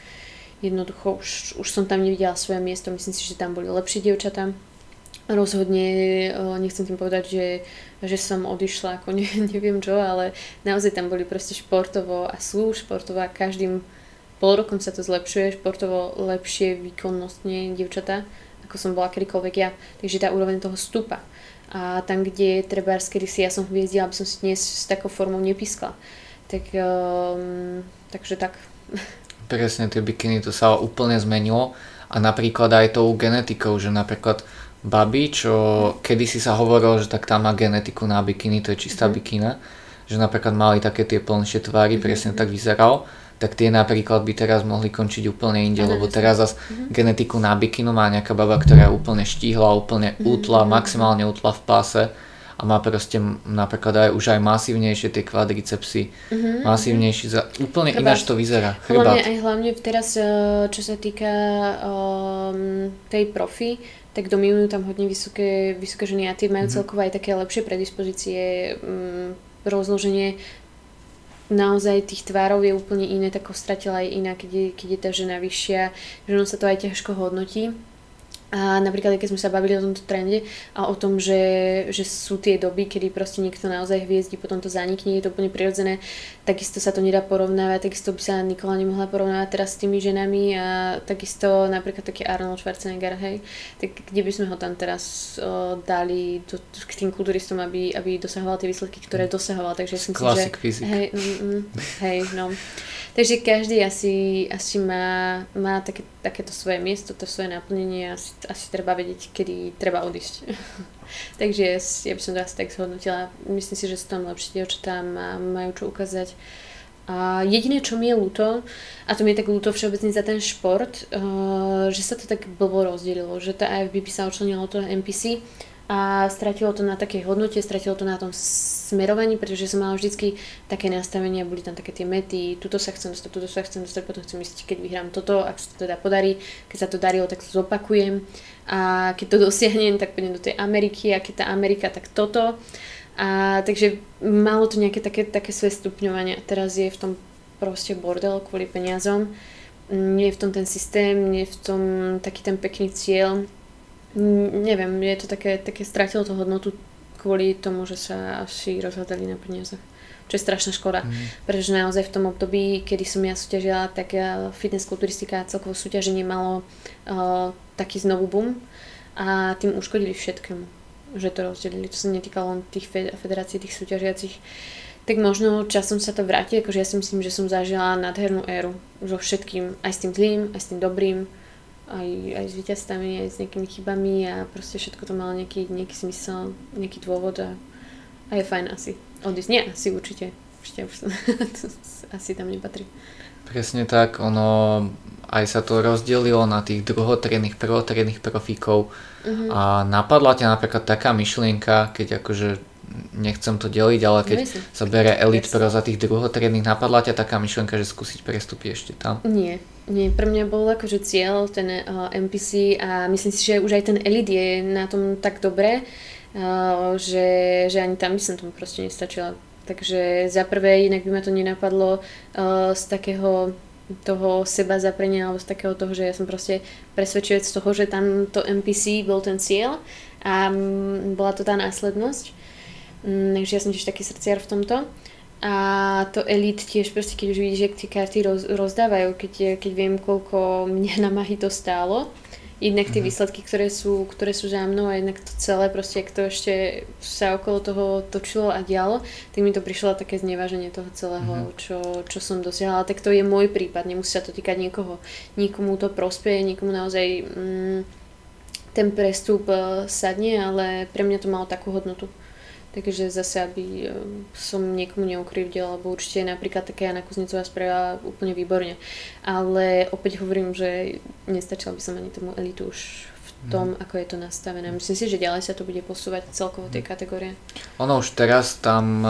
jednoducho už, už som tam nevidela svoje miesto. Myslím si, že tam boli lepšie dievčatá. Rozhodne nechcem tým povedať, že, že som odišla ako ne, neviem čo, ale naozaj tam boli proste športovo a sú športovo a každým pol rokom sa to zlepšuje, športovo lepšie, výkonnostne dievčatá, ako som bola kedykoľvek ja. Takže tá úroveň toho stúpa. A tam, kde trebárs, kedy si ja som hviezdila, aby som si dnes s takou formou nepískla. Tak, um, takže tak. Presne, tie bikiny, to sa úplne zmenilo. A napríklad aj tou genetikou, že napríklad babi, čo kedysi sa hovorilo, že tak tá má genetiku na bikiny, to je čistá mm-hmm. bikina. Že napríklad mali také tie plnšie tvary, mm-hmm. presne tak vyzeral. Tak tie napríklad by teraz mohli končiť úplne inde, ano, lebo teraz zase uh-huh. genetiku na bikinu má nejaká baba, ktorá je úplne štíhla, úplne útla, uh-huh. maximálne útla v páse a má proste napríklad aj už aj masívnejšie tie kvadricepsy, uh-huh. masívnejšie, za, úplne Chrbát. Ináč to vyzerá. Chrbát. Hlavne aj hlavne teraz, čo sa týka um, tej profi, tak dominujú tam hodne vysoké, vysoké ženy a tie majú uh-huh. celkovo aj také lepšie predispozície, um, rozloženie naozaj tých tvárov je úplne iné, tá kostratila je iná, keď je, keď je tá žena vyššia, že ono sa to aj ťažko hodnotí. A napríklad, keď sme sa bavili o tomto trende a o tom, že, že sú tie doby, kedy proste niekto naozaj hviezdí, potom to zanikne, je to úplne prirodzené, takisto sa to nedá porovnávať, takisto by sa Nikola nemohla porovnávať teraz s tými ženami a takisto napríklad taký Arnold Schwarzenegger, hej, tak kde by sme ho tam teraz o, dali do, k tým kulturistom, aby, aby dosahoval tie výsledky, ktoré dosahoval, takže som si, že... Fyzik. Hej, mm, mm, hej, no. Takže každý asi, asi má, má také, takéto svoje miesto, to svoje naplnenie asi asi treba vedieť, kedy treba odísť. Takže ja by som to asi tak zhodnotila. Myslím si, že sú tam lepšie dievčatá, majú čo ukázať. A jediné, čo mi je ľúto, a to mi je tak ľúto všeobecne za ten šport, že sa to tak blbo rozdelilo, že tá á ef bé sa odčlenila od toho en pé cé a stratilo to na takej hodnote, stratilo to na tom smerovaní, pretože som mala vždycky také nastavenia, boli tam také tie mety, tuto sa chcem dostať, tuto sa chcem dostať, potom chcem ísť, keď vyhrám toto, ak sa to teda podarí, keď sa to darilo, tak to zopakujem a keď to dosiahnem, tak pôjdem do tej Ameriky a keď tá Amerika, tak toto a takže malo to nejaké také, také svoje stupňovanie. Teraz je v tom proste bordel kvôli peniazom, nie je v tom ten systém, nie je v tom taký ten pekný cieľ. Neviem, je to také, také stratilo to hodnotu kvôli tomu, že sa asi rozhľadali na peniazoch. Čo je strašná škoda, mm. pretože naozaj v tom období, kedy som ja súťažila, tak fitness kulturistika a celkovo súťaženie malo uh, taký znovu boom a tým uškodili všetkému, že to rozdelili. To sa netýkalo len tých federácií, tých súťažiacich. Tak možno časom sa to vráti, akože ja si myslím, že som zažila nádhernú éru so všetkým, aj s tým zlým, aj s tým dobrým. Aj, aj s víťazstami, aj s nejakými chybami a proste všetko to malo nejaký, nejaký zmysel, nejaký dôvod a, a je fajn asi odísť. Nie, asi určite. Určite už, to asi tam nepatrí. Presne tak, ono aj sa to rozdelilo na tých druhotriednych, prvotriednych profíkov uh-huh. a napadla ťa napríklad taká myšlienka, keď akože nechcem to deliť, ale keď Myslím. sa bere elit pro za tých druhotriedných, napadla ťa taká myšlienka, že skúsiť prestúpiť ešte tam? Nie. Nie, pre mňa bol akože cieľ ten uh, en pé cé a myslím si, že už aj ten elit je na tom tak dobré, uh, že, že ani tam by som tomu proste nestačila. Takže za prvé, inak by ma to nenapadlo uh, z takého toho seba zaprenia alebo z takého toho, že ja som proste presvedčujúc z toho, že tam to en pé cé bol ten cieľ a um, bola to tá následnosť. Um, takže ja som tiež taký srdciar v tomto. A to elite tiež proste, keď už vidíš, že tie karty roz, rozdávajú, keď, keď viem, koľko mňa na mahy to stálo, Jednak tie výsledky, ktoré sú, ktoré sú za mnou a jednak to celé, proste, ak to ešte sa okolo toho točilo a dialo, tak mi to prišlo také zneváženie toho celého, mm-hmm. čo, čo som dosiahla. Tak to je môj prípad, nemusí sa to týkať niekoho. Nikomu to prospeje, nikomu naozaj mm, ten prestup sadne, ale pre mňa to malo takú hodnotu. Takže zase, aby som niekomu neukrivdila, lebo určite napríklad taká Jana Kuznecová spravila úplne výborne. Ale opäť hovorím, že nestačila by som ani tomu elitu už v tom, mm. ako je to nastavené. Myslím si, že ďalej sa to bude posúvať celkovo tie kategórie. Ono už teraz tam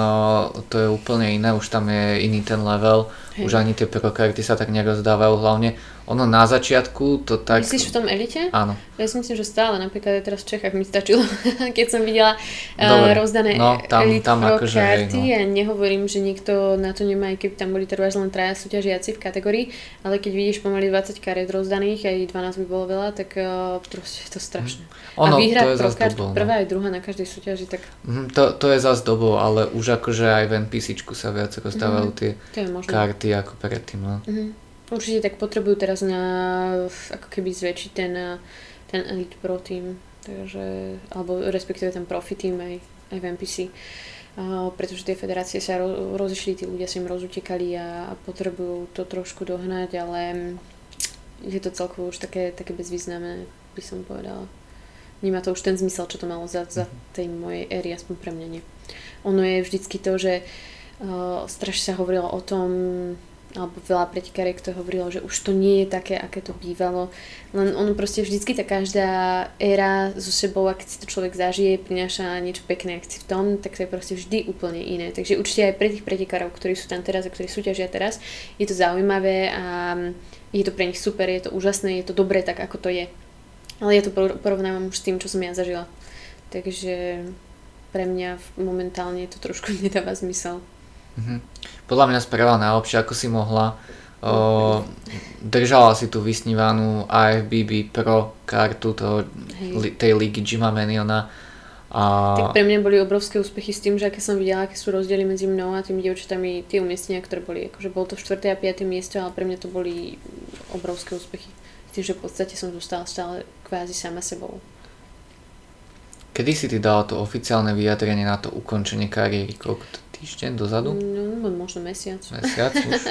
to je úplne iné, už tam je iný ten level. Hej. Už ani tie prokarty sa tak nerozdávajú hlavne. Ono na začiatku to tak... Myslíš v tom elite? Áno. Ja si myslím, že stále, napríklad teraz v Čechách mi stačilo, keď som videla Dobre. rozdané no, tam, elite tam pro akože, karty. No. Ja nehovorím, že nikto na to nemá, keby tam boli trváž len traja súťažiaci v kategórii, ale keď vidíš pomaly dvadsať karet rozdaných, aj dvanásť by bolo veľa, tak uh, proste je to strašné. Mm. Ono, a vyhrať pro kartu no. prvá aj druhá na každej súťaži, tak... Mm, to, to je zás dobou, ale už akože aj v en pé cé čku sa viac rozdávajú mm. tie karty ako predtým. No. Mm. Určite tak potrebujú teraz na ako keby zväčšiť ten, ten elite pro tým, takže, alebo respektíve ten profi tým aj, aj v en pé cé, uh, pretože tie federácie sa ro- rozišli, tí ľudia sa im rozutekali a, a potrebujú to trošku dohnať, ale je to celkovo už také, také bezvýznamné, by som povedala. Nemá to už ten zmysel, čo to malo za, za tej mojej éry, aspoň pre mňa nie. Ono je vždycky to, že uh, strašne sa hovorilo o tom, alebo veľa pretekárek to hovorilo, že už to nie je také, aké to bývalo. Len ono proste vždycky tá každá éra so sebou, ak si to človek zažije, prináša niečo pekné, ak si v tom, tak to je proste vždy úplne iné. Takže určite aj pre tých pretekárov, ktorí sú tam teraz a ktorí súťažia teraz, je to zaujímavé a je to pre nich super, je to úžasné, je to dobré tak, ako to je. Ale ja to porovnávam už s tým, čo som ja zažila. Takže pre mňa momentálne to trošku nedáva zmysel. Mhm. Podľa mňa spravila najlepšie, ako si mohla. O, držala si tú vysnívanú á ef bé bé Pro kartu toho, li, tej lígy Jima Maniona. A... Tak pre mňa boli obrovské úspechy s tým, že aké som videla, aké sú rozdiely medzi mnou a tými dievčatami, tie umiestnenia, ktoré boli. Akože bolo to štvrté a piate miesto, ale pre mňa to boli obrovské úspechy. S tým, že v podstate som zostala stále kvázi sama sebou. Kedy si ty dala to oficiálne vyjadrenie na to ukončenie kariéry? Týždeň dozadu? No, možno mesiac. Mesiac už.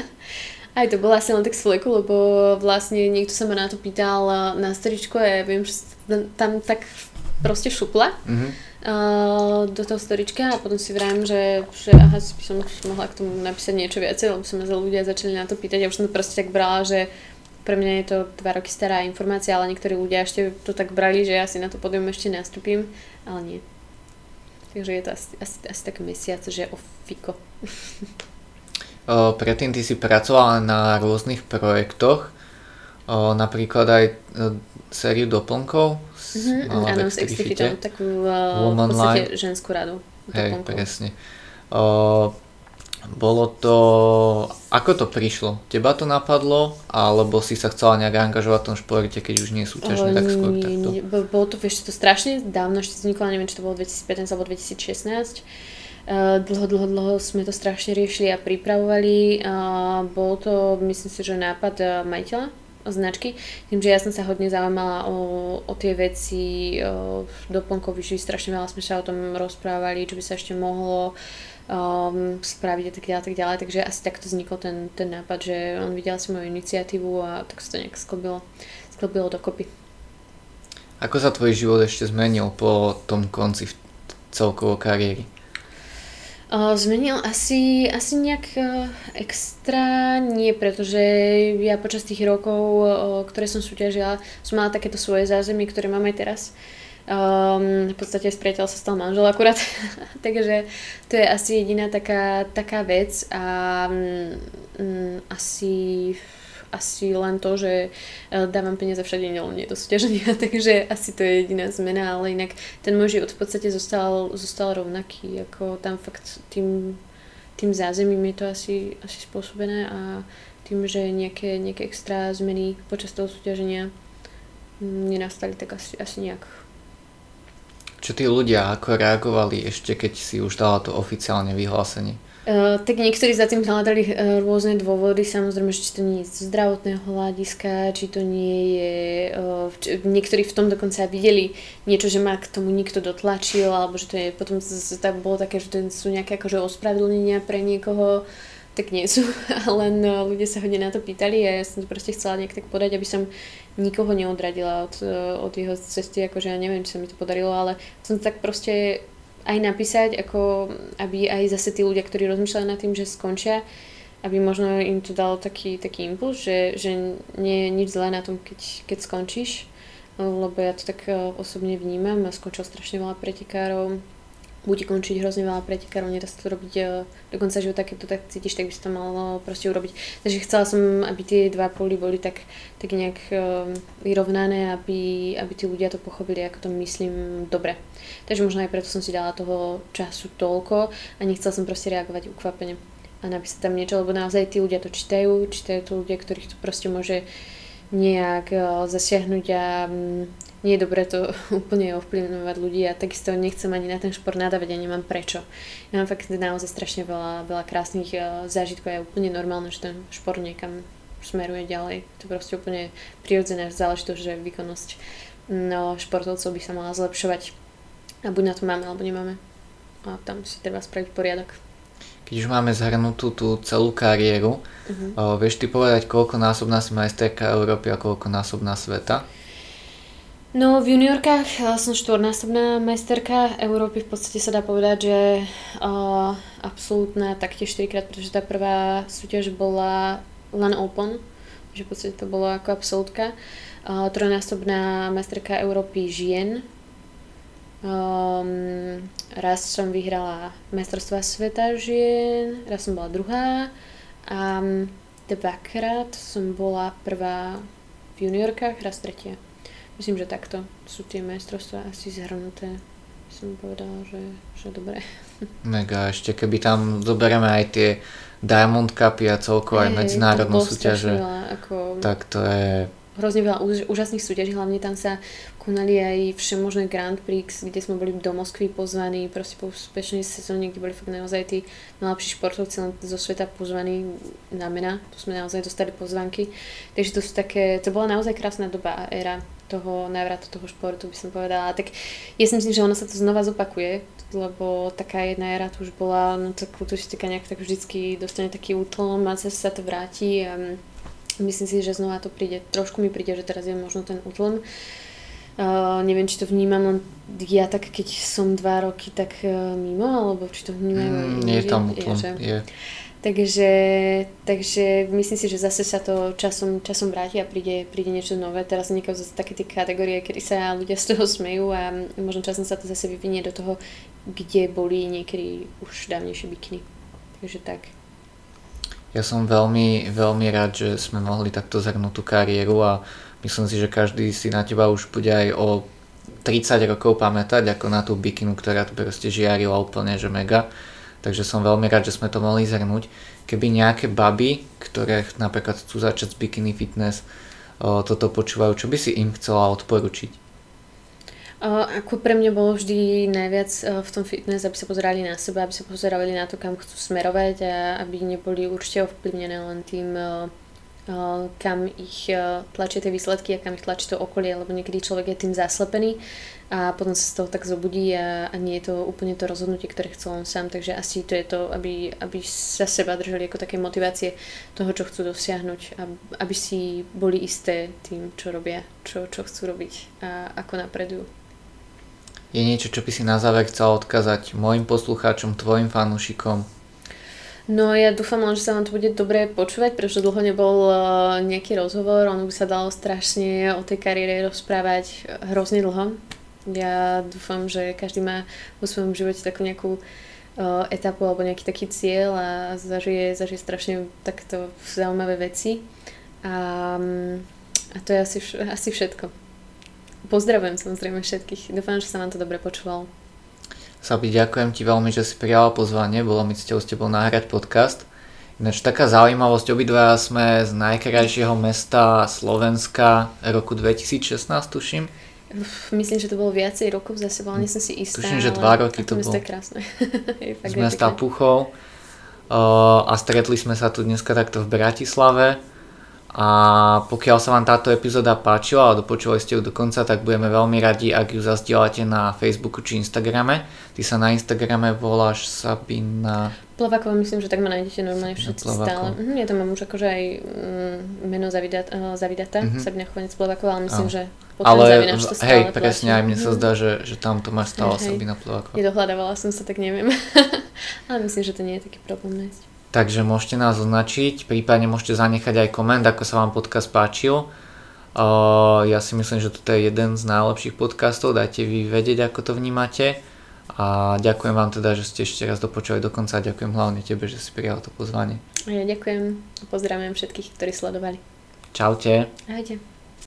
Aj to bola asi len tak z fleku, lebo vlastne niekto sa ma na to pýtal na storičko a ja viem, že tam tak proste šupla mm-hmm. uh, do toho storička a potom si vrajím, že, že aha, by som mohla k tomu napísať niečo viacej, lebo sa ma za ľudia začali na to pýtať a už som to proste tak brala, že pre mňa je to dva roky stará informácia, ale niektorí ľudia ešte to tak brali, že ja si na to pódium ešte nastúpim, ale nie. Takže je to asi, asi, asi taký mesiac, že o fiko. O, predtým ty si pracovala na rôznych projektoch, o, napríklad aj o, sériu doplnkov. Mm-hmm, áno, s Extrifitom, takú o, v podstate Life. Ženskú radu doplnkov. Hej, presne. O, bolo to... Ako to prišlo? Teba to napadlo? Alebo si sa chcela nejak angažovať v tom športe, keď už nie je súťažné, tak skôr takto? Bolo to, vieš, to strašne dávno, ešte vzniklo, neviem, či to bolo dvetisícpätnásť alebo dvetisícšestnásť. Uh, dlho, dlho, dlho sme to strašne riešili a pripravovali. Uh, bolo to, myslím si, že nápad uh, majiteľa značky. Tým, že ja som sa hodne zaujímala o, o tie veci uh, doplnkovi, že strašne veľa sme sa o tom rozprávali, čo by sa ešte mohlo Um, spraviť a tak ďalej, tak ďalej. Takže asi takto vznikol ten, ten nápad, že on videl si moju iniciatívu a tak sa to nejak sklbilo, sklbilo dokopy. Ako sa tvoj život ešte zmenil po tom konci celkovo kariéry? Uh, zmenil asi, asi nejak uh, extra nie, pretože ja počas tých rokov, uh, ktoré som súťažila, som mala takéto svoje zázemie, ktoré mám aj teraz. Um, v podstate spriateľ sa stal manžel akurát, takže to je asi jediná taká, taká vec a um, asi, asi len to, že dávam peniaze všade nie do súťaženia, takže asi to je jediná zmena, ale inak ten môj život v podstate zostal, zostal rovnaký, ako tam fakt tým, tým zázemím je to asi, asi spôsobené a tým, že nejaké, nejaké extra zmeny počas toho súťaženia nenastali, tak asi, asi nejak. Čo tí ľudia, ako reagovali ešte, keď si už dala to oficiálne vyhlásenie? Uh, tak niektorí za tým hľadali uh, rôzne dôvody, samozrejme, že či to nie je z zdravotného hľadiska, či to nie je, uh, či, niektorí v tom dokonca videli niečo, že ma k tomu nikto dotlačil, alebo že to je, potom tak bolo také, že to sú nejaké akože ospravedlnenia pre niekoho, tak nie sú, len uh, ľudia sa hodne na to pýtali a ja som to proste chcela nejak tak podať, aby som nikoho neodradila od, uh, od jeho cesty, akože ja neviem, či sa mi to podarilo, ale som to tak proste aj napísať, ako aby aj zase tí ľudia, ktorí rozmýšľajú nad tým, že skončia, aby možno im to dalo taký, taký impuls, že, že nie je nič zlé na tom, keď, keď skončíš, lebo ja to tak osobne vnímam. Skončil strašne veľa pretekárov, bude končiť hrozne veľa pretekárov, nedá sa to robiť do konca života, keď to tak cítiš, tak by si to malo proste urobiť. Takže chcela som, aby tie dva póly boli tak, tak nejak vyrovnané, aby, aby tí ľudia to pochopili, ako to myslím dobre. Takže možno aj preto som si dala toho času toľko a nechcela som proste reagovať ukvapene a napísať tam niečo, lebo naozaj tí ľudia to čítajú, čítajú to ľudia, ktorých to proste môže nejak zasiahnuť a nie je dobré to úplne ovplyvňovať ľudí a takisto nechcem ani na ten šport nadávať, ja nemám prečo. Ja mám fakt naozaj strašne veľa, veľa krásnych zážitkov a je úplne normálne, že ten šport niekam smeruje ďalej. To je proste úplne prirodzená záležitosť, že výkonnosť no, športovcov by sa mala zlepšovať a buď na to máme, alebo nemáme. A tam si treba spraviť poriadok. Keď už máme zhrnutú tú celú kariéru, uh-huh. o, vieš ty povedať, koľkonásobná si majsterka Európy a koľkonásobná sveta? No v juniorkách som štvornásobná majsterka Európy, v podstate sa dá povedať, že uh, absolútna taktiež štyrikrát, pretože tá prvá súťaž bola len open, že v podstate to bolo ako absolútka. Uh, trojnásobná majsterka Európy žien. Um, raz som vyhrala majstrovstvá sveta žien, raz som bola druhá a dvakrát som bola prvá v juniorkách, raz tretia. Myslím, že takto sú tie majstrovstvá asi zhrnuté. Som povedala, že, že dobre. Mega, ešte keby tam zoberieme aj tie Diamond Cupy a celkovo aj medzinárodnú súťaže, ako tak to je hrozne veľa úž- úžasných súťaží, hlavne tam sa konali aj všemožné Grand Prix, kde sme boli do Moskvy pozvaní, proste po úspešnej sezóne, kde boli fakt naozaj tí najlepší športovci len zo sveta pozvaní na mená, tu sme naozaj dostali pozvanky, takže to sú také, to bola naozaj krásna doba a éra toho návratu toho športu, by som povedala. Tak ja si myslím, že ono sa to znova zopakuje, lebo taká jedna éra tu už bola, no tak kultúristika nejak tak vždycky dostane taký útlom a sa to vráti a myslím si, že znova to príde. Trošku mi príde, že teraz je možno ten útlom. Uh, neviem, či to vnímam len ja tak, keď som dva roky tak uh, mimo, alebo či to vnímam. Mm, nie je tam útlom, je. je. Takže, takže myslím si, že zase sa to časom, časom vráti a príde, príde niečo nové. Teraz vznikajú zase také tie kategórie, kedy sa ľudia z toho smejú a možno časom sa to zase vyvinie do toho, kde boli niekedy už dávnejšie bikiny. Takže tak. Ja som veľmi, veľmi rád, že sme mohli takto zhrnúť tú kariéru a myslím si, že každý si na teba už bude aj o tridsať rokov pamätať ako na tú bikinu, ktorá tu proste žiarila úplne, že mega. Takže som veľmi rád, že sme to mohli zhrnúť. Keby nejaké baby, ktoré napríklad chcú začať s bikini fitness, o, toto počúvajú, čo by si im chcela odporučiť? Ako pre mňa bolo vždy najviac v tom fitness, aby sa pozerali na seba, aby sa pozerali na to, kam chcú smerovať a aby neboli určite ovplyvnené len tým, kam ich tlačia tie výsledky a kam ich tlačí to okolie, lebo niekedy človek je tým zaslepený a potom sa z toho tak zobudí a, a nie je to úplne to rozhodnutie, ktoré chcel on sám, takže asi to je to, aby, aby sa seba držali ako také motivácie toho, čo chcú dosiahnuť, aby si boli isté tým, čo robia, čo, čo chcú robiť a ako napredujú. Je niečo, čo by si na záver chcel odkázať mojim poslucháčom, tvojim fanúšikom? No ja dúfam len, že sa vám to bude dobre počúvať, pretože dlho nebol uh, nejaký rozhovor, on by sa dalo strašne o tej kariére rozprávať hrozne dlho. Ja dúfam, že každý má vo svojom živote takú nejakú uh, etapu alebo nejaký taký cieľ a zažije, zažije strašne takto zaujímavé veci a, a to je asi, asi všetko. Pozdravujem samozrejme všetkých, dúfam, že sa vám to dobre počúvalo. Sabi, ďakujem ti veľmi, že si prijala pozvanie, bolo mi cťou s tebou nahrať podcast. Ináč taká zaujímavosť, obidva sme z najkrajšieho mesta Slovenska roku dvetisícšestnásť, tuším. Myslím, že to bolo viacej rokov za sebou, ale nie som si istá. Tuším, že dva roky to bolo. To mesto je krásne. Je fakt z mesta Puchov. a stretli sme sa tu dneska takto v Bratislave. A pokiaľ sa vám táto epizóda páčila a dopočúvali ste ju do konca, tak budeme veľmi radi, ak ju zazdieľate na Facebooku či Instagrame. Ty sa na Instagrame voláš Sabina Pleváková, myslím, že tak ma nájdete normálne všetci stále. Mhm, ja to mám už akože aj meno zavidatá, mhm. Sabina Chovanec Pleváková, ale myslím, a. že potom Zabina, že to stále. Hej, presne, aj mne mhm. sa zdá, že, že tam to máš stále hej, Sabina Pleváková. Nedohľadávala som sa, tak neviem. Ale myslím, že to nie je taký problém nájsť. Takže môžete nás označiť, prípadne môžete zanechať aj koment, ako sa vám podcast páčil. Uh, ja si myslím, že toto je jeden z najlepších podcastov, dajte vy vedieť, ako to vnímate. A ďakujem vám teda, že ste ešte raz dopočuli do konca a ďakujem hlavne tebe, že si prijal to pozvanie. Ja ďakujem a pozdravujem všetkých, ktorí sledovali. Čaute. Ahojte.